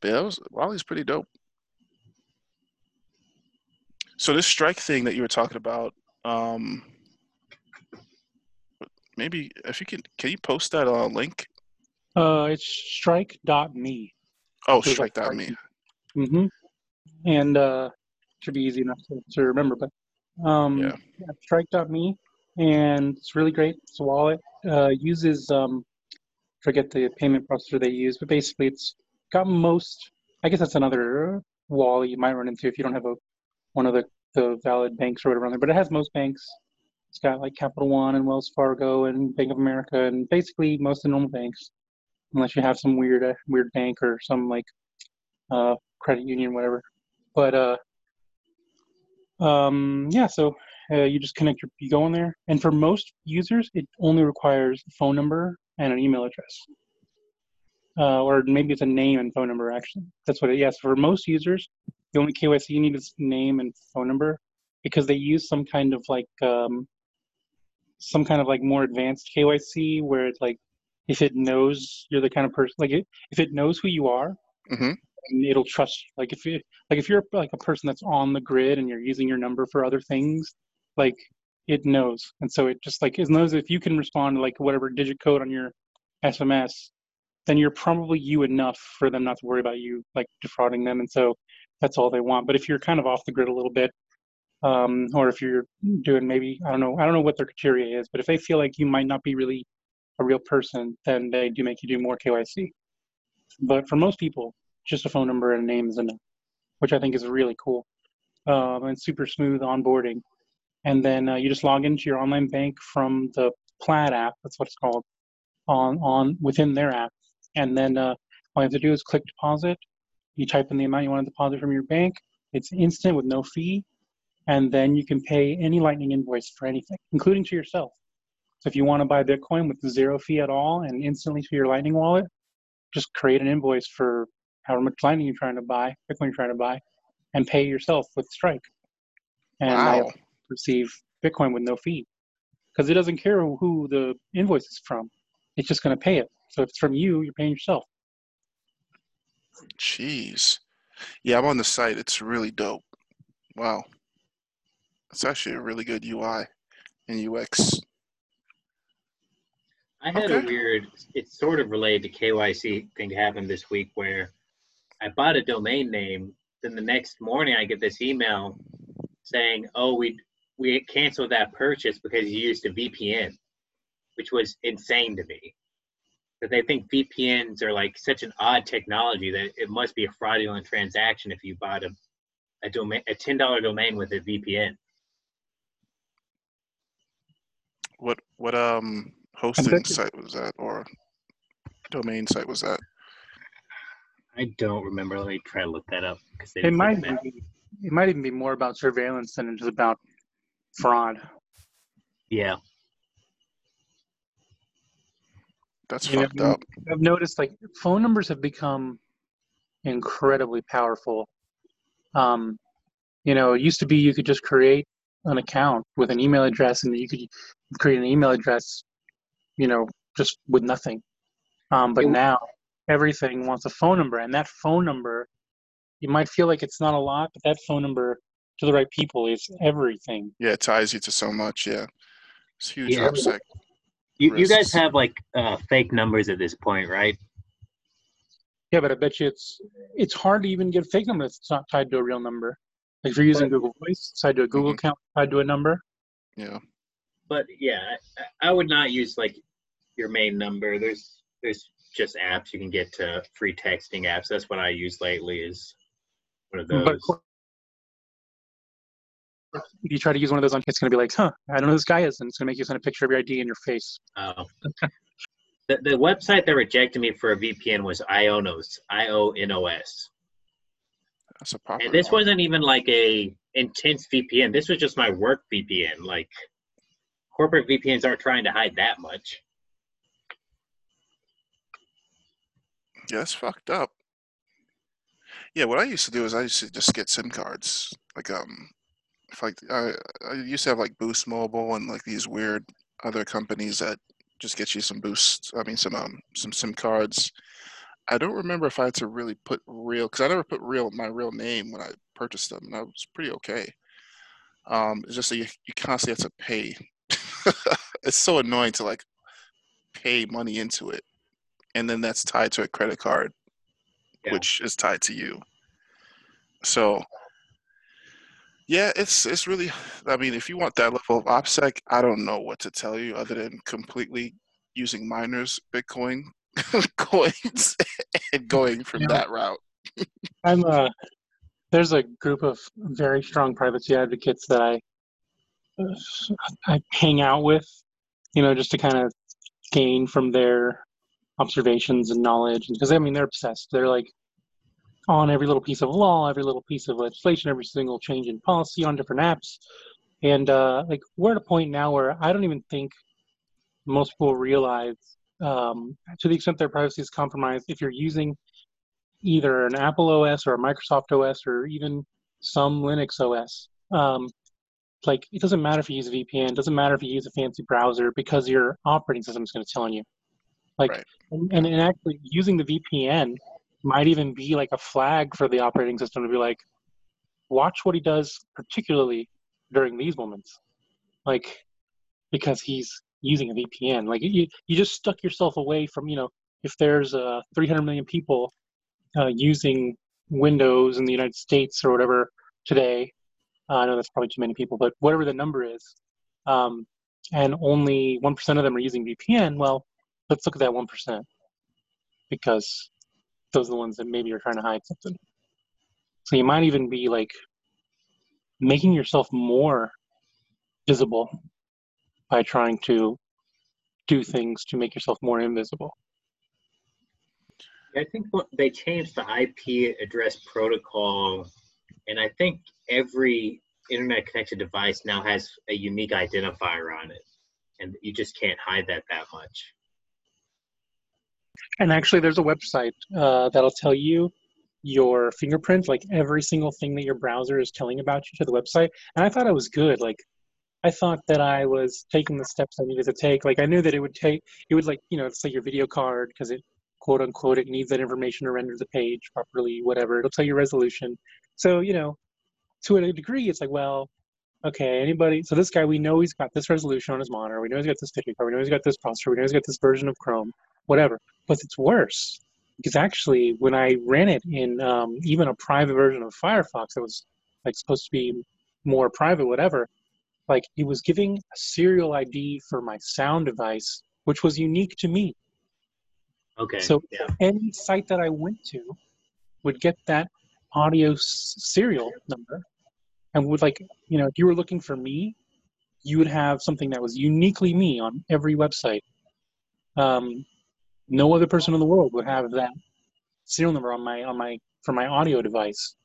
But that was, Raleigh's pretty dope. So this strike thing that you were talking about, um, maybe if you can, can you post that uh, link? Uh, it's strike dot me. Oh, so strike dot me. Like, mm-hmm. And uh, should be easy enough to, to remember, but um, yeah. yeah, strike dot me, and it's really great. It's a wallet. Uh, uses um, forget the payment processor they use, but basically it's got most. I guess that's another wall you might run into if you don't have a. One of the, the valid banks or whatever on there, but it has most banks. It's got like Capital One and Wells Fargo and Bank of America and basically most of the normal banks, unless you have some weird uh, weird bank or some like uh, credit union, whatever. But uh, um, yeah, so uh, you just connect your, you go in there, and for most users, it only requires a phone number and an email address, uh, or maybe it's a name and phone number actually. That's what it. Yes, yeah, so for most users. The only K Y C you need is name and phone number, because they use some kind of like um, some kind of like more advanced K Y C where it's like if it knows you're the kind of person, like it, if it knows who you are, mm-hmm. it'll trust. Like if you like if you're like a person that's on the grid and you're using your number for other things, like it knows, and so it just like it knows if you can respond to like whatever digit code on your S M S, then you're probably you enough for them not to worry about you like defrauding them, and so. That's all they want. But if you're kind of off the grid a little bit, um, or if you're doing maybe, I don't know, I don't know what their criteria is, but if they feel like you might not be really a real person, then they do make you do more K Y C. But for most people, just a phone number and a name is enough, which I think is really cool. Um, and super smooth onboarding. And then uh, you just log into your online bank from the Plaid app, that's what it's called, on, on within their app. And then uh, all you have to do is click deposit. You type in the amount you want to deposit from your bank. It's instant with no fee. And then you can pay any Lightning invoice for anything, including to yourself. So if you want to buy Bitcoin with zero fee at all and instantly to your Lightning wallet, just create an invoice for however much Lightning you're trying to buy, Bitcoin you're trying to buy, and pay yourself with Strike. And wow. I'll receive Bitcoin with no fee. Because it doesn't care who the invoice is from. It's just going to pay it. So if it's from you, you're paying yourself. Jeez. Yeah, I'm on the site. It's really dope. Wow. It's actually a really good U I and U X. I had okay. a weird, it's sort of related to K Y C thing to happen this week where I bought a domain name. Then the next morning I get this email saying, oh, we we canceled that purchase because you used a V P N, which was insane to me. That they think V P Ns are like such an odd technology that it must be a fraudulent transaction if you bought a a domain a ten dollar domain with a V P N. What what um hosting site was that, or domain site was that? I don't remember. Let me try to look that up. It might be, it might even be more about surveillance than it is about fraud. Yeah. That's you fucked know, up. I've noticed like phone numbers have become incredibly powerful. Um, you know, it used to be you could just create an account with an email address, and you could create an email address, you know, just with nothing. Um, but now everything wants a phone number, and that phone number, you might feel like it's not a lot, but that phone number to the right people is everything. Yeah, it ties you to so much. Yeah, it's huge. Yeah. Upside. You, you guys have like uh, fake numbers at this point, right? Yeah, but I bet you it's it's hard to even get a fake number that's not tied to a real number. Like if you're using but, Google Voice, it's tied to a Google mm-hmm. account, tied to a number. Yeah. But yeah, I, I would not use like your main number. There's there's just apps you can get to, free texting apps. That's what I use lately, is one of those. But of course, if you try to use one of those on, it's going to be like, huh, I don't know who this guy is, and it's going to make you send a picture of your I D in your face. Oh. the, the website that rejected me for a V P N was Ionos, I O N O S. That's a popular. And this one wasn't even like a intense V P N. This was just my work V P N. Like, corporate V P Ns aren't trying to hide that much. Yeah, that's fucked up. Yeah, what I used to do is I used to just get SIM cards, like um. Like I, I used to have like Boost Mobile and like these weird other companies that just get you some Boost. I mean, some um, some SIM cards. I don't remember if I had to really put real, because I never put real my real name when I purchased them, and I was pretty okay. Um, it's just that you you constantly have to pay. It's so annoying to like pay money into it, and then that's tied to a credit card, yeah, which is tied to you. So. Yeah, it's it's really, I mean, if you want that level of OPSEC, I don't know what to tell you other than completely using miners, Bitcoin, coins, and going from yeah. that route. I'm uh, there's a group of very strong privacy advocates that I, I hang out with, you know, just to kind of gain from their observations and knowledge. Because, I mean, they're obsessed. They're like, on every little piece of law, every little piece of legislation, every single change in policy on different apps. And uh, like we're at a point now where I don't even think most people realize um, to the extent their privacy is compromised, if you're using either an Apple O S or a Microsoft O S or even some Linux O S, um, like it doesn't matter if you use a V P N, it doesn't matter if you use a fancy browser, because your operating system is going to tell on you. Like, right. and, and, and actually using the V P N might even be like a flag for the operating system to be like, watch what he does, particularly during these moments, like, because he's using a V P N. Like you, you just stuck yourself away from, you know, if there's uh, three hundred million people uh, using Windows in the United States or whatever today, uh, I know that's probably too many people, but whatever the number is, um, and only one percent of them are using V P N, well, let's look at that one percent, because those are the ones that maybe you're trying to hide something. So you might even be like making yourself more visible by trying to do things to make yourself more invisible. I think what they changed the I P address protocol, and I think every internet connected device now has a unique identifier on it, and you just can't hide that that much. And actually, there's a website uh, that'll tell you your fingerprint, like every single thing that your browser is telling about you, to the website. And I thought it was good. Like, I thought that I was taking the steps I needed to take. Like, I knew that it would take, it would like, you know, it's like your video card, because it, quote unquote, it needs that information to render the page properly, whatever. It'll tell you resolution. So, you know, to a degree, it's like, well, okay, anybody, so this guy, we know he's got this resolution on his monitor. We know he's got this video card. We know he's got this processor. We know he's got this version of Chrome. Whatever. But it's worse, because actually when I ran it in um, even a private version of Firefox that was like supposed to be more private, whatever, like it was giving a serial I D for my sound device, which was unique to me. Okay. So yeah. Any site that I went to would get that audio s- serial number and would, like, you know, if you were looking for me, you would have something that was uniquely me on every website. Um, no other person in the world would have that serial number on my on my for my audio device.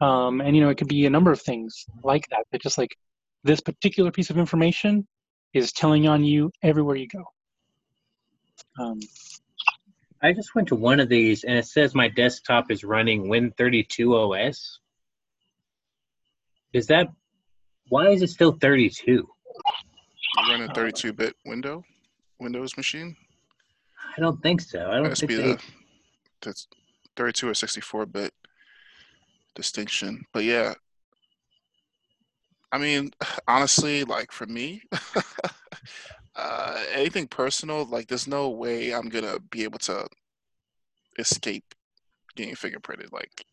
Um, and you know, it could be a number of things like that. That just like this particular piece of information is telling on you everywhere you go. Um, I just went to one of these and it says my desktop is running Win thirty-two O S. Is that, why is it still thirty-two? You run a thirty-two bit window, Windows machine? I don't think so. I don't think be they... the, that's thirty-two or sixty-four bit distinction. But yeah, I mean, honestly, like for me, Uh, anything personal, like there's no way I'm gonna be able to escape getting fingerprinted, like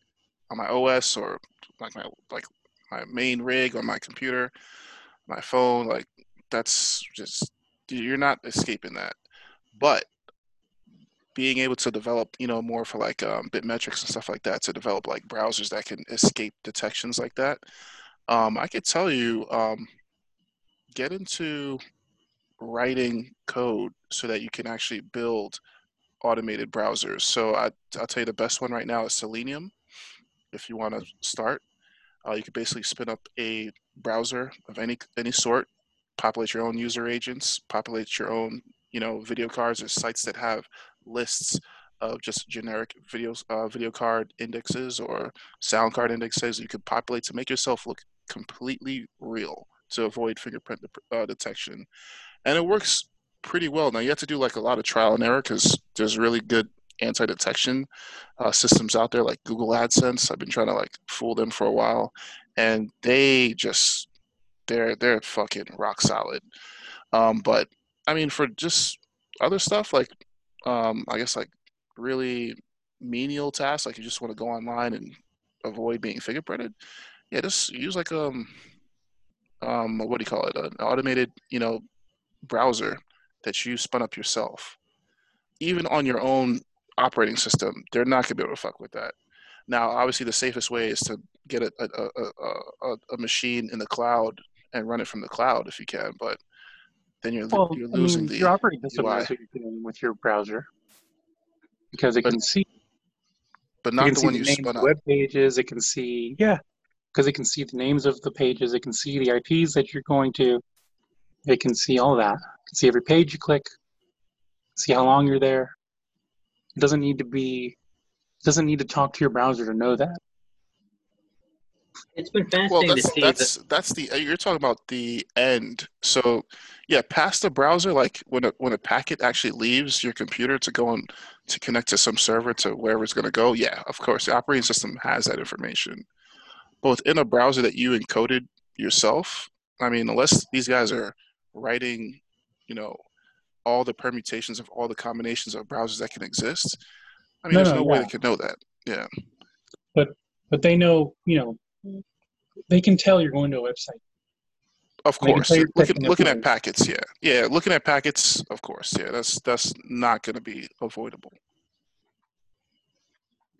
on my O S or like my like my main rig on my computer, my phone. Like that's just, you're not escaping that. But being able to develop, you know, more for like um, BitMEX and stuff like that, to develop like browsers that can escape detections like that, um, I could tell you, um, get into writing code so that you can actually build automated browsers. So I, I'll tell you the best one right now is Selenium. If you want to start, uh, you can basically spin up a browser of any any sort, populate your own user agents, populate your own, you know, video cards or sites that have lists of just generic videos, uh, video card indexes or sound card indexes you could populate to make yourself look completely real to avoid fingerprint uh, detection. And it works pretty well. Now, you have to do like a lot of trial and error because there's really good anti-detection uh, systems out there like Google AdSense. I've been trying to like fool them for a while. And they just, they're, they're fucking rock solid. Um, but I mean, for just other stuff, like um, I guess like really menial tasks, like you just want to go online and avoid being fingerprinted. Yeah, just use like um, um, what do you call it? An automated, you know, browser that you spun up yourself, even on your own operating system. They're not gonna be able to fuck with that. Now, obviously, the safest way is to get a a, a, a, a machine in the cloud and run it from the cloud if you can. But then you're, well, you're losing I mean, the your operating system U I. Is what you're doing with your browser, because it but, can see, but not the one you spun up. Web pages, it can see, yeah, because it can see the names of the pages, it can see the I Ps that you're going to. It can see all that. It can see every page you click, see how long you're there. It doesn't need to be, it doesn't need to talk to your browser to know that. It's been fascinating well, to see. That's, that. that's the, you're talking about the end. So yeah, past the browser, like when a, when a packet actually leaves your computer to go and to connect to some server to wherever it's going to go. Yeah, of course, the operating system has that information. But within a browser that you encoded yourself, I mean, unless these guys are writing, you know, all the permutations of all the combinations of browsers that can exist. I mean, no, there's no, no way yeah. they could know that. Yeah. But but they know, you know, they can tell you're going to a website. Of course. Looking, looking at packets, yeah. Yeah, looking at packets, of course. Yeah, that's that's not going to be avoidable.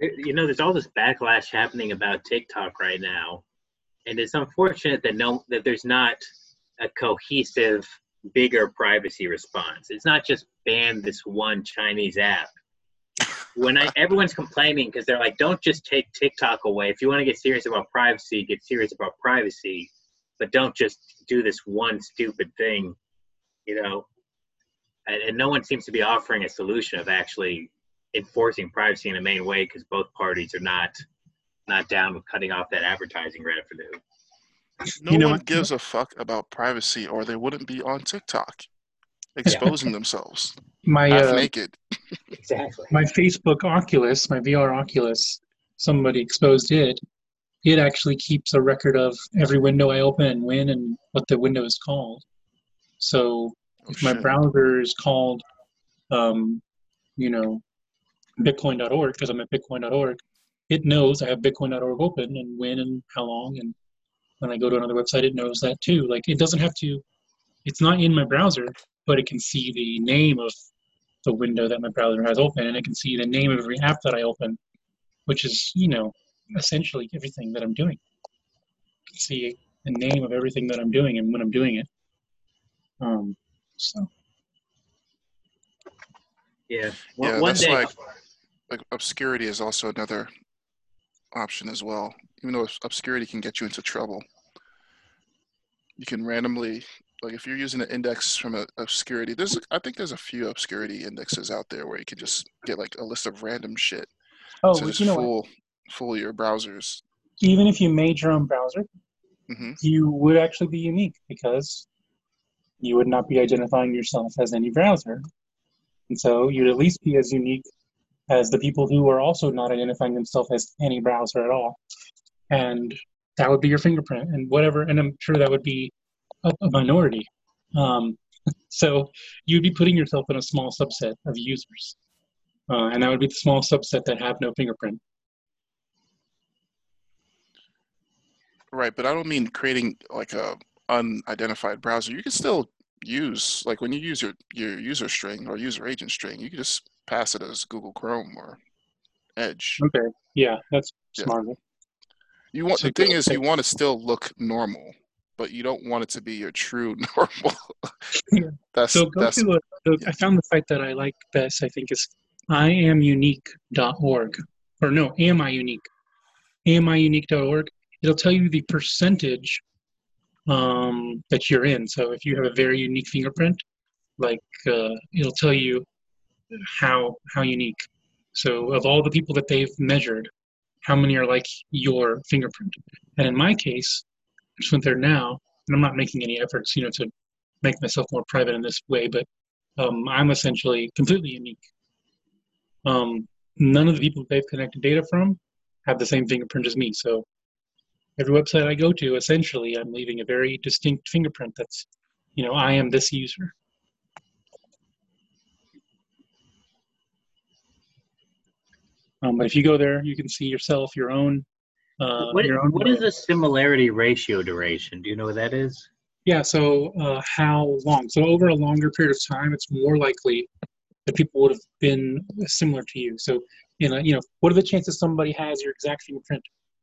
You know, there's all this backlash happening about TikTok right now. And it's unfortunate that no, that there's not a cohesive, bigger privacy response. It's not just ban this one Chinese app. When I, everyone's complaining because they're like, don't just take TikTok away. If you want to get serious about privacy, get serious about privacy, but don't just do this one stupid thing, you know. And, and no one seems to be offering a solution of actually enforcing privacy in a main way because both parties are not. Not down with cutting off that advertising revenue. No you know one what? gives a fuck about privacy, or they wouldn't be on TikTok exposing yeah. themselves. My uh, naked. Exactly. My Facebook Oculus, my V R Oculus. Somebody exposed it. It actually keeps a record of every window I open and when, and what the window is called. So oh, if my shit. browser is called, um, you know, Bitcoin dot org because I'm at Bitcoin dot org. It knows I have Bitcoin dot org open and when and how long, and when I go to another website, it knows that too. Like it doesn't have to, it's not in my browser, but it can see the name of the window that my browser has open, and it can see the name of every app that I open, which is, you know, essentially everything that I'm doing. It can see the name of everything that I'm doing and when I'm doing it. Um, so. Yeah. One, yeah, one that's day. Like, like obscurity is also another option as well. Even though obscurity can get you into trouble, you can randomly, like if you're using an index from a obscurity, there's, I think there's a few obscurity indexes out there where you can just get like a list of random shit. Oh, so just you know fool, fool your browsers. Even if you made your own browser, mm-hmm. you would actually be unique because you would not be identifying yourself as any browser. And so you'd at least be as unique as the people who are also not identifying themselves as any browser at all. And that would be your fingerprint and whatever. And I'm sure that would be a, a minority. Um, so you'd be putting yourself in a small subset of users. Uh, and that would be the small subset that have no fingerprint. Right, but I don't mean creating like a unidentified browser. You can still use, like when you use your, your user string or user agent string, you can just pass it as Google Chrome or Edge. Okay, yeah, that's smart. Yeah. You want, the thing is, you want to still look normal, but you don't want it to be your true normal. Yeah. That's, so go that's, to a, a, yeah. I found the site that I like best, I think, is I am unique dot org. Or no, amiunique. amiunique dot org. It'll tell you the percentage um, that you're in. So if you have a very unique fingerprint, like uh, it'll tell you how how unique. So of all the people that they've measured, how many are like your fingerprint? And in my case, I just went there now, and I'm not making any efforts, you know, to make myself more private in this way, but um, I'm essentially completely unique. Um, none of the people that they've connected data from have the same fingerprint as me. So every website I go to, essentially, I'm leaving a very distinct fingerprint that's, you know, I am this user. Um, but if you go there, you can see yourself, your own. Uh, what your own what is a similarity ratio duration? Do you know what that is? Yeah, so uh, how long? So over a longer period of time, it's more likely that people would have been similar to you. So, in a, you know, what are the chances somebody has your exact fingerprint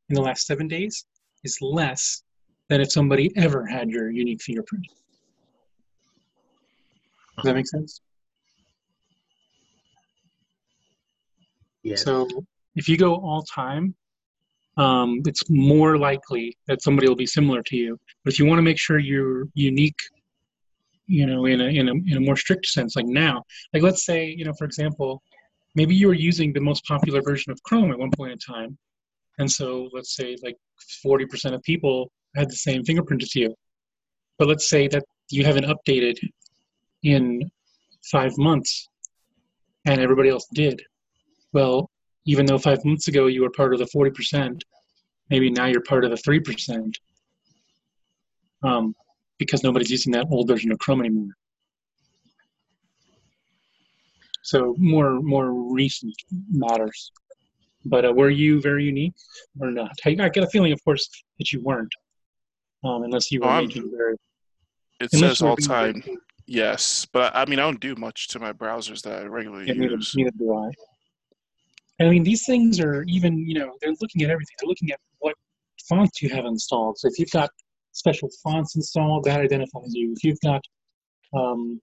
in the last seven days? Is less than if somebody ever had your unique fingerprint. Does that make sense? Yes. So if you go all time, um, it's more likely that somebody will be similar to you. But if you want to make sure you're unique, you know, in a, in a, in a more strict sense, like now, like let's say, you know, for example, maybe you were using the most popular version of Chrome at one point in time. And so let's say like forty percent of people had the same fingerprint as you. But let's say that you haven't updated in five months and everybody else did. Well, even though five months ago you were part of the forty percent, maybe now you're part of the three percent um, because nobody's using that old version of Chrome anymore. So more, more recent matters. But uh, were you very unique or not? I, I get a feeling, of course, that you weren't, um, unless you were um, making very. It says all time, very, yes. But I, I mean, I don't do much to my browsers that I regularly yeah, use. Neither, neither do I. And I mean, these things are even, you know, they're looking at everything. They're looking at what fonts you have installed. So if you've got special fonts installed, that identifies you. If you've got, um,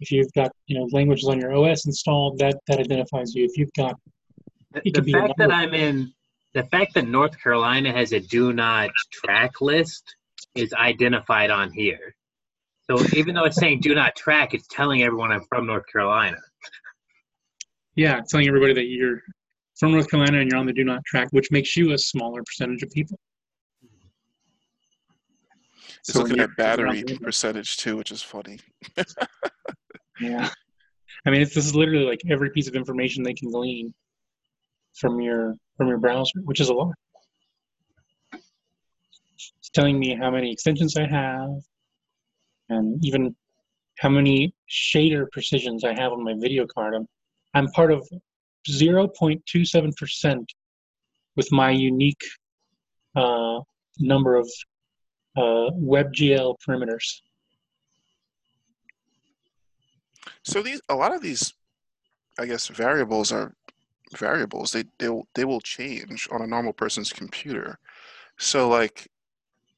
if you've got, you know, languages on your O S installed, that that identifies you. If you've got The, the fact that I'm in, the fact that North Carolina has a do not track list is identified on here. So even though it's saying do not track, it's telling everyone I'm from North Carolina. Yeah, it's telling everybody that you're from North Carolina and you're on the do not track, which makes you a smaller percentage of people. It's so looking at battery percentage too, which is funny. Yeah. I mean, it's, this is literally like every piece of information they can glean from your from your browser, which is a lot. It's telling me how many extensions I have and even how many shader precisions I have on my video card. I'm, I'm part of zero point two seven percent with my unique uh, number of uh, WebGL perimeters. So these a lot of these, I guess, variables are variables they they will, they will change on a normal person's computer. So like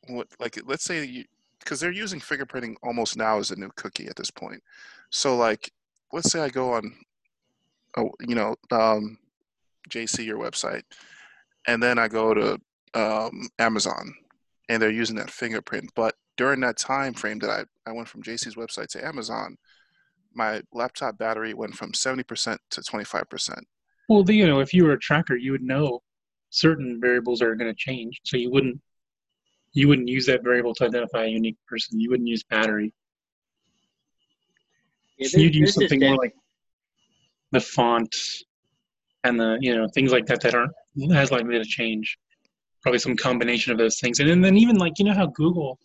what like let's say you because they're using fingerprinting almost now as a new cookie at this point. So like, let's say I go on, oh, you know, um, J C, your website, and then I go to um, Amazon, and they're using that fingerprint. But during that time frame that I, I went from J C's website to Amazon, my laptop battery went from seventy percent to twenty-five percent. Well, you know, if you were a tracker, you would know certain variables are going to change. So you wouldn't, you wouldn't use that variable to identify a unique person. You wouldn't use battery. Yeah, there, You'd use something more like the font and the, you know, things like that that aren't as likely to change. Probably some combination of those things. And then, and then even like, you know how Google,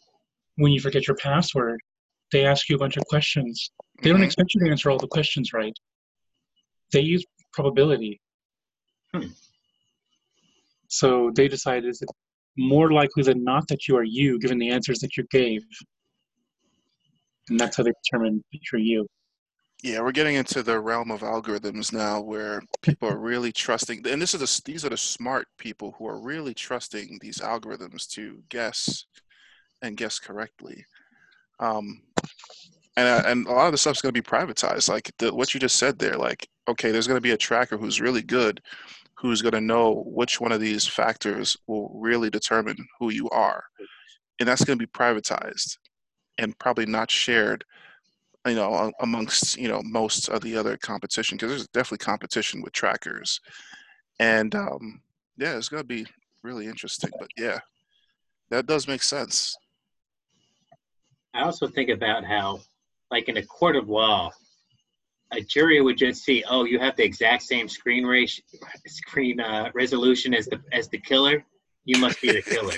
when you forget your password, they ask you a bunch of questions. They don't expect you to answer all the questions right. They use probability. Hmm. So they decide, is it more likely than not that you are you, given the answers that you gave? And that's how they determine that you're you. Yeah, we're getting into the realm of algorithms now where people are really trusting. And this is the, these are the smart people who are really trusting these algorithms to guess and guess correctly. Um, and, uh, and a lot of the stuff's going to be privatized. Like the, what you just said there, like, okay, there's going to be a tracker who's really good, who's going to know which one of these factors will really determine who you are. And that's going to be privatized and probably not shared, you know, amongst, you know, most of the other competition, because there's definitely competition with trackers. And um, yeah, it's going to be really interesting, but yeah, that does make sense. I also think about how, like in a court of law, a jury would just see, oh, you have the exact same screen ratio, screen uh, resolution as the as the killer. You must be the killer.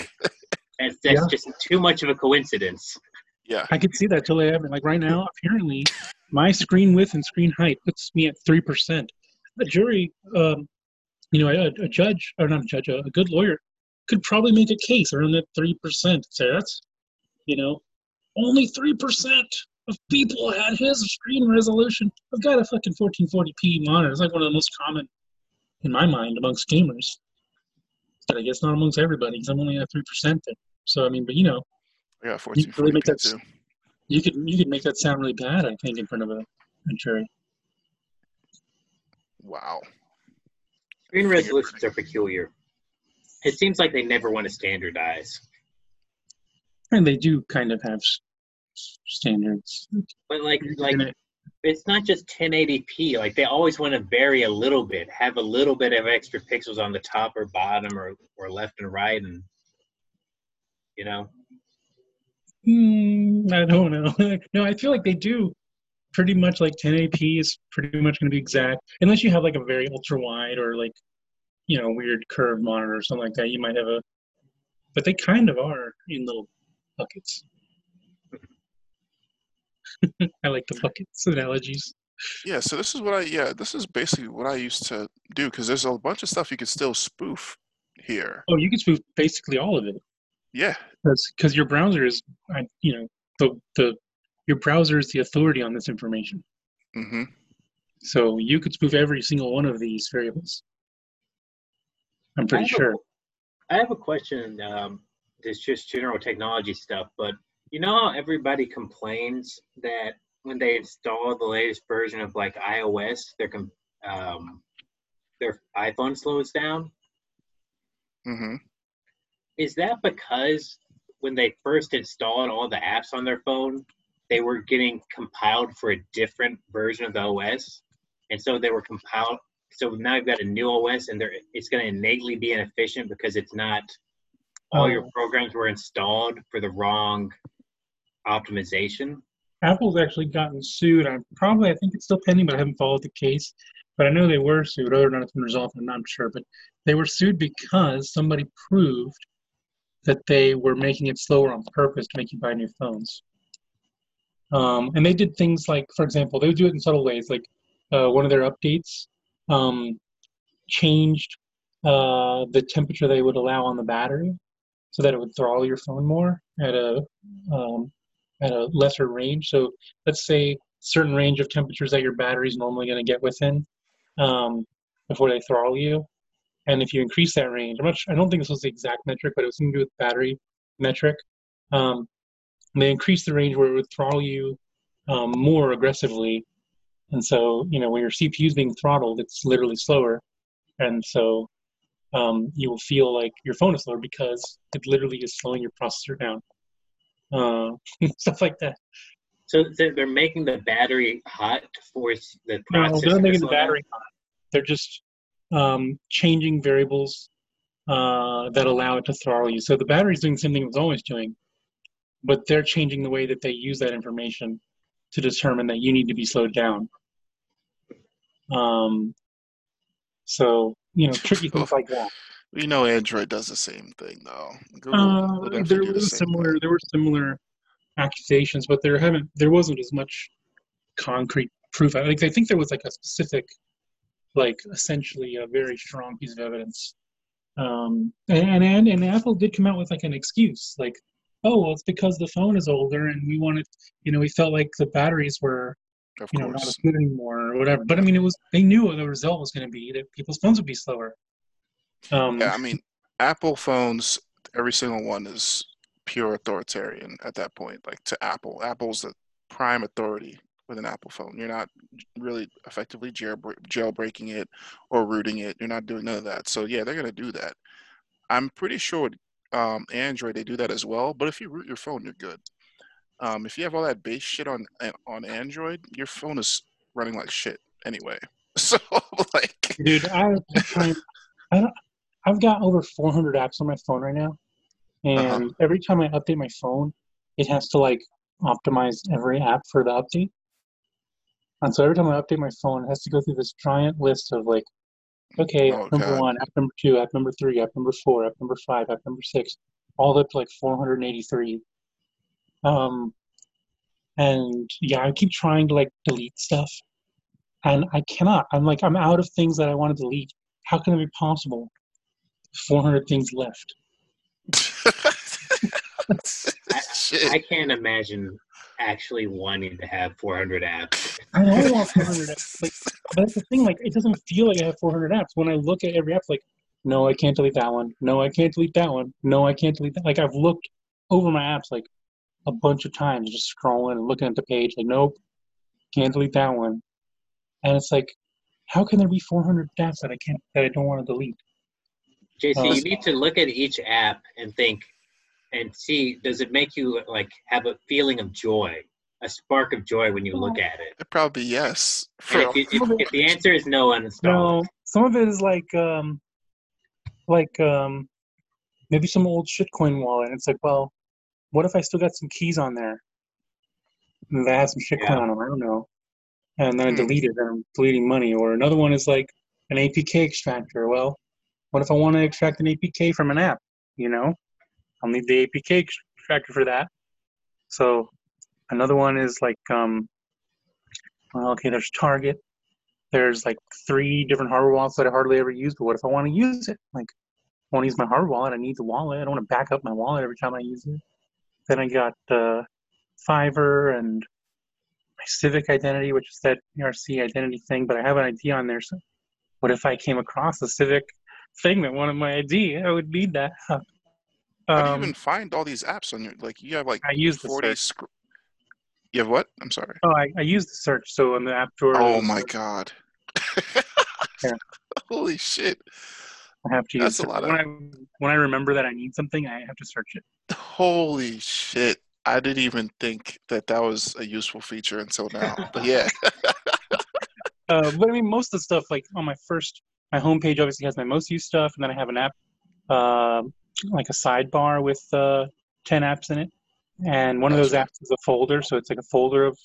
that's that's yeah. just too much of a coincidence. Yeah, I could see that till I haven't. Like right now, apparently, my screen width and screen height puts me at three percent. The jury, um, you know, a, a judge or not a judge, a, a good lawyer could probably make a case around that three percent. So that's, you know. Only three percent of people had his screen resolution. I've got a fucking fourteen forty p monitor. It's like one of the most common, in my mind, amongst gamers. But I guess not amongst everybody, because I'm only at three percent there. So, I mean, but you know. Yeah, fourteen forty p you could really make that, too. You could, you could make that sound really bad, I think, in front of a, a jury. Wow. Screen resolutions are peculiar. It seems like they never want to standardize. And they do kind of have standards, but like like it's not just ten eighty p. Like they always want to vary a little bit, have a little bit of extra pixels on the top or bottom or or left and right, and you know. Mm, I don't know. No, I feel like they do pretty much like ten eighty p is pretty much going to be exact, unless you have like a very ultra wide or like you know weird curved monitor or something like that. You might have a, but they kind of are in little buckets. I like the buckets analogies. Yeah, so this is what I, yeah, this is basically what I used to do, because there's a bunch of stuff you could still spoof here. Oh, you can spoof basically all of it. Yeah. Because your browser is, you know, the, the your browser is the authority on this information. Mm-hmm. So you could spoof every single one of these variables. I'm pretty I sure. A, I have a question. Um, it's just general technology stuff, but you know how everybody complains that when they install the latest version of like iOS, their um, their iPhone slows down? Mm-hmm. Is that because when they first installed all the apps on their phone, they were getting compiled for a different version of the O S? And so they were compiled, so now you've got a new O S and it's going to innately be inefficient because it's not, all your programs were installed for the wrong optimization? Apple's actually gotten sued. I'm probably, I think it's still pending, but I haven't followed the case. But I know they were sued. Whether or not it's been resolved, I'm not sure. But they were sued because somebody proved that they were making it slower on purpose to make you buy new phones. Um, and they did things like, for example, they would do it in subtle ways. Like uh, one of their updates um, changed uh, the temperature they would allow on the battery, so that it would throttle your phone more at a um, at a lesser range. So let's say certain range of temperatures that your battery is normally going to get within um, before they throttle you. And if you increase that range, I'm not sure, I don't think this was the exact metric, but it was something to do with battery metric. Um, And they increased the range where it would throttle you um, more aggressively. And so, you know, when your C P U is being throttled, it's literally slower. And so um, you will feel like your phone is slower because it literally is slowing your processor down. Uh, stuff like that. So they're making the battery hot to force the processor. No, they're making the battery hot. They're just um, changing variables uh, that allow it to throttle you. So the battery's doing the same thing it was always doing, but they're changing the way that they use that information to determine that you need to be slowed down. Um, so, you know, tricky things like that. You know, Android does the same thing, though. Google uh, there, was the similar, thing. there were similar accusations, but there haven't. There wasn't as much concrete proof. I think, I think there was like a specific, like essentially a very strong piece of evidence. Um, and, and and Apple did come out with like an excuse, like, oh, well, it's because the phone is older and we wanted, you know, we felt like the batteries were, of you know, course. not as good anymore or whatever. But I mean, it was they knew what the result was going to be, that people's phones would be slower. Um, yeah, I mean, Apple phones, every single one is pure authoritarian at that point. Like to Apple, Apple's the prime authority with an Apple phone. You're not really effectively jailbreaking it or rooting it. You're not doing none of that. So yeah, they're gonna do that. I'm pretty sure um, Android they do that as well. But if you root your phone, you're good. Um, if you have all that base shit on on Android, your phone is running like shit anyway. So like, dude, I. I don't, I've got over four hundred apps on my phone right now, and uh-huh. every time I update my phone, it has to like optimize every app for the update. And so every time I update my phone, it has to go through this giant list of like, okay, oh, app number God. one, app number two, app number three, app number four, app number five, app number six, all up to like four hundred eighty-three. Um, and yeah, I keep trying to like delete stuff, and I cannot. I'm like, I'm out of things that I want to delete. How can it be possible? four hundred things left. I, I can't imagine actually wanting to have four hundred apps. I don't want four hundred apps. Like, but that's the thing. Like, it doesn't feel like I have four hundred apps. When I look at every app, like, no, I can't delete that one. No, I can't delete that one. No, I can't delete that. Like, I've looked over my apps like a bunch of times, just scrolling and looking at the page. Like, nope, can't delete that one. And it's like, how can there be four hundred apps that I can't, that I don't want to delete? J C, uh, you need to look at each app and think, and see, does it make you like have a feeling of joy, a spark of joy when you look at it? Probably yes. If, you, if, if the answer is no, uninstall. No, some of it is like, um, like um, maybe some old shitcoin wallet. And it's like, well, what if I still got some keys on there? And I have some shitcoin yeah. on them. I don't know. And then I delete it, and I'm deleting money. Or another one is like an A P K extractor. Well, what if I want to extract an A P K from an app? You know, I'll need the A P K extractor for that. So another one is like, um, well, okay, there's Target. There's like three different hardware wallets that I hardly ever use, but what if I want to use it? Like, I want to use my hardware wallet. I need the wallet. I don't want to back up my wallet every time I use it. Then I got uh, Fiverr and my Civic identity, which is that E R C identity thing, but I have an I D on there. So what if I came across a Civic thing that wanted my I D? I would need that. Um, How do you even find all these apps on your, like, you have like I use forty. The sc- you have what? I'm sorry. Oh, I, I use the search. So on the app drawer. Oh my search. God. Yeah. Holy shit. I have to use That's a lot of- when, I, when I remember that I need something, I have to search it. Holy shit. I didn't even think that that was a useful feature until now, but yeah. uh, but I mean, most of the stuff, like on my first, my homepage obviously has my most used stuff, and then I have an app, uh, like a sidebar with uh, ten apps in it. And one of those apps is a folder, so it's like a folder of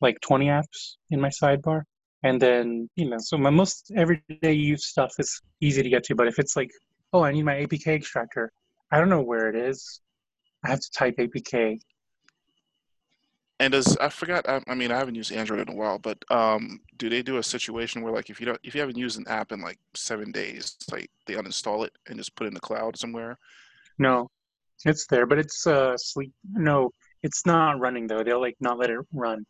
like twenty apps in my sidebar. And then, you know, so my most everyday use stuff is easy to get to, but if it's like, oh, I need my A P K extractor, I don't know where it is. I have to type A P K. And does I forgot? I, I mean, I haven't used Android in a while, but um, do they do a situation where, like, if you don't, if you haven't used an app in like seven days, like they uninstall it and just put it in the cloud somewhere? No, it's there, but it's uh, sleep. No, it's not running though. They'll like not let it run.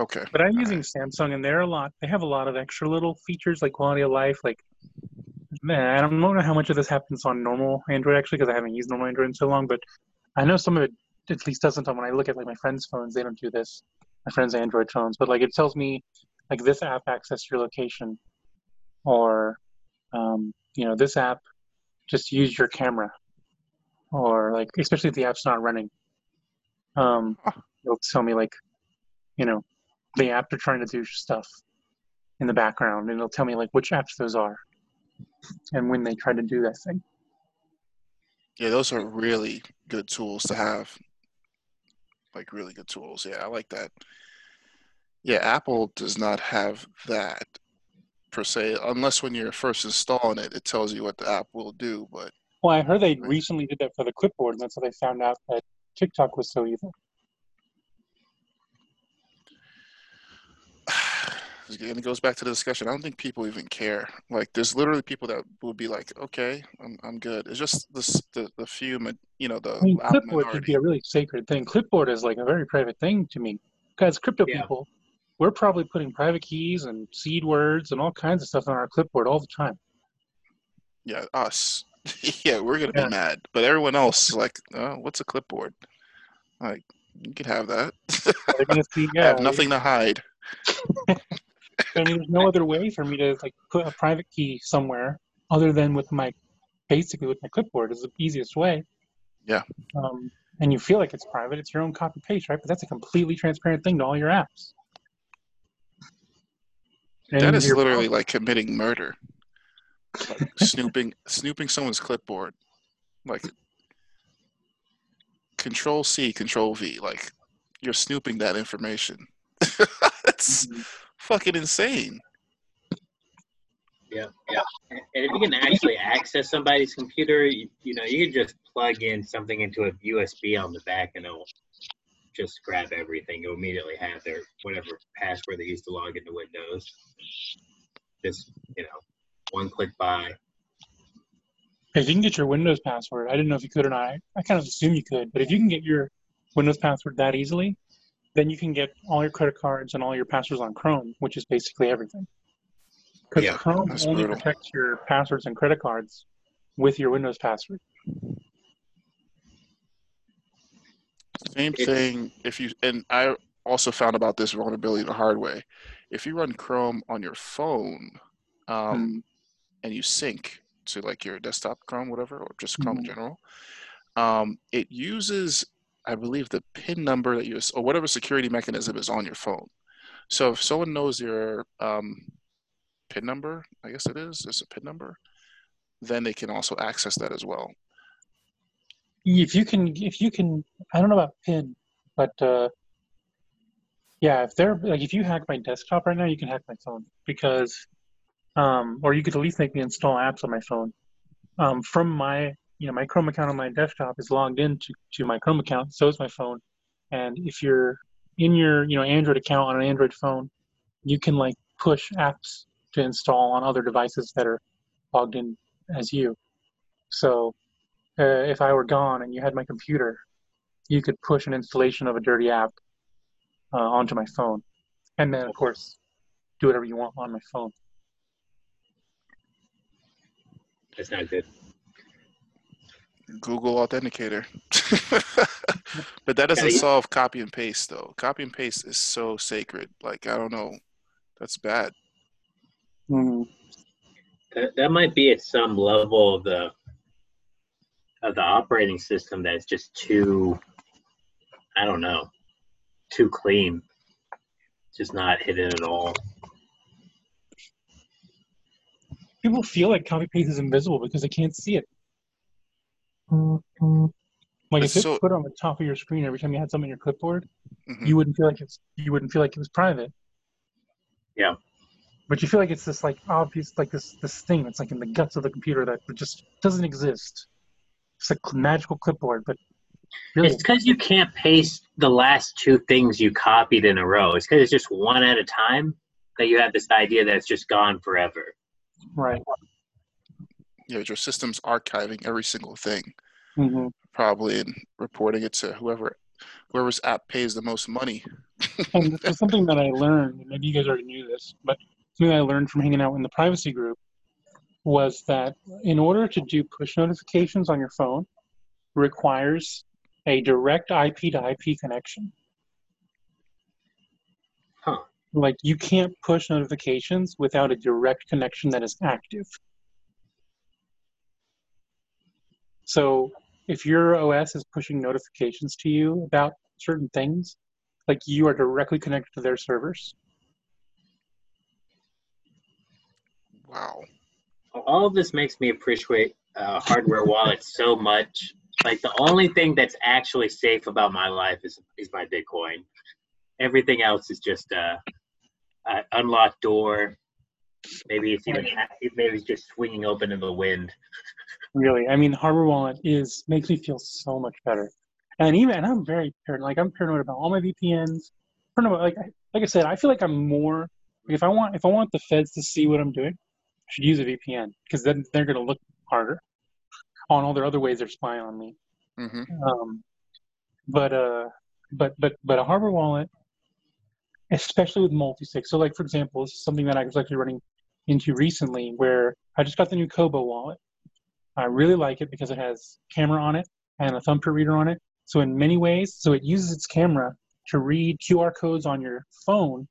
Okay. But I'm All using right. Samsung, and they're a lot. They have a lot of extra little features like quality of life. Like, man, I don't know how much of this happens on normal Android actually, because I haven't used normal Android in so long, but I know some of it at least doesn't when I look at like my friends' phones. They don't do this. My friends' Android phones, but like it tells me like this app access your location, or um, you know, this app just use your camera, or like especially if the app's not running, um, it'll tell me like, you know, the app they're trying to do stuff in the background, and it'll tell me like which apps those are and when they tried to do that thing. Yeah, those are really good tools to have. Like really good tools. Yeah, I like that. Yeah, Apple does not have that per se, unless when you're first installing it, it tells you what the app will do. But well, I heard they recently did that for the clipboard, and that's how they found out that TikTok was so evil. And it goes back to the discussion. I don't think people even care. Like, there's literally people that would be like, "Okay, I'm I'm good." It's just this the the few, you know, the I mean, clipboard could be a really sacred thing. Clipboard is like a very private thing to me. Guys, crypto yeah. people, we're probably putting private keys and seed words and all kinds of stuff on our clipboard all the time. Yeah, us. yeah, we're gonna yeah. be mad, but everyone else is like, oh, "What's a clipboard?" Like, you could have that. see, yeah, I have nothing to hide. I mean, there's no other way for me to like put a private key somewhere other than with my, basically with my clipboard is the easiest way. Yeah. Um, and you feel like it's private. It's your own copy paste, right? But that's a completely transparent thing to all your apps. And that is literally like committing murder. Like snooping, snooping someone's clipboard. Like control C, control V. Like you're snooping that information. That's mm-hmm. fucking insane. Yeah, yeah. And if you can actually access somebody's computer, you, you know, you can just plug in something into a U S B on the back, and it'll just grab everything. You'll immediately have their whatever password they used to log into Windows. Just, you know, one click buy. If you can get your Windows password, I didn't know if you could or not. I kind of assume you could, but if you can get your Windows password that easily, then you can get all your credit cards and all your passwords on Chrome, which is basically everything. Because yeah, Chrome only brutal. protects your passwords and credit cards with your Windows password. Same thing if you, and I also found about this vulnerability the hard way. If you run Chrome on your phone um, mm-hmm. and you sync to like your desktop Chrome, whatever, or just Chrome mm-hmm. in general, um, it uses I believe the PIN number that you, or whatever security mechanism is on your phone. So if someone knows your um, PIN number, I guess it is, it's a PIN number, then they can also access that as well. If you can, if you can, I don't know about PIN, but uh, yeah, if they're, like if you hack my desktop right now, you can hack my phone because, um, or you could at least make me install apps on my phone um, from my, you know, my Chrome account on my desktop is logged into to my Chrome account. So is my phone. And if you're in your, you know, Android account on an Android phone, you can like push apps to install on other devices that are logged in as you. So uh, if I were gone and you had my computer, you could push an installation of a dirty app uh, onto my phone. And then of course, do whatever you want on my phone. That's not good. Google Authenticator. But that doesn't solve copy and paste though. Copy and paste is so sacred. Like, I don't know. That's bad. Mm-hmm. That, that might be at some level of the, of the operating system that's just too, I don't know, too clean. Just not hidden at all. People feel like copy paste is invisible because they can't see it. Like if so, it was put on the top of your screen every time you had something in your clipboard, mm-hmm. you wouldn't feel like it's you wouldn't feel like it was private. Yeah, but you feel like it's this like obvious like this this thing that's like in the guts of the computer that just doesn't exist. It's a magical clipboard, but really, it's because you can't paste the last two things you copied in a row. It's because it's just one at a time that you have this idea that it's just gone forever. Right. Yeah, your system's archiving every single thing, mm-hmm. probably, and reporting it to whoever, whoever's app pays the most money. And this is something that I learned, and maybe you guys already knew this, but something I learned from hanging out in the privacy group was that in order to do push notifications on your phone requires a direct I P to I P connection. Huh. Like, you can't push notifications without a direct connection that is active. So if your O S is pushing notifications to you about certain things, like, you are directly connected to their servers. Wow. All of this makes me appreciate uh, hardware wallets so much. Like, the only thing that's actually safe about my life is is my Bitcoin. Everything else is just a, a unlocked door. Maybe it's even maybe it's just swinging open in the wind. Really, I mean, hardware wallet is makes me feel so much better. And even and I'm very paranoid. Like, I'm paranoid about all my V P Ns. Paranoid, like like I said, I feel like I'm more. If I want if I want the feds to see what I'm doing, I should use a V P N, because then they're going to look harder on all their other ways they're spying on me. Mm-hmm. Um, but uh, but but but a hardware wallet, especially with multi-sig. So, like, for example, this is something that I was actually running into recently, where I just got the new Kobo wallet. I really like it because it has camera on it and a thumbprint reader on it. So in many ways, so it uses its camera to read Q R codes on your phone.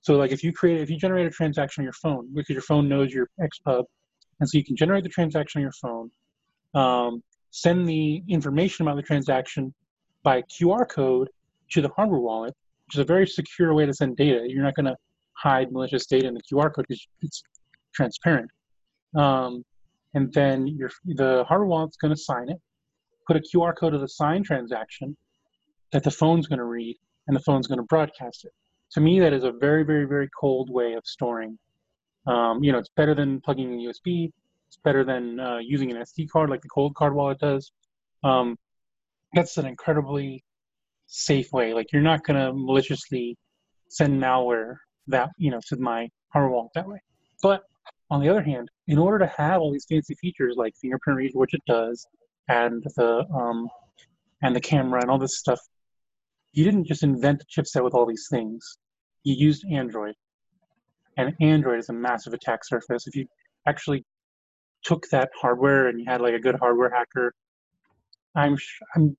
So, like, if you create, if you generate a transaction on your phone, because your phone knows your X P U B, and so you can generate the transaction on your phone, um, send the information about the transaction by Q R code to the hardware wallet, which is a very secure way to send data. You're not going to hide malicious data in the Q R code because it's transparent. Um, and then your, the hardware wallet's going to sign it, put a Q R code to the signed transaction that the phone's going to read, and the phone's going to broadcast it. To me, that is a very, very, very cold way of storing. Um, you know, it's better than plugging in U S B. It's better than uh, using an S D card like the Cold Card wallet does. Um, that's an incredibly safe way. Like, you're not going to maliciously send malware that, you know, to my hardware wallet that way. But on the other hand, in order to have all these fancy features like fingerprint reader, which it does, and the um, and the camera and all this stuff, you didn't just invent a chipset with all these things. You used Android. And Android is a massive attack surface. If you actually took that hardware and you had, like, a good hardware hacker, I'm I'm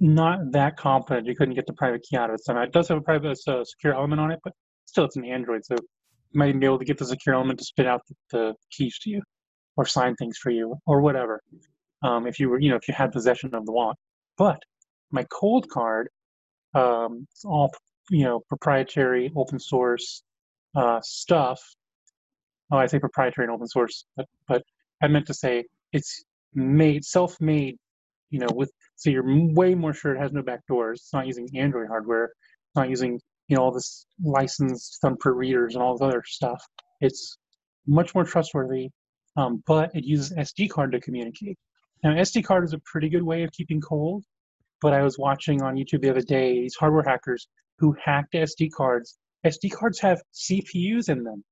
not that confident you couldn't get the private key out of it. So it does have a private uh, secure element on it, but still, it's an Android. So you might even be able to get the secure element to spit out the, the keys to you or sign things for you or whatever, um, if you were, you know, if you had possession of the wallet. But my Cold Card, Um, it's all, you know, proprietary, open source uh, stuff. Oh, I say proprietary and open source, but, but I meant to say it's made, self-made, you know, with, so you're way more sure it has no backdoors. It's not using Android hardware. It's not using, you know, all this licensed thumbprint readers and all this other stuff. It's much more trustworthy, um, but it uses S D card to communicate. Now, S D card is a pretty good way of keeping cold. But I was watching on YouTube the other day these hardware hackers who hacked S D cards. S D cards have C P Us in them.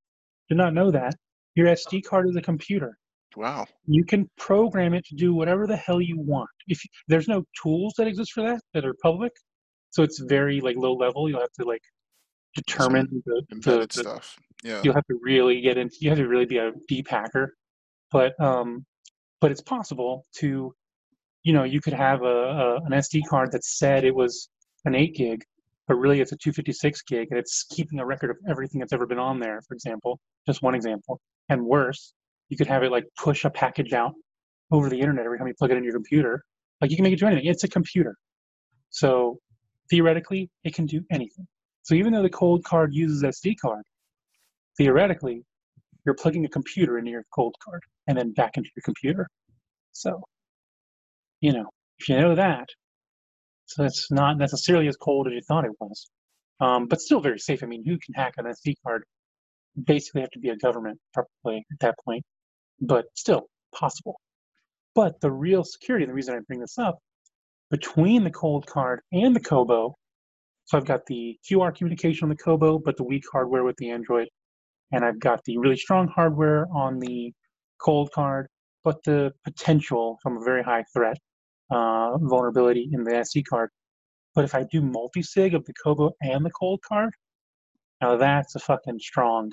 Did not know that. Your S D card is a computer. Wow. You can program it to do whatever the hell you want. If you, there's no tools that exist for that that are public, so it's very, like, low level. You'll have to, like, determine the, the, the stuff. Yeah. You'll have to really get into. You have to really be a deep hacker, but um, but it's possible to. You know, you could have a, a an S D card that said it was an eight gig, but really it's a two fifty-six gig, and it's keeping a record of everything that's ever been on there, for example, just one example. And worse, you could have it, like, push a package out over the internet every time you plug it into your computer. Like, you can make it do anything. It's a computer. So theoretically, it can do anything. So even though the Cold Card uses S D card, theoretically, you're plugging a computer into your Cold Card and then back into your computer. So... you know, if you know that, so it's not necessarily as cold as you thought it was, um, but still very safe. I mean, who can hack an S D card? Basically, have to be a government probably at that point, but still possible. But the real security, the reason I bring this up, between the Cold Card and the Kobo, so I've got the Q R communication on the Kobo, but the weak hardware with the Android, and I've got the really strong hardware on the Cold Card, but the potential from a very high threat. Uh, vulnerability in the S D card. But if I do multi-sig of the Kobo and the Cold Card, now that's a fucking strong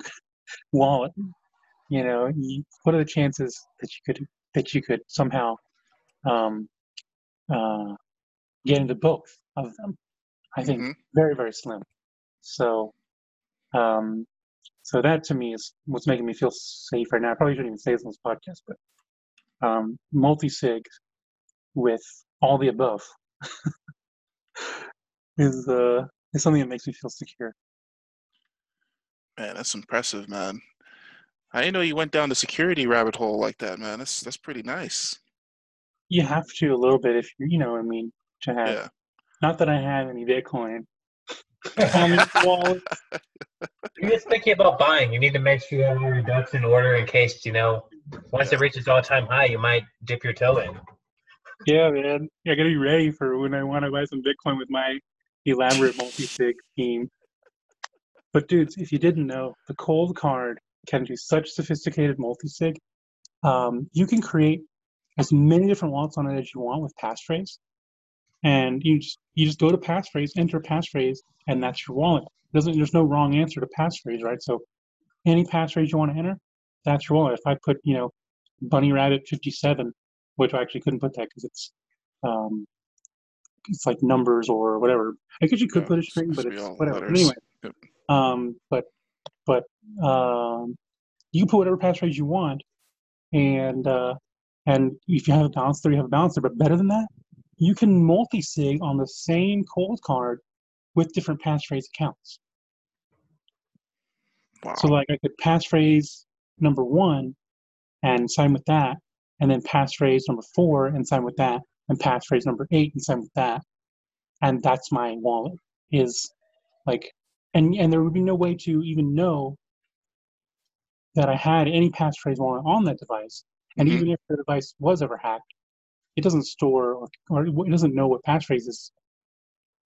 wallet. You know, you, what are the chances that you could that you could somehow um, uh, get into both of them. I think mm-hmm. very, very slim. So, um, so that to me is what's making me feel safe right now. I probably shouldn't even say this on this podcast, but um, multi-sig with all the above is uh, is something that makes me feel secure. Man, that's impressive, man. I didn't know you went down the security rabbit hole like that, man. That's that's pretty nice. You have to a little bit if you you know what I mean, to have. Yeah. Not that I have any Bitcoin. You're just thinking about buying. You need to make sure you have your ducks in order in case, you know, once it reaches all-time high, you might dip your toe in. Yeah, man. I gotta be ready for when I want to buy some Bitcoin with my elaborate multi-sig scheme. But dudes, if you didn't know, the cold card can do such sophisticated multi-sig. Um, you can create as many different wallets on it as you want with passphrase. And you just you just go to passphrase, enter passphrase, and that's your wallet. Doesn't there's no wrong answer to passphrase, right? So any passphrase you want to enter, that's your wallet. If I put, you know, bunny rabbit fifty-seven, which I actually couldn't put that because it's um it's like numbers or whatever. I guess you could yeah, put a string, but it's whatever. Letters. Anyway, yep. um, but but um, you can put whatever passphrase you want, and uh, and if you have a balance there, you have a balance there. But better than that, you can multi-sig on the same cold card with different passphrase accounts. Wow. So like I could passphrase number one and sign with that, and then passphrase number four and sign with that, and passphrase number eight and sign with that. And that's my wallet is like, and, and there would be no way to even know that I had any passphrase wallet on that device. And mm-hmm. even if the device was ever hacked, it doesn't store or, or it doesn't know what passphrases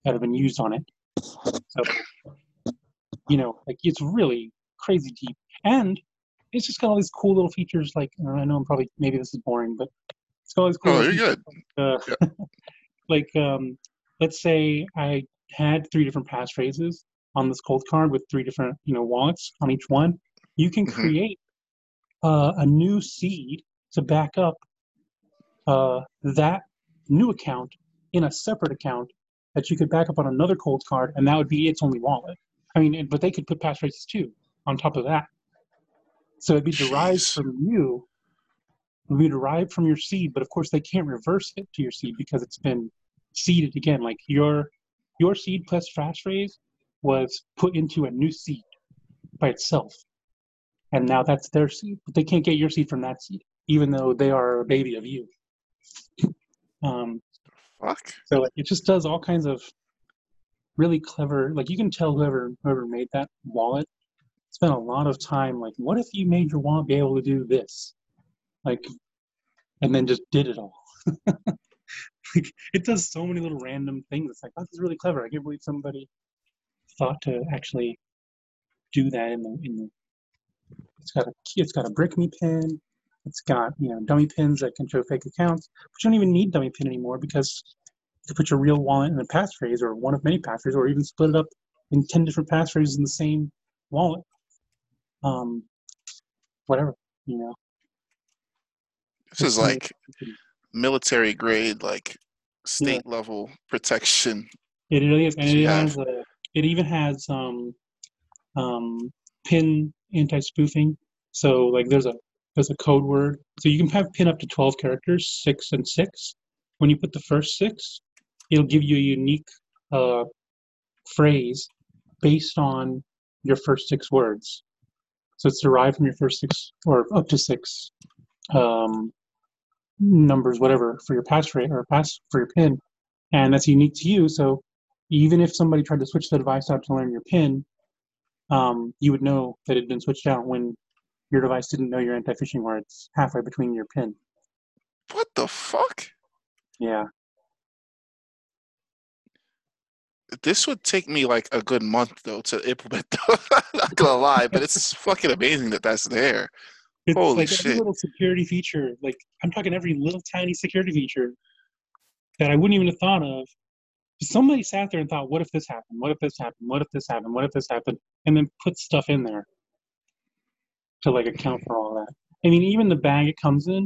that have been used on it. So, you know, like it's really crazy deep. And it's just got all these cool little features. Like, I know I'm probably, maybe this is boring, but it's got all these cool oh, you're good. Like, uh, yeah. like um, let's say I had three different passphrases on this cold card with three different, you know, wallets on each one. You can mm-hmm. create uh, a new seed to back up Uh, that new account in a separate account that you could back up on another cold card, and that would be its only wallet. I mean, but they could put passphrases too on top of that. So it'd be derived Jeez. from you, it'd be derived from your seed, but of course they can't reverse it to your seed because it's been seeded again. Like your your seed plus passphrase was put into a new seed by itself, and now that's their seed, but they can't get your seed from that seed, even though they are a baby of you. Um, Fuck. So like, it just does all kinds of really clever. Like you can tell whoever whoever made that wallet spent a lot of time. Like, what if you made your wallet be able to do this? Like, and then just did it all. Like, it does so many little random things. It's like, oh, this is really clever. I can't believe somebody thought to actually do that in the in the. It's got a it's got a brick me pin. It's got, you know, dummy pins that can show fake accounts, but you don't even need dummy pin anymore because you can put your real wallet in a passphrase or one of many passphrases, or even split it up in ten different passphrases in the same wallet. Um, whatever, you know. This is like military grade, like state yeah. level protection. It really is, and it yeah. has a, it even has um, um, pin anti-spoofing. So like, there's a There's a code word. So you can have pin up to twelve characters, six and six. When you put the first six, it'll give you a unique uh, phrase based on your first six words. So it's derived from your first six or up to six um, numbers, whatever, for your passphrase or pass for your pin. And that's unique to you. So even if somebody tried to switch the device out to learn your pin, um, you would know that it had been switched out when your device didn't know your anti-phishing words halfway between your pin. What the fuck? Yeah. This would take me like a good month though to implement. Not gonna lie, but it's fucking amazing that that's there. It's Holy like shit! Every little security feature, like I'm talking every little tiny security feature that I wouldn't even have thought of. Somebody sat there and thought, "What if this happened? What if this happened? What if this happened? What if this happened?" And then put stuff in there to like account for all that. I mean, even the bag it comes in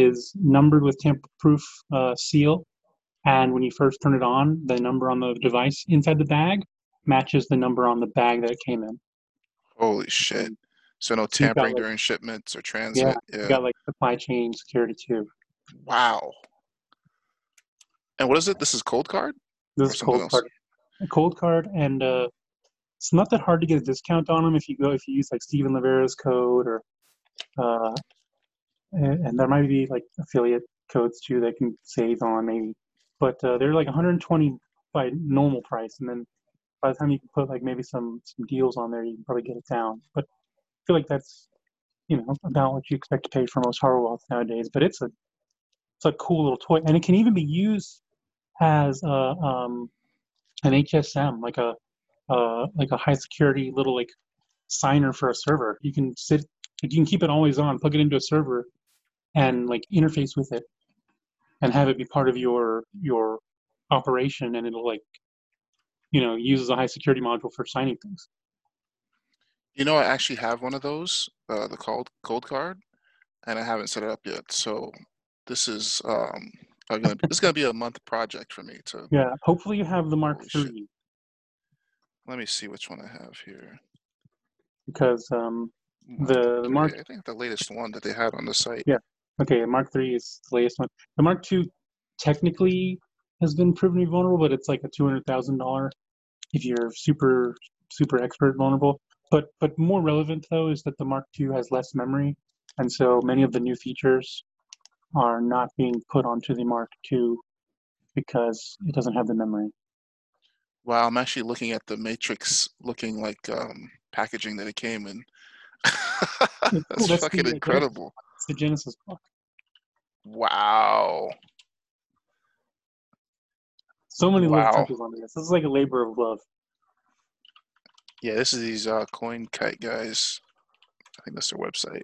is numbered with tamper-proof uh, seal. And when you first turn it on, the number on the device inside the bag matches the number on the bag that it came in. Holy shit. So no tampering during like, shipments or transit. Yeah, yeah. You got like supply chain security too. Wow. And what is it? This is Cold Card? This is Cold Card. A Cold Card, and uh, it's not that hard to get a discount on them if you go if you use like Steven Levera's code, or uh, and, and there might be like affiliate codes too that can save on maybe. But uh, they're like one hundred twenty by normal price, and then by the time you can put like maybe some some deals on there, you can probably get it down. But I feel like that's you know about what you expect to pay for most hardware wallets nowadays. But it's a it's a cool little toy, and it can even be used as a um, an H S M, like a uh, like a high security little like signer for a server. You can sit, you can keep it always on, plug it into a server, and like interface with it, and have it be part of your your operation, and it'll like you know uses a high security module for signing things. You know, I actually have one of those, uh, the cold cold card, and I haven't set it up yet. So this is. Um... I'm gonna, this is going to be a month project for me to. Yeah, hopefully you have the Mark three. Let me see which one I have here. Because um, the, the Mark. I think the latest one that they had on the site. Yeah. Okay, Mark three is the latest one. The Mark two technically has been proven to be vulnerable, but it's like a two hundred thousand dollars if you're super, super expert vulnerable. But, but more relevant, though, is that the Mark two has less memory. And so many of the new features are not being put onto the Mark two because it doesn't have the memory. Wow, I'm actually looking at the Matrix looking like um, packaging that it came in. That's, cool. That's fucking the, incredible. It's the Genesis block. Wow. So many wow. little touches on this. This is like a labor of love. Yeah, this is these uh, CoinKite guys. I think that's their website.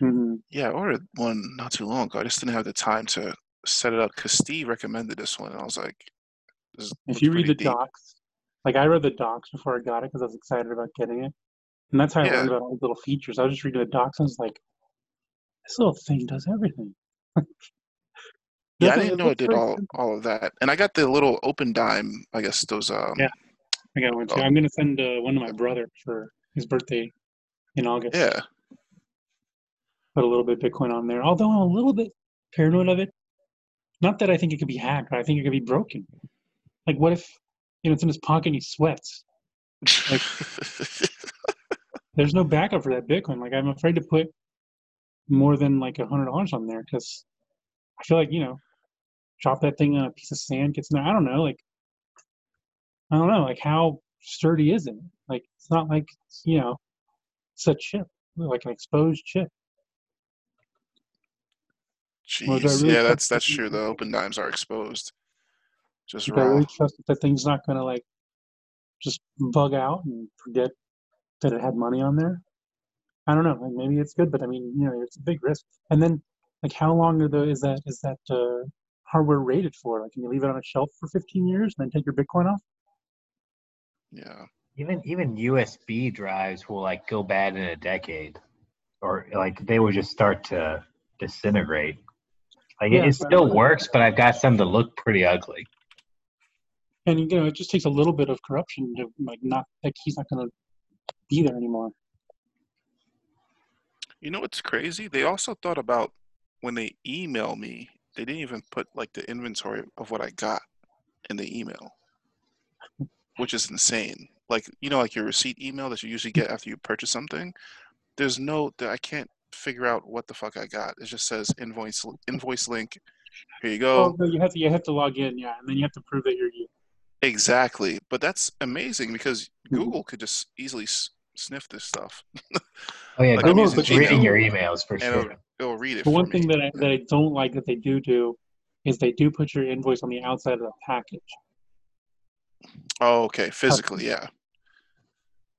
Mm-hmm. Yeah, I ordered one not too long ago. I just didn't have the time to set it up because Steve recommended this one, and I was like, this "If you read the deep. docs, like I read the docs before I got it because I was excited about getting it, and that's how yeah. I learned about all the little features. I was just reading the docs and I was like, this little thing does everything." yeah, I didn't know it did all, all of that, and I got the little open dime. I guess those. Um, yeah, I got one too. Oh. I'm gonna send uh, one to my brother for his birthday in August. Yeah. Put a little bit of Bitcoin on there, although I'm a little bit paranoid of it. Not that I think it could be hacked, but I think it could be broken. Like, what if, you know, it's in his pocket and he sweats? Like, there's no backup for that Bitcoin. Like, I'm afraid to put more than, like, one hundred dollars on there because I feel like, you know, drop that thing on a piece of sand, gets in there. I don't know, like, I don't know, like, how sturdy is it? Like, it's not like, you know, it's a chip, like an exposed chip. Jeez. Really yeah, that's that's true. The open dimes are exposed. Just I really trust that the thing's not going to like just bug out and forget that it had money on there. I don't know. Like, maybe it's good, but I mean, you know, it's a big risk. And then, like, how long are the, is that is that uh, hardware rated for? Like, can you leave it on a shelf for fifteen years and then take your Bitcoin off? Yeah. Even even U S B drives will like go bad in a decade, or like they will just start to disintegrate. Like yeah, it still works, but I've got some that look pretty ugly. And you know, it just takes a little bit of corruption to like not like he's not going to be there anymore. You know what's crazy? They also thought about when they email me, they didn't even put like the inventory of what I got in the email, which is insane. Like you know, like your receipt email that you usually get after you purchase something. There's no, I can't figure out what the fuck I got. It just says invoice invoice link. Here you go. Oh, no, you have to you have to log in, yeah, and then you have to prove that you're you. Exactly, but that's amazing because mm-hmm. Google could just easily s- sniff this stuff. Oh yeah, like Google's reading your emails for sure. It'll, it'll read it. The one thing me. that I, that I don't like that they do do is they do put your invoice on the outside of the package. Oh, okay, physically, yeah.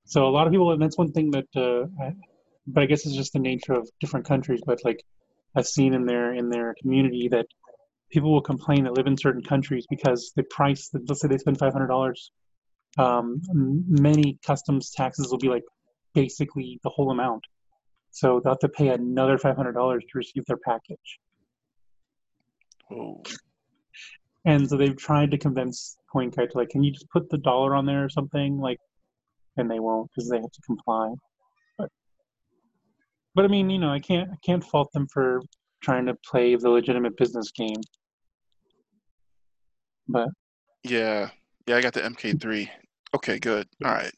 So a lot of people, and that's one thing that. Uh, I, But I guess it's just the nature of different countries. But like I've seen in their in their community that people will complain that live in certain countries because the price, that, let's say they spend five hundred dollars, um, many customs taxes will be like basically the whole amount. So they'll have to pay another five hundred dollars to receive their package. Oh. And so they've tried to convince CoinKite to, like, can you just put the dollar on there or something? Like, and they won't because they have to comply. But, but I mean, you know, I can't, I can't fault them for trying to play the legitimate business game. But yeah, yeah, I got the M K three. Okay, good. All right.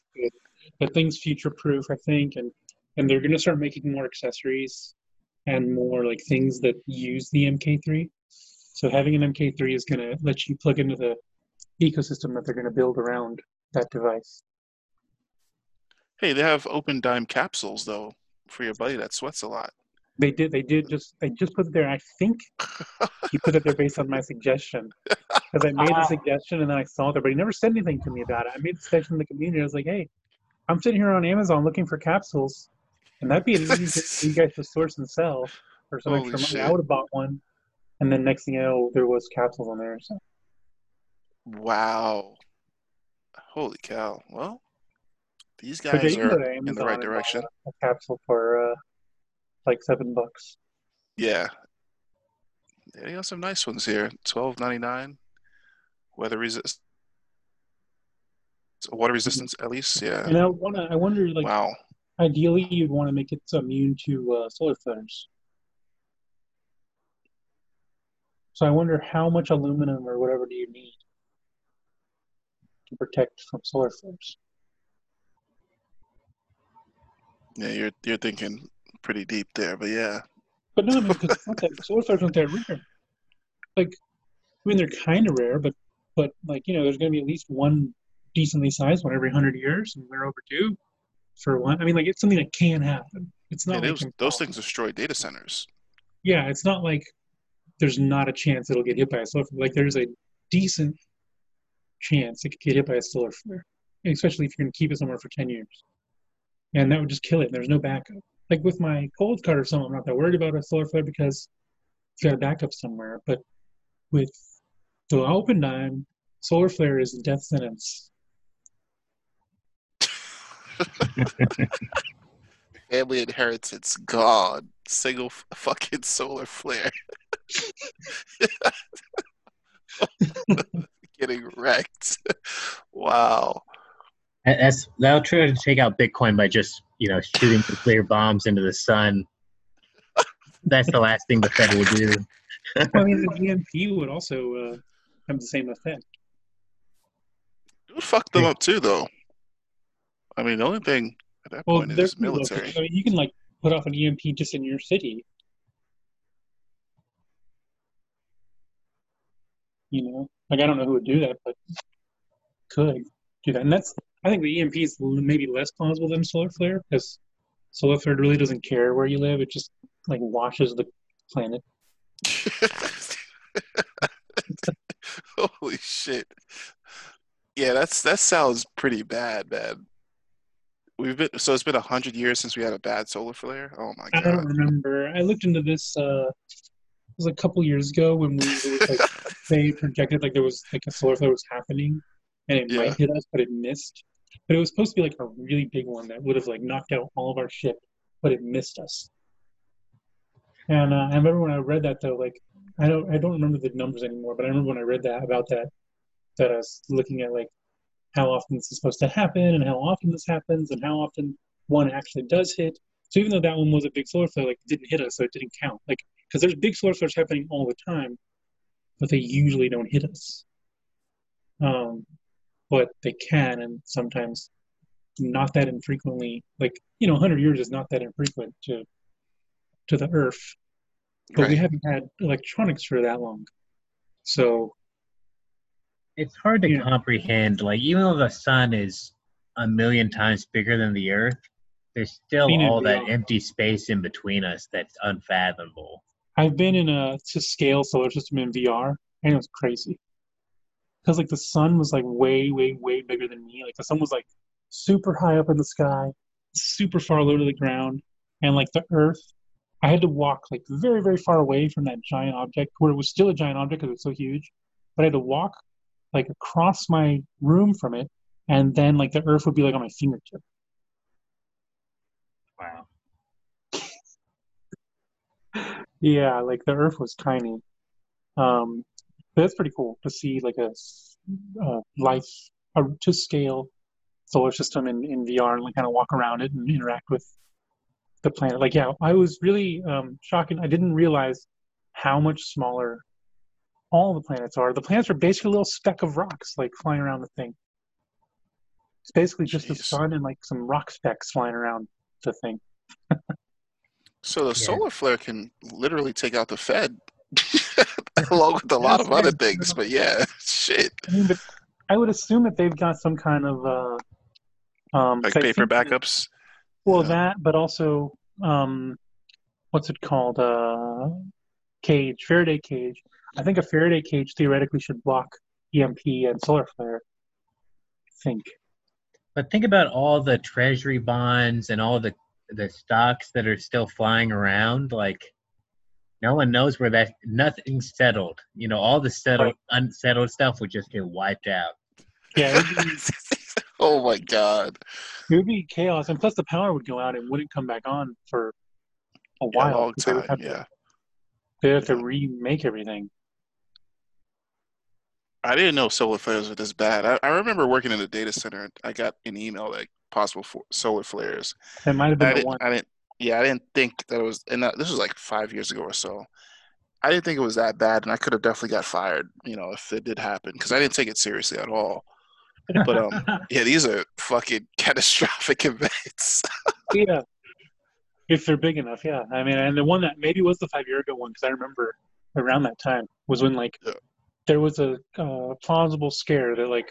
The thing's future-proof, I think, and and they're going to start making more accessories and more like things that use the M K three. So having an M K three is going to let you plug into the ecosystem that they're going to build around that device. Hey, they have open dime capsules though for your buddy that sweats a lot. They did. They did just. They just put it there. I think he put it there based on my suggestion, because I made the suggestion and then I saw it there, but he never said anything to me about it. I made the suggestion in the community. I was like, hey, I'm sitting here on Amazon looking for capsules, and that'd be an easy thing you guys to source and sell for some extra money. I would have bought one, and then next thing I know, there was capsules on there. So. Wow! Holy cow! Well, these guys so are in the right direction. A capsule for. Uh, like seven bucks. Yeah. They got some nice ones here. Twelve ninety nine. Weather resist. Water resistance, at least. Yeah. And I want to. I wonder, like, wow. Ideally, you'd want to make it immune to uh, solar flares. So I wonder how much aluminum or whatever do you need to protect from solar flares? Yeah, you're you're thinking pretty deep there, but yeah. But no, because it's not that, solar flares aren't that rare. Like, I mean, they're kind of rare, but but like, you know, there's going to be at least one decently sized one every hundred years, and we're overdue for one. I mean, like, it's something that can happen. It's not. Yeah, like those, those things destroy data centers. Yeah, it's not like there's not a chance it'll get hit by a solar flare. Like, there's a decent chance it could get hit by a solar flare, especially if you're going to keep it somewhere for ten years, and that would just kill it. And there's no backup. Like with my cold card or something, I'm not that worried about a solar flare because it's got a backup somewhere. But with the open dime, solar flare is a death sentence. Family inheritance gone. Single fucking solar flare. Getting wrecked. Wow. That's, that'll try to take out Bitcoin by just, you know, shooting nuclear bombs into the sun. That's the last thing the Fed will do. I mean, the B N P would also uh, have the same effect. It would fuck them up too, though. I mean, the only thing at that well, point is military. I mean, you can, like, put off an E M P just in your city. You know? Like, I don't know who would do that, but could do that. And that's... I think the E M P is maybe less plausible than solar flare because solar flare really doesn't care where you live. It just, like, washes the planet. Holy shit. Yeah, that's that sounds pretty bad, man. We've been so it's been a hundred years since we had a bad solar flare. Oh my god. I don't remember. I looked into this uh it was a couple years ago when we like, they projected like there was like a solar flare was happening and it yeah. might hit us, but it missed. But it was supposed to be like a really big one that would have like knocked out all of our shit, but it missed us. And uh, I remember when I read that though, like I don't, I don't remember the numbers anymore, but I remember when I read that about that, that I was looking at like how often this is supposed to happen and how often this happens and how often one actually does hit. So even though that one was a big solar flare, like it didn't hit us, so it didn't count. Like because there's big solar flares happening all the time, but they usually don't hit us. Um, but they can, and sometimes not that infrequently. Like, you know, a hundred years is not that infrequent to to the Earth. But right. we haven't had electronics for that long. So it's hard to comprehend. Know. Like, even though the sun is a million times bigger than the Earth, there's still all that real. empty space in between us that's unfathomable. I've been in a to-scale solar system in V R, and it was crazy. Because, like, the sun was, like, way, way, way bigger than me. Like, the sun was, like, super high up in the sky, super far low to the ground. And, like, the Earth, I had to walk, like, very, very far away from that giant object, where it was still a giant object because it was so huge. But I had to walk, like, across my room from it. And then, like, the Earth would be, like, on my fingertip. Wow. Yeah, like, the Earth was tiny. Um, That's pretty cool to see, like a uh, life uh, to scale solar system in, in V R and like kind of walk around it and interact with the planet. Like, yeah, I was really um, shocked. I didn't realize how much smaller all the planets are. The planets are basically a little speck of rocks, like flying around the thing. It's basically just Jeez. the sun and like some rock specks flying around the thing. So the yeah. solar flare can literally take out the Fed, along with a lot of other things. But yeah, shit. I mean, but I would assume that they've got some kind of uh, um, like paper backups. Well, yeah. that, but also, um, what's it called? Uh, cage, Faraday cage. I think a Faraday cage theoretically should block E M P and solar flare. I think. But think about all the treasury bonds and all the the stocks that are still flying around. Like, no one knows where that, nothing's settled. You know, all the settled, unsettled stuff would just get wiped out. Yeah. Be, oh my God. It would be chaos. And plus the power would go out and wouldn't come back on for a while. Yeah, a long time, they would have, yeah. to, they would have yeah. to remake everything. I didn't know solar flares were this bad. I, I remember working in a data center. And I got an email like possible for solar flares. It might have been I the one. I didn't, yeah, I didn't think that it was. And that, this was like five years ago or so. I didn't think it was that bad, and I could have definitely got fired, you know, if it did happen, because I didn't take it seriously at all. But um, yeah, these are fucking catastrophic events. Yeah, if they're big enough, yeah. I mean, and the one that maybe was the five year ago one, because I remember around that time was when like. Yeah. There was a uh, plausible scare that like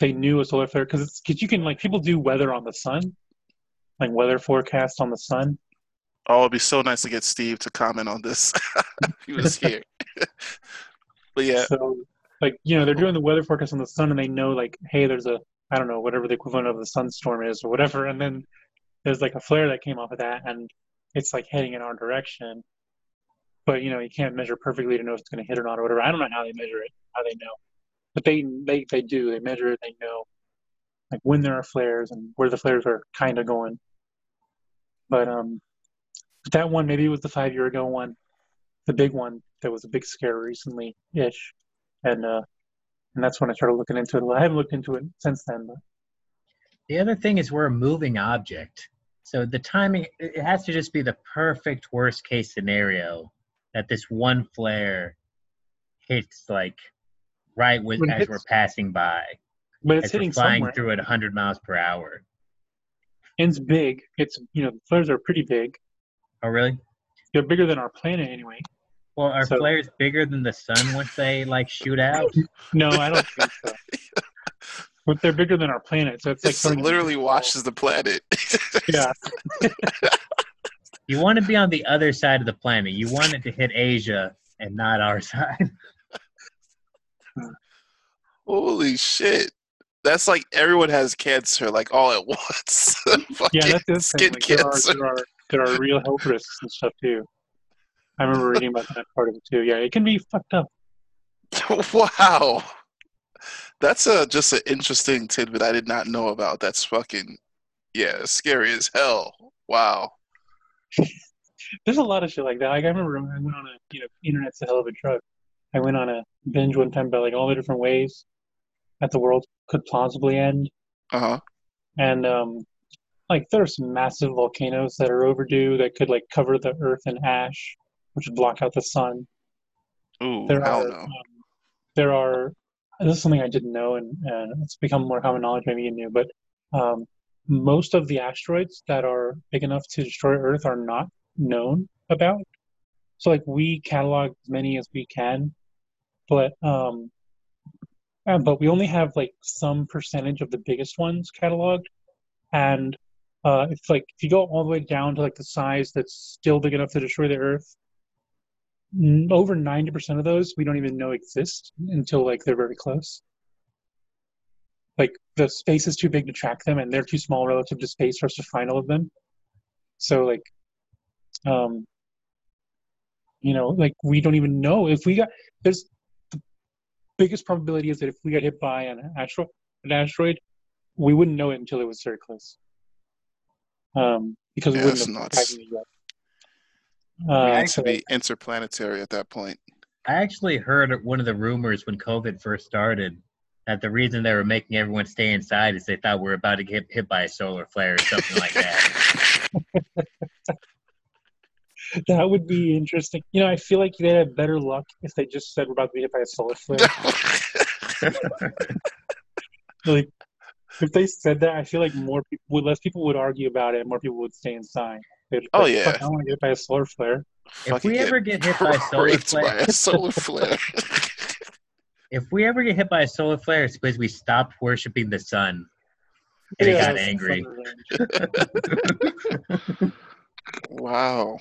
they knew a solar flare, because because you can like people do weather on the sun, like weather forecasts on the sun. Oh, it'd be so nice to get Steve to comment on this. He was here. But yeah, so like you know they're doing the weather forecast on the sun, and they know like hey, there's a I don't know whatever the equivalent of the sunstorm is or whatever, and then there's like a flare that came off of that, and it's like heading in our direction. But, you know, you can't measure perfectly to know if it's going to hit or not or whatever. I don't know how they measure it, how they know. But they they, they do. They measure it. They know, like, when there are flares and where the flares are kind of going. But um, that one, maybe it was the five year ago one, the big one that was a big scare recently-ish. And uh, and that's when I started looking into it. Well, I haven't looked into it since then. But. The other thing is we're a moving object. So the timing, it has to just be the perfect worst-case scenario. That this one flare hits like right with when as hits, we're passing by, but it's as hitting we're flying somewhere. Through at one hundred miles per hour. And it's big. It's you know the flares are pretty big. Oh really? They're bigger than our planet anyway. Well, are so. flares bigger than the sun once they like shoot out? No, I don't think so. But they're bigger than our planet, so it's, it's like literally washes the planet. Yeah. You want to be on the other side of the planet. You want it to hit Asia and not our side. Holy shit. That's like everyone has cancer like all at once. Yeah, that's the skin like, cancer. There are, there, are, there are real health risks and stuff too. I remember reading about that part of it too. Yeah, it can be fucked up. Wow. That's a, just an interesting tidbit I did not know about. That's fucking, yeah, scary as hell. Wow. There's a lot of shit like that. Like I remember I went on a, you know, internet's a hell of a drug. I went on a binge one time about like all the different ways that the world could plausibly end. Uh-huh. And um, like there are some massive volcanoes that are overdue that could like cover the earth in ash, which would block out the sun. Ooh, there are, um, there are, this is something I didn't know and, and it's become more common knowledge, maybe you knew, but um, most of the asteroids that are big enough to destroy Earth are not known about. So, like, we catalog as many as we can, but um, but we only have, like, some percentage of the biggest ones cataloged. And uh, it's like, if you go all the way down to, like, the size that's still big enough to destroy the Earth, over ninety percent of those we don't even know exist until, like, they're very close. Like, the space is too big to track them, and they're too small relative to space for us to find all of them. So, like, um, you know, like, we don't even know if we got, there's, the biggest probability is that if we got hit by an astro, an asteroid, we wouldn't know it until it was very close. Um, because yeah, we wouldn't have gotten it yet. Uh, we actually so, be interplanetary at that point. I actually heard one of the rumors when COVID first started that the reason they were making everyone stay inside is they thought we were about to get hit by a solar flare or something like that. That would be interesting. You know, I feel like they'd have better luck if they just said we're about to be hit by a solar flare. Like, if they said that, I feel like more people would, less people would argue about it. More people would stay inside. They'd, oh yeah, I don't want to get hit by a solar flare. If we ever get hit by a solar flare, by a solar flare. If we ever get hit by a solar flare, it's because we stopped worshiping the sun, and yeah, it got angry. Wow.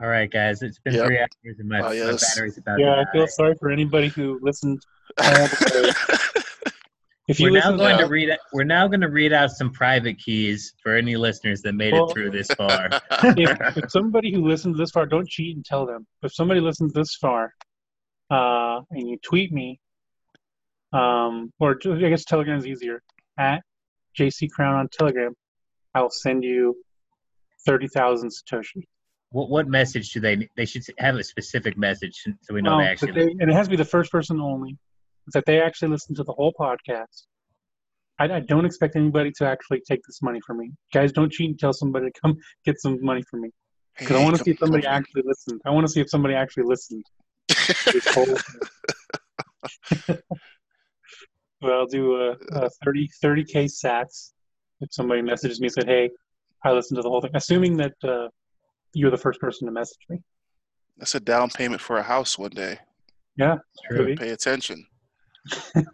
All right, guys, it's been yep. three hours, and my, oh, yes. my battery's about to die. Yeah, I feel sorry for anybody who listened. If you we're now going to, to read. We're now going to read out some private keys for any listeners that made well, it through this far. if, if somebody who listened this far, don't cheat and tell them. If somebody listens this far, uh, and you tweet me, um, or I guess Telegram is easier, at J C Crown on Telegram, I'll send you thirty thousand satoshi. What what message do they? They should have a specific message so we know no, they actually. They, and it has to be the first person only. That they actually listen to the whole podcast. I, I don't expect anybody to actually take this money from me. Guys, don't cheat and tell somebody to come get some money from me. Because hey, I want to see if somebody actually listened. I want to see if somebody actually listened. This whole thing. Well, I'll do a, a thirty, thirty K sats if somebody messages me and said, hey, I listened to the whole thing. Assuming that uh, you're the first person to message me. That's a down payment for a house one day. Yeah. Really. Pay attention. All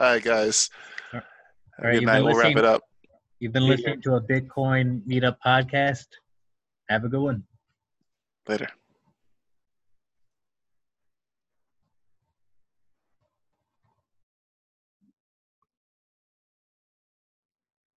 right, guys. All right, good night. We'll wrap it up. You've been listening to a Bitcoin Meetup podcast. Have a good one. Later.